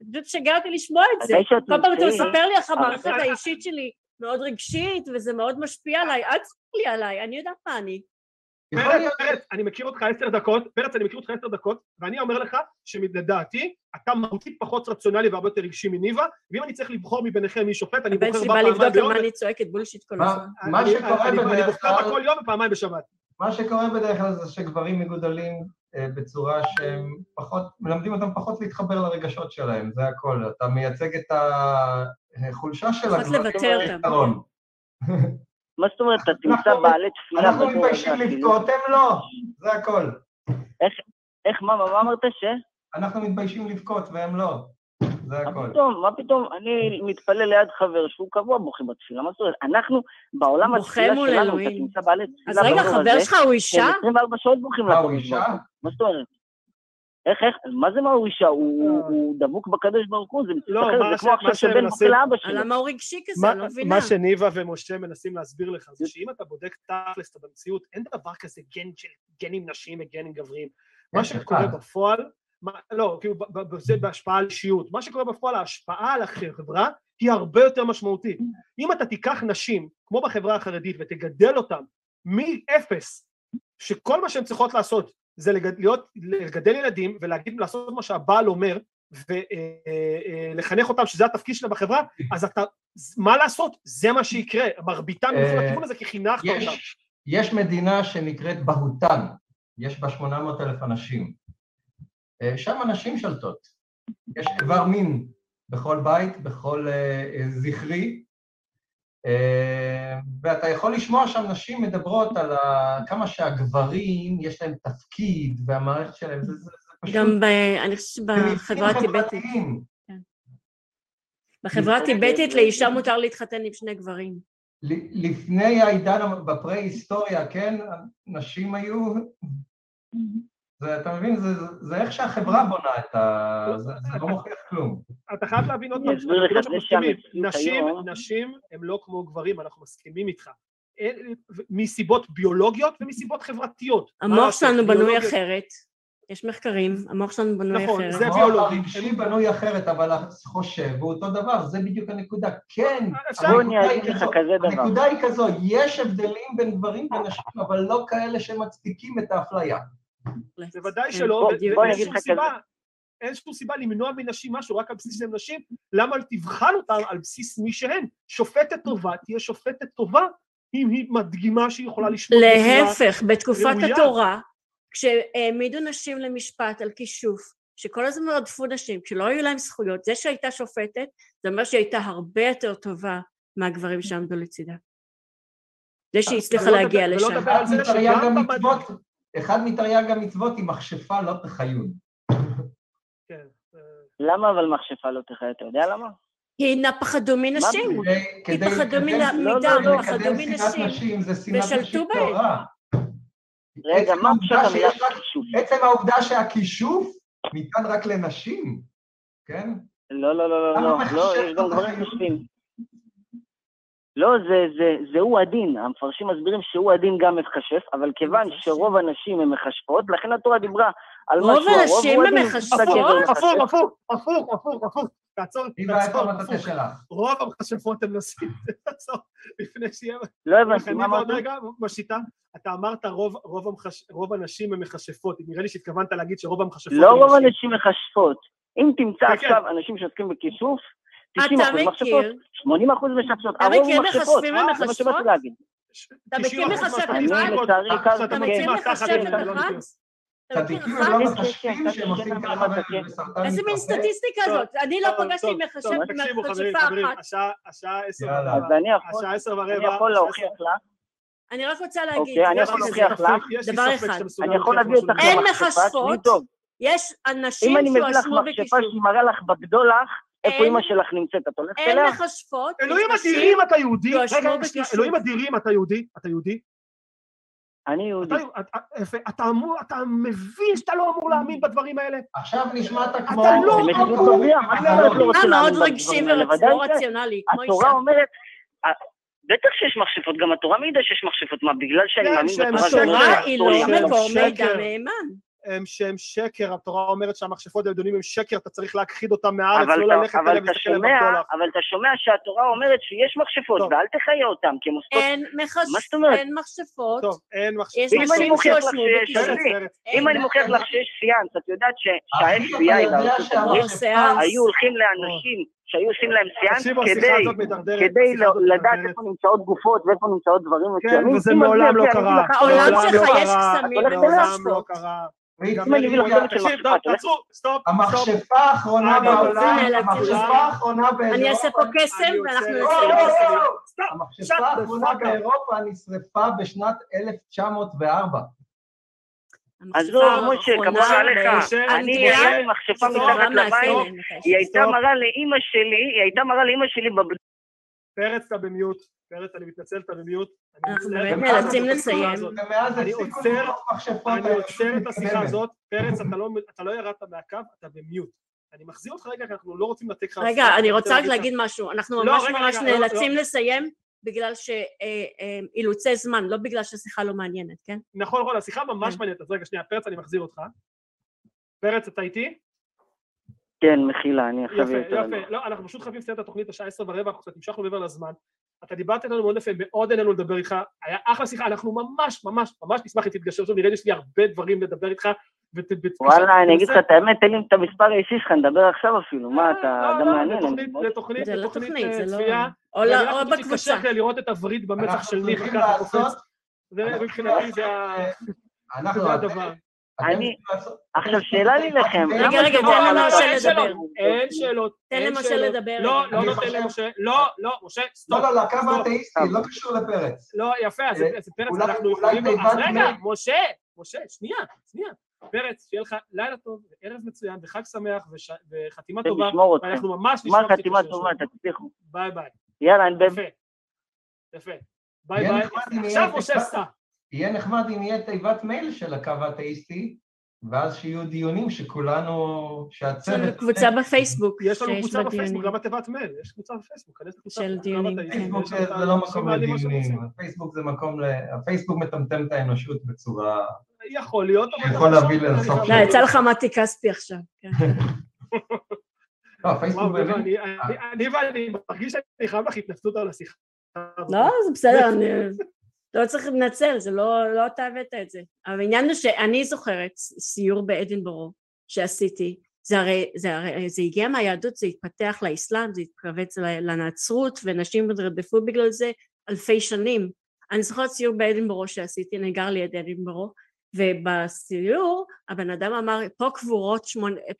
אני חושבת שגע אותי לשמוע את זה. כל פעם אתה מספר לי איך המערכת האישית שלי מאוד רגשית, וזה מאוד משפיע עליי, אל תספר לי עליי, אני יודעת מה אני. פרץ, אני מכיר אותך 10 דקות, ואני אומר לך שמדעתי, אתה מהותית פחות רציונלי והרבה יותר רגשי מניבה, ואם אני צריך לבחור מביניכם מי שופט, אני בוחר בפעמיים ביום. הבן שבא לבדוק למה אני צועקת בולשיט כל הזמן. אני בוחר בכל יום ופעמיים בשבת. מה שקורה בדרך כלל זה שגברים מגודלים בצורה שהם פחות, מלמדים אותם פחות להתחבר לרגשות שלהם, זה הכל. אתה מייצג את החולשה שלהם. פחות לבטר אותם. מה זאת אומרת, אתה תמצא בעלי תפילה... אנחנו מבקשים לבכות, הם לא, זה הכל. איך, מה אמרת ש? אנחנו מתביישים לבכות, והם לא, זה הכל. מה פתאום, אני מתפלל ליד חבר שהוא קבוע בוכה בתפילה, מה זאת אומרת, אנחנו בעולם התפילה שלנו, אתה תמצא בעלי תפילה... אז רגע, חבר שלך הוא אישה? 24 שעות בוכים לך. הוא אישה? מה זאת אומרת? איך, מה זה מהו אישה? הוא דבוק בקדוש ברוך הוא, זה כמו עכשיו שבן בוכה לאבא שלו. למה הוא רגשי כזה, לא מבינה. מה שניבה ומשה מנסים להסביר לך, זה שאם אתה בודק תכלס את המציאות, אין דבר כזה גנים נשיים וגנים גבריים. מה שקורה בפועל, לא, כאילו זה בהשפעה על אישיות, מה שקורה בפועל, ההשפעה על החברה היא הרבה יותר משמעותית. אם אתה תיקח נשים, כמו בחברה החרדית, ותגדל אותם מאפס, שכל מה שהן צריכות לעשות, זה לגדל ילדים ולהגיד לעשות מה שהבעל אומר ולחנך אותם שזה התפקיד שלהם בחברה, אז אתה, מה לעשות? זה מה שיקרה, מרביתם יוצאים לכיוון הזה כי חינכת אותם. יש מדינה שנקראת בהוטן, יש בה 800,000 אנשים, שם אנשים שלטות, יש כבר מין בכל בית, בכל זכרי, ואתה יכול לשמוע שם נשים מדברות על כמה שהגברים יש להם תפקיד והמערכת שלהם, זה פשוט... גם אני חושבת שבחברה הטיבטית. בחברה הטיבטית לאישה מותר להתחתן עם שני גברים. לפני העידן, בפרה-היסטוריה, כן? נשים היו... אתה מבין, זה איך שהחברה בונה את ה... זה לא מוכיח כלום. אתה חייב להבין עוד פעם, שאנחנו מסכימים. נשים הם לא כמו גברים, אנחנו מסכימים איתך. מסיבות ביולוגיות ומסיבות חברתיות. המוח שלנו בנוי אחרת. יש מחקרים, המוח שלנו בנוי אחרת. נכון, זה ביולוגי. הרגשי בנוי אחרת, אבל חושב, הוא אותו דבר, זה בדיוק הנקודה. כן, הנקודה היא כזו, יש הבדלים בין גברים ונשים, אבל לא כאלה שמצדיקים את האפליה. זה ודאי שלא, ואין שום סיבה למנוע מנשים משהו, רק על בסיס של נשים, למה תבחן אותם על בסיס מי שהן? שופטת טובה, תהיה שופטת טובה, אם היא מדגימה שהיא יכולה לשפוט. להפך, בתקופת התורה, כשהעמידו נשים למשפט על כישוף, שכל הזמן עודפו נשים, כשלא היו להם זכויות, זה שהייתה שופטת, זה אומר שהיא הייתה הרבה יותר טובה מהגברים שעמדו לצידה. זה שהיא הצליחה להגיע לשם. ולא דבר על זה שגם במצוות, אחד מתרי"ג המצוות היא מכשפה לא תחיו. למה אבל מכשפה לא תחיו? אתה יודע למה? היא פחדו מנשים. היא פחדו מדם, פחדו מנשים, ושלטו בהם. רגע, מה פשוט המילה כישוף? עצם העובדה שהכישוף ניתן רק לנשים, כן? לא, לא, לא, לא, לא, יש גם דברים נוספים. לא, זהו הדין, המפרשים מסבירים שהוא הדין גם מכשף, אבל כיוון שרוב הנשים הן מכשפות, לכן התורה דיברה על משהו, רוב הנשים הן מכשפות? אפור, תעצור, רוב המכשפות הן נשים, תעצור, לפני שיהיה... לא הבנתי, מה אמרת? רגע, בשיטה, אתה אמרת רוב הנשים הן מכשפות, נראה לי שהתכוונת להגיד שרוב המכשפות הן נשים. לא רוב הנשים מכשפות, אם תמצא עכשיו אנשים שעוסקים בכישוף, 90% מחשפות, 80% משפשות, הרוב מחשפות, זה מה שבאתי להגיד. אתה מכיר מחשפת אחד? אתה מכיר מחשפת אחד? צדיקים הם לא מחשפים שהם עושים ככה בסרטן. איזה מין סטטיסטיקה הזאת? אני לא פגשתי מחשפת אחת. השעה 10:15. אני יכול להוכיח לך. אני רק רוצה להגיד. אני יכול להוכיח לך. דבר אחד. אני יכול להביא אותך למחשפות. יש אנשים שעשמו בקישור. מחשפה שמראה לך בגדולך, איפה אימא שלך נמצאת, את הולכת אליה? אין מחשפות. אלוהים אדירים, אתה יהודי? אלוהים אדירים, אתה יהודי? אתה יהודי? אני יהודי. אתה מבין שאתה לא אמור להאמין בדברים האלה? עכשיו נשמעת כמו... אתה לא אמור. אתה מאוד רגשי ורציונלי. התורה אומרת... בטח שיש מחשפות, גם התורה מעידה שיש מחשפות. מה, בגלל שאני מאמין בתורה... התורה היא לא מקור מידע נאמן. שהם שקר, התורה אומרת שהמכשפות האדונים הם שקר, אתה צריך להכחיד אותם מהארץ, לא ללכת אליהם ולהסתכל עליהם בגדולך. אבל אתה שומע שהתורה אומרת שיש מכשפות, ואל תחיה אותם, כי מוסדות... אין מכשפות. טוב, אין מכשפות. אם אני מוכיח לך שיש... אם אני מוכיח לך שיש סיאנס, את יודעת שה-FBI היו הולכים לאנשים שהיו עושים להם סיאנס כדי לדעת איפה נמצאות גופות ואיפה נמצאות דברים מסוימים. כן, וזה מעולם לא קרה. העולם שלך יש קסמים. המחשפה האחרונה בעולם, המחשפה האחרונה באירופה, אני אעשה פה קסם ואנחנו נעשה קסם. המחשפה האחרונה באירופה נשרפה בשנת 1904. אז לא, משה, כמובן עליך, אני הייתה מחשפה מתחת לבית, היא הייתה מראה לאמא שלי, היא הייתה מראה לאמא שלי בבדל. פרץ, אתה במיוט, פרץ, אני מתנצל, אתה במיוט. אנחנו באמת נאלצים לסיים. אני עוצר את השיחה הזאת, פרץ, אתה לא ירדת מהקו, אתה במיוט. אני מחזיר אותך רגע, כי אנחנו לא רוצים לתת לך... רגע, אני רוצה רק להגיד משהו, אנחנו ממש נאלצים לסיים, בגלל שאילוצי זמן, לא בגלל שהשיחה לא מעניינת, כן? נכון, רון, השיחה ממש מעניינת, אז רגע, שנייה, פרץ, אני מחזיר אותך. פרץ, אתה איתי? כן, מחילה, אני עכשיו יותר... יפה, לא, אנחנו פשוט חייבים לסיים את התוכנית השעה 10:15, אנחנו קצת נמשכנו מעבר לזמן. אתה דיברת איתנו מאוד יפה, מאוד עלינו לדבר איתך, היה אחלה שיחה, אנחנו ממש, ממש, ממש נשמח להתגשר שוב, נראה לי שיש לי הרבה דברים לדבר איתך, וואלה, אני אגיד לך, את האמת, תן לי את המספר האישי שלך, נדבר עכשיו אפילו, מה, אתה אדם מעניין. זה לא תוכנית, זה לא... או בקבוצה. אני חושב לראות את הוריד במצח של ניח, ככה קופץ, ומבחינתי זה הדבר. אני, עכשיו שאלה לי לכם. רגע, תן למשה לדבר. אין שאלות. תן למשה לדבר. לא נותן למשה, לא, משה, סטופ. לא, כמה אתאיסטי, לא קשור לפרץ. לא, יפה, אז פרץ אנחנו יכולים... אז רגע, משה, שנייה, פרץ, שיהיה לך לילה טוב, ערב מצוין, וחג שמח, וחתימה טובה, ואנחנו ממש נשמע חתימה טובה, תצליחו. ביי ביי. יאללה, אני בן. יפה, ביי ביי. עכשיו משה סתם. יהיה נחמד אם יהיה תיבת מייל של הקו האתאיסטי, ואז שיהיו דיונים שכולנו, שהצוות... יש לנו קבוצה בפייסבוק. יש לנו קבוצה בפייסבוק, גם בתיבת מייל, יש קבוצה בפייסבוק. של דיונים. פייסבוק זה לא מקום לדיונים, הפייסבוק זה מקום, הפייסבוק מטמטם את האנושות בצורה... יכול להיות, אבל... יכול להביא לסוף שלו. לא, יצא לך מתי כספי עכשיו. לא, הפייסבוק באמת... אני מרגיש שאני חייב לך התנפצות על השיחה. לא, זה בסדר, לא צריך לנצל, זה לא תאבדת את זה. אבל העניין הוא שאני זוכרת סיור באדינבורו שעשיתי, זה הגיע מהיהדות, זה התפתח לאסלאם, זה התפרץ לנצרות, ונשים נרדפו בגלל זה אלפי שנים. אני זוכרת סיור באדינבורו שעשיתי, אני גר ליד אדינבורו, ובסיור הבן אדם אמר,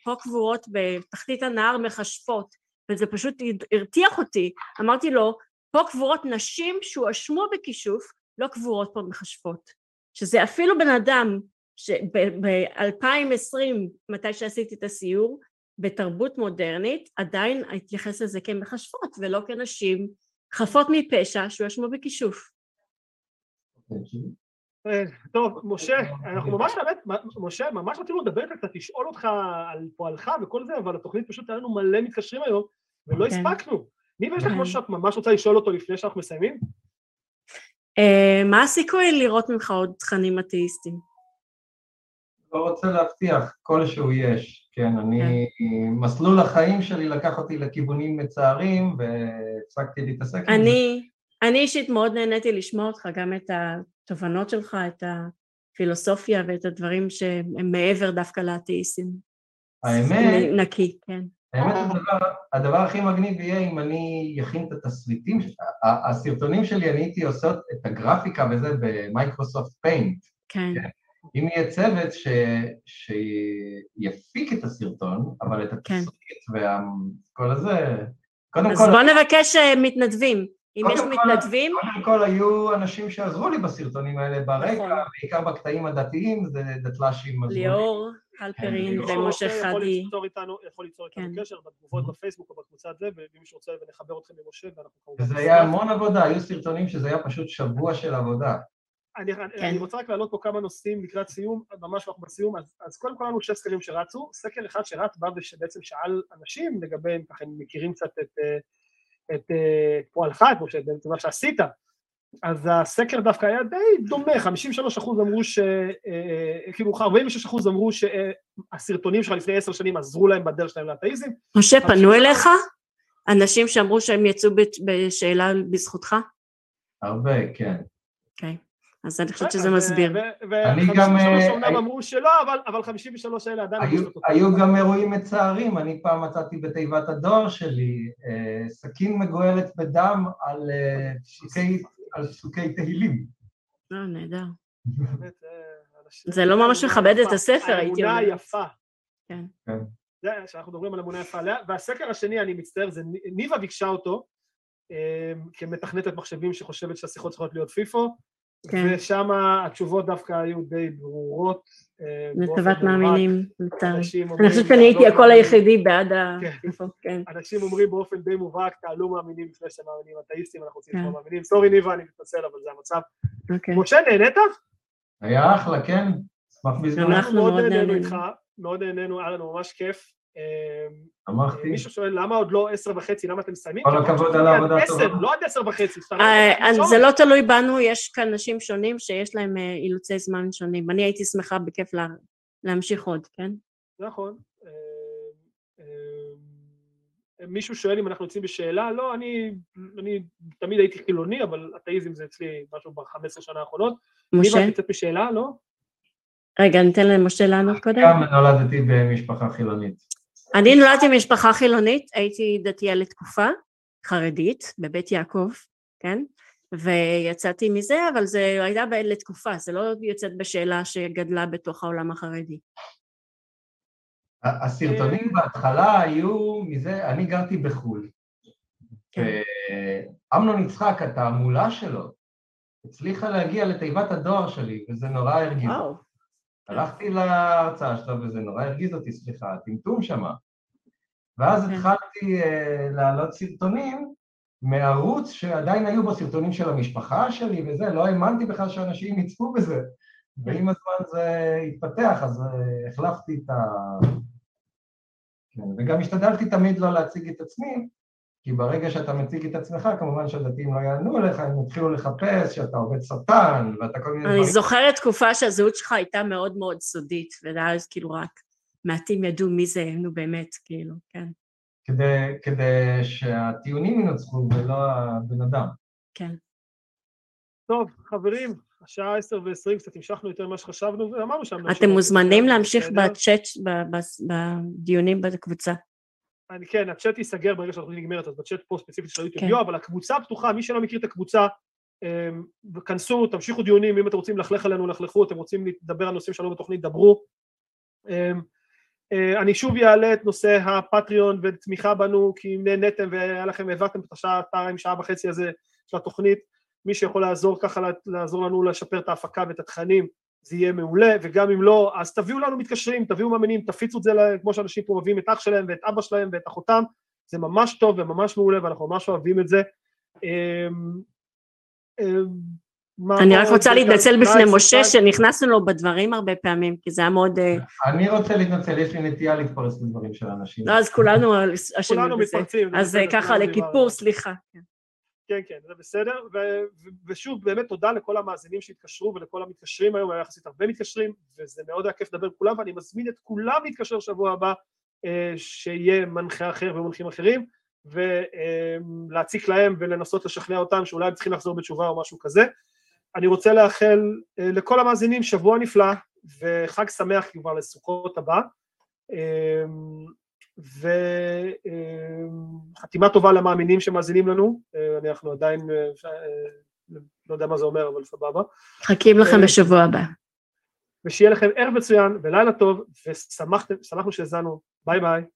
פה קבורות בתחתית הנהר מכשפות, וזה פשוט הרתיח אותי. אמרתי לו, פה קבורות נשים שהואשמו בכישוף, לא קבורות פה מכשפות, שזה אפילו בן אדם שב-2020, מתי שעשיתי את הסיור, בתרבות מודרנית, עדיין התייחס לזה כמכשפות, ולא כנשים חפות מפשע שהואשמו בכישוף. טוב, משה, אנחנו ממש באמת, משה, ממש רצינו לדבר קצת, לשאול אותך על פועלך וכל זה, אבל התוכנית פשוט היה לנו מלא מתקשרים היום, ולא הספקנו. מי ויש לך משהו שאת ממש רוצה לשאול אותו לפני שאנחנו מסיימים? מה הסיכוי לראות ממך עוד תכנים אתאיסטים? לא רוצה להבטיח, כלשהו יש, כן, אני, מסלול החיים שלי לקח אותי לכיוונים מצערים, והפסקתי להתעסק עם זה. אני אישית מאוד נהניתי לשמוע אותך, גם את התובנות שלך, את הפילוסופיה ואת הדברים שהם מעבר דווקא לאתאיסטים. האמת... נקי, כן. האמת, הדבר הכי מגניב יהיה אם אני יכין את התסריטים, הסרטונים שלי, אני הייתי עושה את הגרפיקה וזה במייקרוסופט פיינט. כן. אם יהיה צוות שיפיק את הסרטון, אבל את התסריט וכל הזה... אז בוא נבקש מתנדבים. אם יש מתנדבים... קודם כל היו אנשים שעזרו לי בסרטונים האלה ברקע, בעיקר בקטעים הדתיים, זה דתל"שים עזרו לי. ליאור. אלפרין ומשה חדי. יכול ליצור איתנו קשר בתגובות בפייסבוק או בקבוצה הזה, ומי שרוצה ונחבר אתכם למשה, ואנחנו קוראים. וזה היה המון עבודה, היו סרטונים שזה היה פשוט שבוע של עבודה. אני רוצה רק להעלות פה כמה נושאים לקראת סיום, ממש אנחנו בסיום, אז קודם כל לנו 6 סקרים שרצו, סקר אחד שרץ בא ושבעצם שאל אנשים לגבי, ככה הם מכירים קצת את פועלך, כמו שבעצם מה שעשית, אז הסקר דווקא היה די דומה, 53% אמרו כאילו 46% אמרו שהסרטונים שלך לפני 10 שנים עזרו להם בדרך שלהם לאתאיזם. משה, פנו אליך? אנשים שאמרו שהם יצאו בשאלה בזכותך? הרבה, כן. אוקיי, אז אני חושבת שזה מסביר. ו-53 אומנם אמרו שלא, אבל 53 אלה עדיין... היו גם אירועים מצערים, אני פעם מצאתי בתיבת הדואר שלי, סכין מגואלת בדם על פסוקי... על פסוקי תהילים. לא, נהדר. זה לא ממש מכבד את הספר, הייתי אומרת. האמונה היפה. כן. זה שאנחנו מדברים על אמונה יפה עליה, והסקר השני, אני מצטער, זה ניבה ביקשה אותו, כמתכנתת מחשבים שחושבת שהשיחות צריכות להיות פיפו, ושם התשובות דווקא היו די ברורות. לטובת מאמינים. אני חושבת שאני הייתי הקול היחידי בעד הפיפו. אנשים אומרים באופן די מובהק, תעלו מאמינים לפני שמאמינים אתאיסטים, אנחנו רוצים לשמוע מאמינים. סורי ניבה, אני מתנצל, אבל זה המצב. משה, נהנית? היה אחלה, כן. אנחנו מאוד נהנינו איתך, מאוד נהנינו, היה לנו ממש כיף. מישהו שואל למה עוד לא 10:30, למה אתם מסיימים? כל הכבוד על העבודה טובה. לא עד 10:30. זה לא תלוי בנו, יש כאן אנשים שונים שיש להם אילוצי זמן שונים. אני הייתי שמחה בכיף להמשיך עוד, כן? נכון. מישהו שואל אם אנחנו יוצאים בשאלה, לא, אני תמיד הייתי חילוני, אבל אתאיזם זה אצלי משהו ב-15 שנה האחרונות. משה? אני יוצאת בשאלה, לא? רגע, ניתן למשה לענות קודם. גם נולדתי במשפחה חילונית. אני נולדתי במשפחה חילונית, הייתי דתייה לתקופה, חרדית, בבית יעקב, כן? ויצאתי מזה, אבל זה הייתה לתקופה, זה לא יוצאת בשאלה שגדלה בתוך העולם החרדי. הסרטונים בהתחלה היו מזה, אני גרתי בחול, ואמנון יצחק, התעמולה שלו, הצליחה להגיע לתיבת הדואר שלי, וזה נורא הרגיש. הלכתי להרצאה שלו וזה נורא הרגיז אותי, סליחה, הטמטום שמה. ואז התחלתי להעלות סרטונים מערוץ שעדיין היו בו סרטונים של המשפחה שלי וזה, לא האמנתי בכלל שאנשים יצפו בזה. ועם הזמן זה התפתח, אז החלפתי את ה... וגם השתדלתי תמיד לא להציג את עצמי, כי ברגע שאתה מציג את עצמך, כמובן שהדתיים לא יענו לך, הם התחילו לחפש שאתה עובד סטן, ואתה כל מיני דברים. אני זוכרת תקופה שהזהות שלך הייתה מאוד מאוד סודית, ואז כאילו רק מעטים ידעו מי זה, נו באמת, כאילו, כן. כדי שהטיעונים ינצחו ולא הבן אדם. כן. טוב, חברים, השעה 10:20, קצת המשכנו יותר מה שחשבנו, ואמרנו שם... אתם מוזמנים להמשיך בצ'אט, בדיונים בקבוצה. כן, הצ'אט ייסגר ברגע שאנחנו נגמרת, אז בצ'אט פה ספציפית של היוטיוב, אבל הקבוצה פתוחה, מי שלא מכיר את הקבוצה, כנסו, תמשיכו דיונים, אם אתם רוצים לחלך עלינו, לחלכו, אתם רוצים לדבר על נושאים שלנו בתוכנית, דברו. אני שוב יעלה את נושא הפטריון ותמיכה בנו, כי אם נהנתם והיה לכם, הבאתם את השעה וחצי הזה של התוכנית, מי שיכול לעזור ככה, לעזור לנו לשפר את ההפקה ואת התכנים, זה יהיה מעולה, וגם אם לא, אז תביאו לנו מתקשרים, תביאו מאמינים, תפיצו את זה, כמו שאנשים פה מביאים את אח שלהם, ואת אבא שלהם, ואת אחותם, זה ממש טוב וממש מעולה, ואנחנו ממש אוהבים את זה. אני רק רוצה להתנצל בפני משה, שנכנסנו לו בדברים הרבה פעמים, כי זה היה מאוד... אני רוצה להתנצל, יש לי נטייה להתפרס בדברים של אנשים. אז כולנו מתפרצים. אז ככה, לכיפור, סליחה. כן, כן, זה בסדר, ושוב, באמת תודה לכל המאזינים שהתקשרו ולכל המתקשרים היום, היה יחסית הרבה מתקשרים, וזה מאוד היה כיף לדבר עם כולם, ואני מזמין את כולם להתקשר שבוע הבא, שיהיה מנחה אחר ומנחים אחרים, ולהציק להם ולנסות לשכנע אותם, שאולי הם צריכים לחזור בתשובה או משהו כזה. אני רוצה לאחל לכל המאזינים שבוע נפלא, וחג שמח כבר לסוכות הבא, וחתימה טובה למאמינים שמאזינים לנו, אנחנו עדיין, לא יודע מה זה אומר, אבל סבבה. חכים לכם בשבוע הבא. ושיהיה לכם ערב מצוין ולילה טוב, ושמחנו שהזנו, ביי ביי.